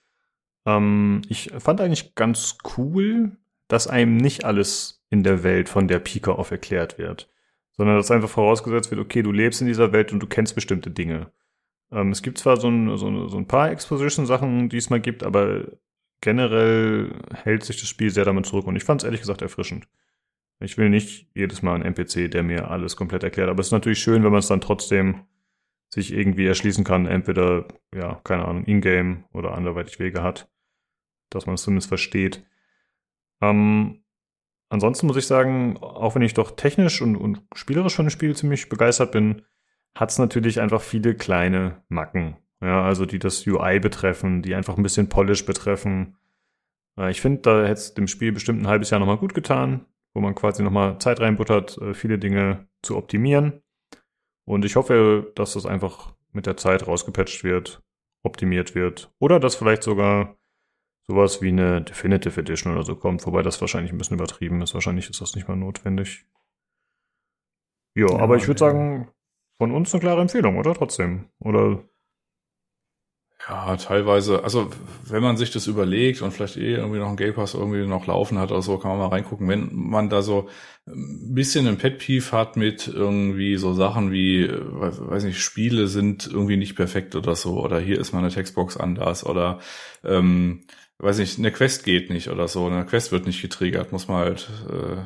Ähm, ich fand eigentlich ganz cool, dass einem nicht alles in der Welt von der Pike auf erklärt wird. Sondern dass einfach vorausgesetzt wird, okay, du lebst in dieser Welt und du kennst bestimmte Dinge. Ähm, es gibt zwar so ein, so, so ein paar Exposition-Sachen, die es mal gibt, aber generell hält sich das Spiel sehr damit zurück. Und ich fand es ehrlich gesagt erfrischend. Ich will nicht jedes Mal einen N P C, der mir alles komplett erklärt. Aber es ist natürlich schön, wenn man es dann trotzdem sich irgendwie erschließen kann. Entweder, ja, keine Ahnung, in-game oder anderweitig Wege hat. Dass man es zumindest versteht. Ähm... Ansonsten muss ich sagen, auch wenn ich doch technisch und, und spielerisch von dem Spiel ziemlich begeistert bin, hat es natürlich einfach viele kleine Macken. Ja, also die das U I betreffen, die einfach ein bisschen Polish betreffen. Ich finde, da hätte es dem Spiel bestimmt ein halbes Jahr nochmal gut getan, wo man quasi nochmal Zeit reinbuttert, viele Dinge zu optimieren. Und ich hoffe, dass das einfach mit der Zeit rausgepatcht wird, optimiert wird. Oder dass vielleicht sogar sowas wie eine Definitive Edition oder so kommt, wobei das wahrscheinlich ein bisschen übertrieben ist. Wahrscheinlich ist das nicht mal notwendig. Jo, ja, aber ich würde sagen, von uns eine klare Empfehlung, oder? Trotzdem, oder? Ja, teilweise. Also, wenn man sich das überlegt und vielleicht eh irgendwie noch einen Game Pass irgendwie noch laufen hat oder so, kann man mal reingucken. Wenn man da so ein bisschen ein Pet Peeve hat mit irgendwie so Sachen wie, weiß nicht, Spiele sind irgendwie nicht perfekt oder so, oder hier ist mal eine Textbox anders, oder, ähm, weiß nicht, eine Quest geht nicht oder so, eine Quest wird nicht getriggert, muss man halt äh,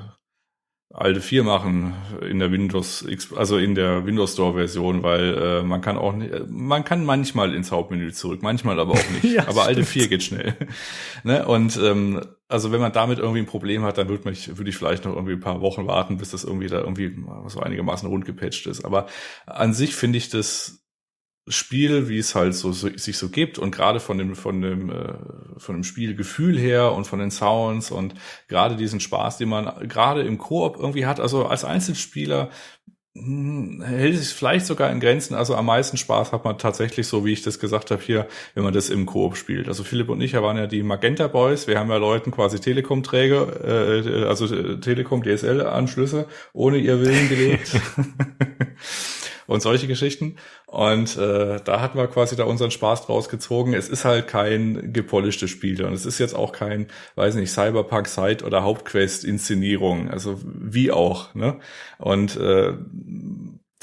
Alt F vier machen in der Windows X, also in der Windows Store Version, weil äh, man kann auch nicht, man kann manchmal ins Hauptmenü zurück, manchmal aber auch nicht, ja, aber Alt F vier geht schnell. Ne? Und ähm, also wenn man damit irgendwie ein Problem hat, dann würde mich würde ich vielleicht noch irgendwie ein paar Wochen warten, bis das irgendwie da irgendwie so einigermaßen rund gepatcht ist, aber an sich finde ich das Spiel, wie es halt so, so sich so gibt und gerade von dem von dem äh, von dem Spielgefühl her und von den Sounds und gerade diesen Spaß, den man gerade im Koop irgendwie hat, also als Einzelspieler mh, hält sich vielleicht sogar in Grenzen, also am meisten Spaß hat man tatsächlich, so wie ich das gesagt habe hier, wenn man das im Koop spielt. Also Philipp und ich waren ja die Magenta Boys, wir haben ja Leuten quasi Telekom-Träger, äh, also Telekom D S L Anschlüsse ohne ihr Willen gelegt. Und solche Geschichten. Und äh, da hatten wir quasi da unseren Spaß draus gezogen. Es ist halt kein gepolischtes Spiel. Und es ist jetzt auch kein, weiß nicht, Cyberpunk Side- oder Hauptquest-Inszenierung. Also wie auch. Ne? Und äh,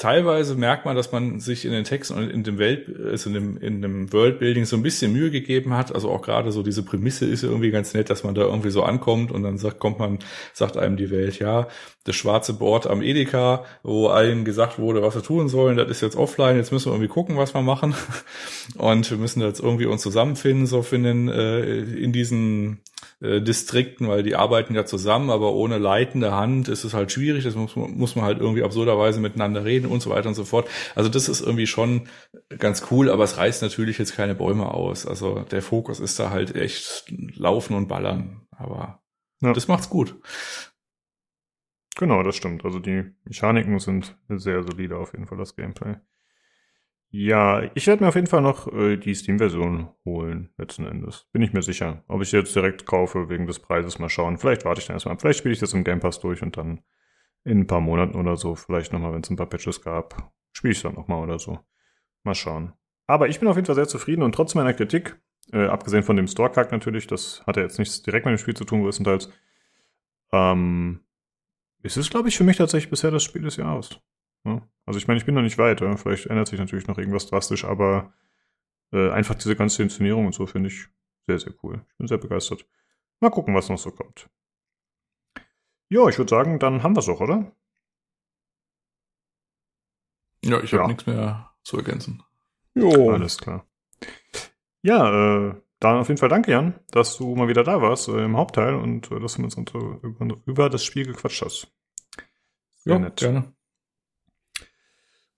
teilweise merkt man, dass man sich in den Texten und in dem Welt, also in dem, in dem Worldbuilding so ein bisschen Mühe gegeben hat. Also auch gerade so diese Prämisse ist ja irgendwie ganz nett, dass man da irgendwie so ankommt und dann sagt, kommt man, sagt einem die Welt, ja, das schwarze Board am Edeka, wo allen gesagt wurde, was wir tun sollen, das ist jetzt offline, jetzt müssen wir irgendwie gucken, was wir machen. Und wir müssen jetzt irgendwie uns zusammenfinden, so finden, äh, in diesen äh, Distrikten, weil die arbeiten ja zusammen, aber ohne leitende Hand ist es halt schwierig, das muss, muss man halt irgendwie absurderweise miteinander reden und so weiter und so fort. Also das ist irgendwie schon ganz cool, aber es reißt natürlich jetzt keine Bäume aus. Also der Fokus ist da halt echt laufen und ballern, aber ja, das macht's gut. Genau, das stimmt. Also die Mechaniken sind sehr solide, auf jeden Fall das Gameplay. Ja, ich werde mir auf jeden Fall noch äh, die Steam-Version holen, letzten Endes. Bin ich mir sicher. Ob ich sie jetzt direkt kaufe, wegen des Preises, mal schauen. Vielleicht warte ich dann erstmal ab. Vielleicht spiele ich das im Game Pass durch und dann in ein paar Monaten oder so, vielleicht nochmal, wenn es ein paar Patches gab, spiele ich es dann nochmal oder so. Mal schauen. Aber ich bin auf jeden Fall sehr zufrieden und trotz meiner Kritik, äh, abgesehen von dem Store-Kack natürlich, das hat ja jetzt nichts direkt mit dem Spiel zu tun, größtenteils, ähm, es ist, glaube ich, für mich tatsächlich bisher das Spiel des Jahres. Ja. Also ich meine, ich bin noch nicht weit. Ja. Vielleicht ändert sich natürlich noch irgendwas drastisch, aber äh, einfach diese ganze Inszenierung und so finde ich sehr, sehr cool. Ich bin sehr begeistert. Mal gucken, was noch so kommt. Ja, ich würde sagen, dann haben wir es auch, oder? Ja, ich habe ja nichts mehr zu ergänzen. Jo. Alles klar. Ja, äh, dann auf jeden Fall danke, Jan, dass du mal wieder da warst äh, im Hauptteil und äh, dass du mit uns über, über das Spiel gequatscht hast. Sehr ja, nett. Gerne.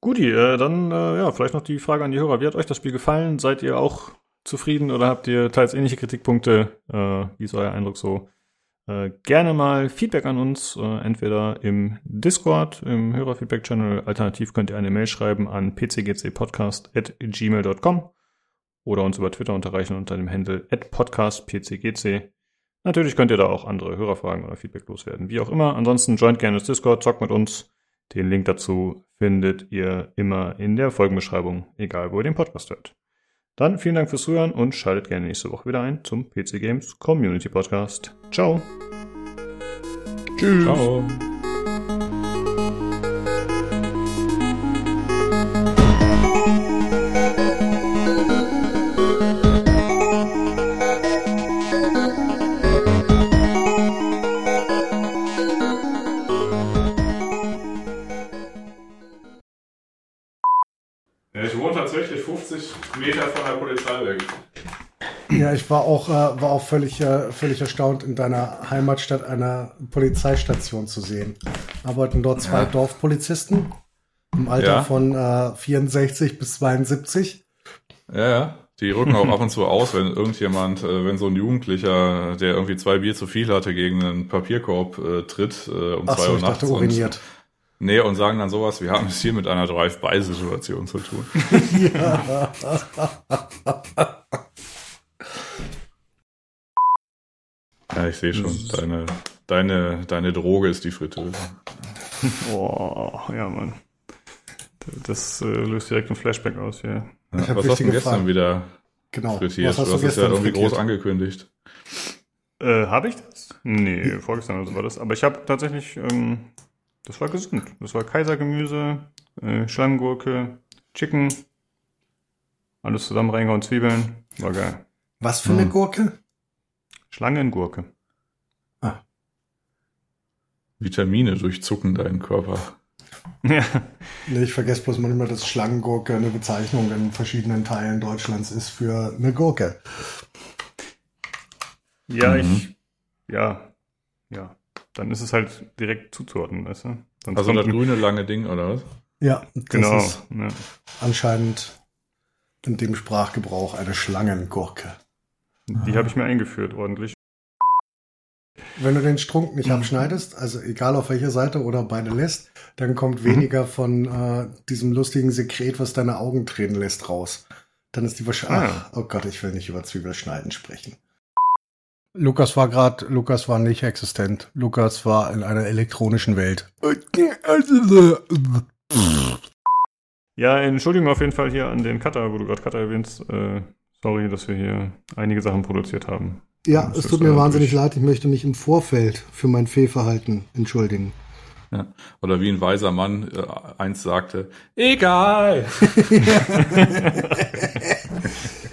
Guti, äh, dann äh, ja, vielleicht noch die Frage an die Hörer. Wie hat euch das Spiel gefallen? Seid ihr auch zufrieden oder habt ihr teils ähnliche Kritikpunkte? Äh, wie ist euer Eindruck so? Äh, gerne mal Feedback an uns, äh, entweder im Discord, im Hörerfeedback-Channel. Alternativ könnt ihr eine Mail schreiben an p c g c podcast at gmail dot com oder uns über Twitter unterreichen unter dem Handle at podcast p c g c. Natürlich könnt ihr da auch andere Hörerfragen oder Feedback loswerden, wie auch immer. Ansonsten joint gerne das Discord, zockt mit uns. Den Link dazu findet ihr immer in der Folgenbeschreibung, egal wo ihr den Podcast hört. Dann vielen Dank fürs Zuhören und schaltet gerne nächste Woche wieder ein zum P C Games Community Podcast. Ciao. Tschüss. Ciao. fünfzig Meter von der Polizei weg. Ja, ich war auch, äh, war auch völlig, äh, völlig erstaunt, in deiner Heimatstadt eine Polizeistation zu sehen. Arbeiten dort zwei ja. Dorfpolizisten im Alter ja. von äh, vierundsechzig bis zweiundsiebzig. Ja, ja. Die rücken auch ab und zu aus, wenn irgendjemand, äh, wenn so ein Jugendlicher, der irgendwie zwei Bier zu viel hatte, gegen einen Papierkorb äh, tritt, äh, um Ach zwei so, Uhr ich nachts. Dachte, uriniert. Nee, und sagen dann sowas, wir haben es hier mit einer Drive-by-Situation zu tun. Ja. Ja, ich sehe schon, deine, deine, deine Droge ist die Fritteuse. Boah, ja, Mann. Das äh, löst direkt ein Flashback aus, ja. Ja, was hast du gestern Fragen. wieder genau. frittiert? Was hast du, du hast es ja irgendwie groß angekündigt. Äh, habe ich das? Nee, vorgestern oder so war das. Aber ich habe tatsächlich... Ähm, Das war gesund. Das war Kaisergemüse, äh, Schlangengurke, Chicken, alles zusammen reingehauen, Zwiebeln. War geil. Was für eine hm. Gurke? Schlangengurke. Ah. Vitamine durchzucken deinen Körper. Ja. Nee, ich vergesse bloß manchmal, dass Schlangengurke eine Bezeichnung in verschiedenen Teilen Deutschlands ist für eine Gurke. Ja, mhm. ich... Ja. Ja. Dann ist es halt direkt zuzuordnen, weißt du? Sonst also das grüne lange Ding, oder was? Ja, das genau. ist ja. anscheinend in dem Sprachgebrauch eine Schlangengurke. Die ah. habe ich mir eingeführt, ordentlich. Wenn du den Strunk nicht mhm. abschneidest, also egal auf welcher Seite oder beide lässt, dann kommt mhm. weniger von äh, diesem lustigen Sekret, was deine Augen tränen lässt, raus. Dann ist die wahrscheinlich... Ah. Oh Gott, ich will nicht über Zwiebelschneiden sprechen. Lukas war gerade, Lukas war nicht existent. Lukas war in einer elektronischen Welt. Ja, Entschuldigung auf jeden Fall hier an den Cutter, wo du gerade Cutter erwähnst. Äh, sorry, dass wir hier einige Sachen produziert haben. Ja, es tut mir wahnsinnig leid. Ich möchte mich im Vorfeld für mein Fehlverhalten entschuldigen. Ja. Oder wie ein weiser Mann äh, einst sagte, egal.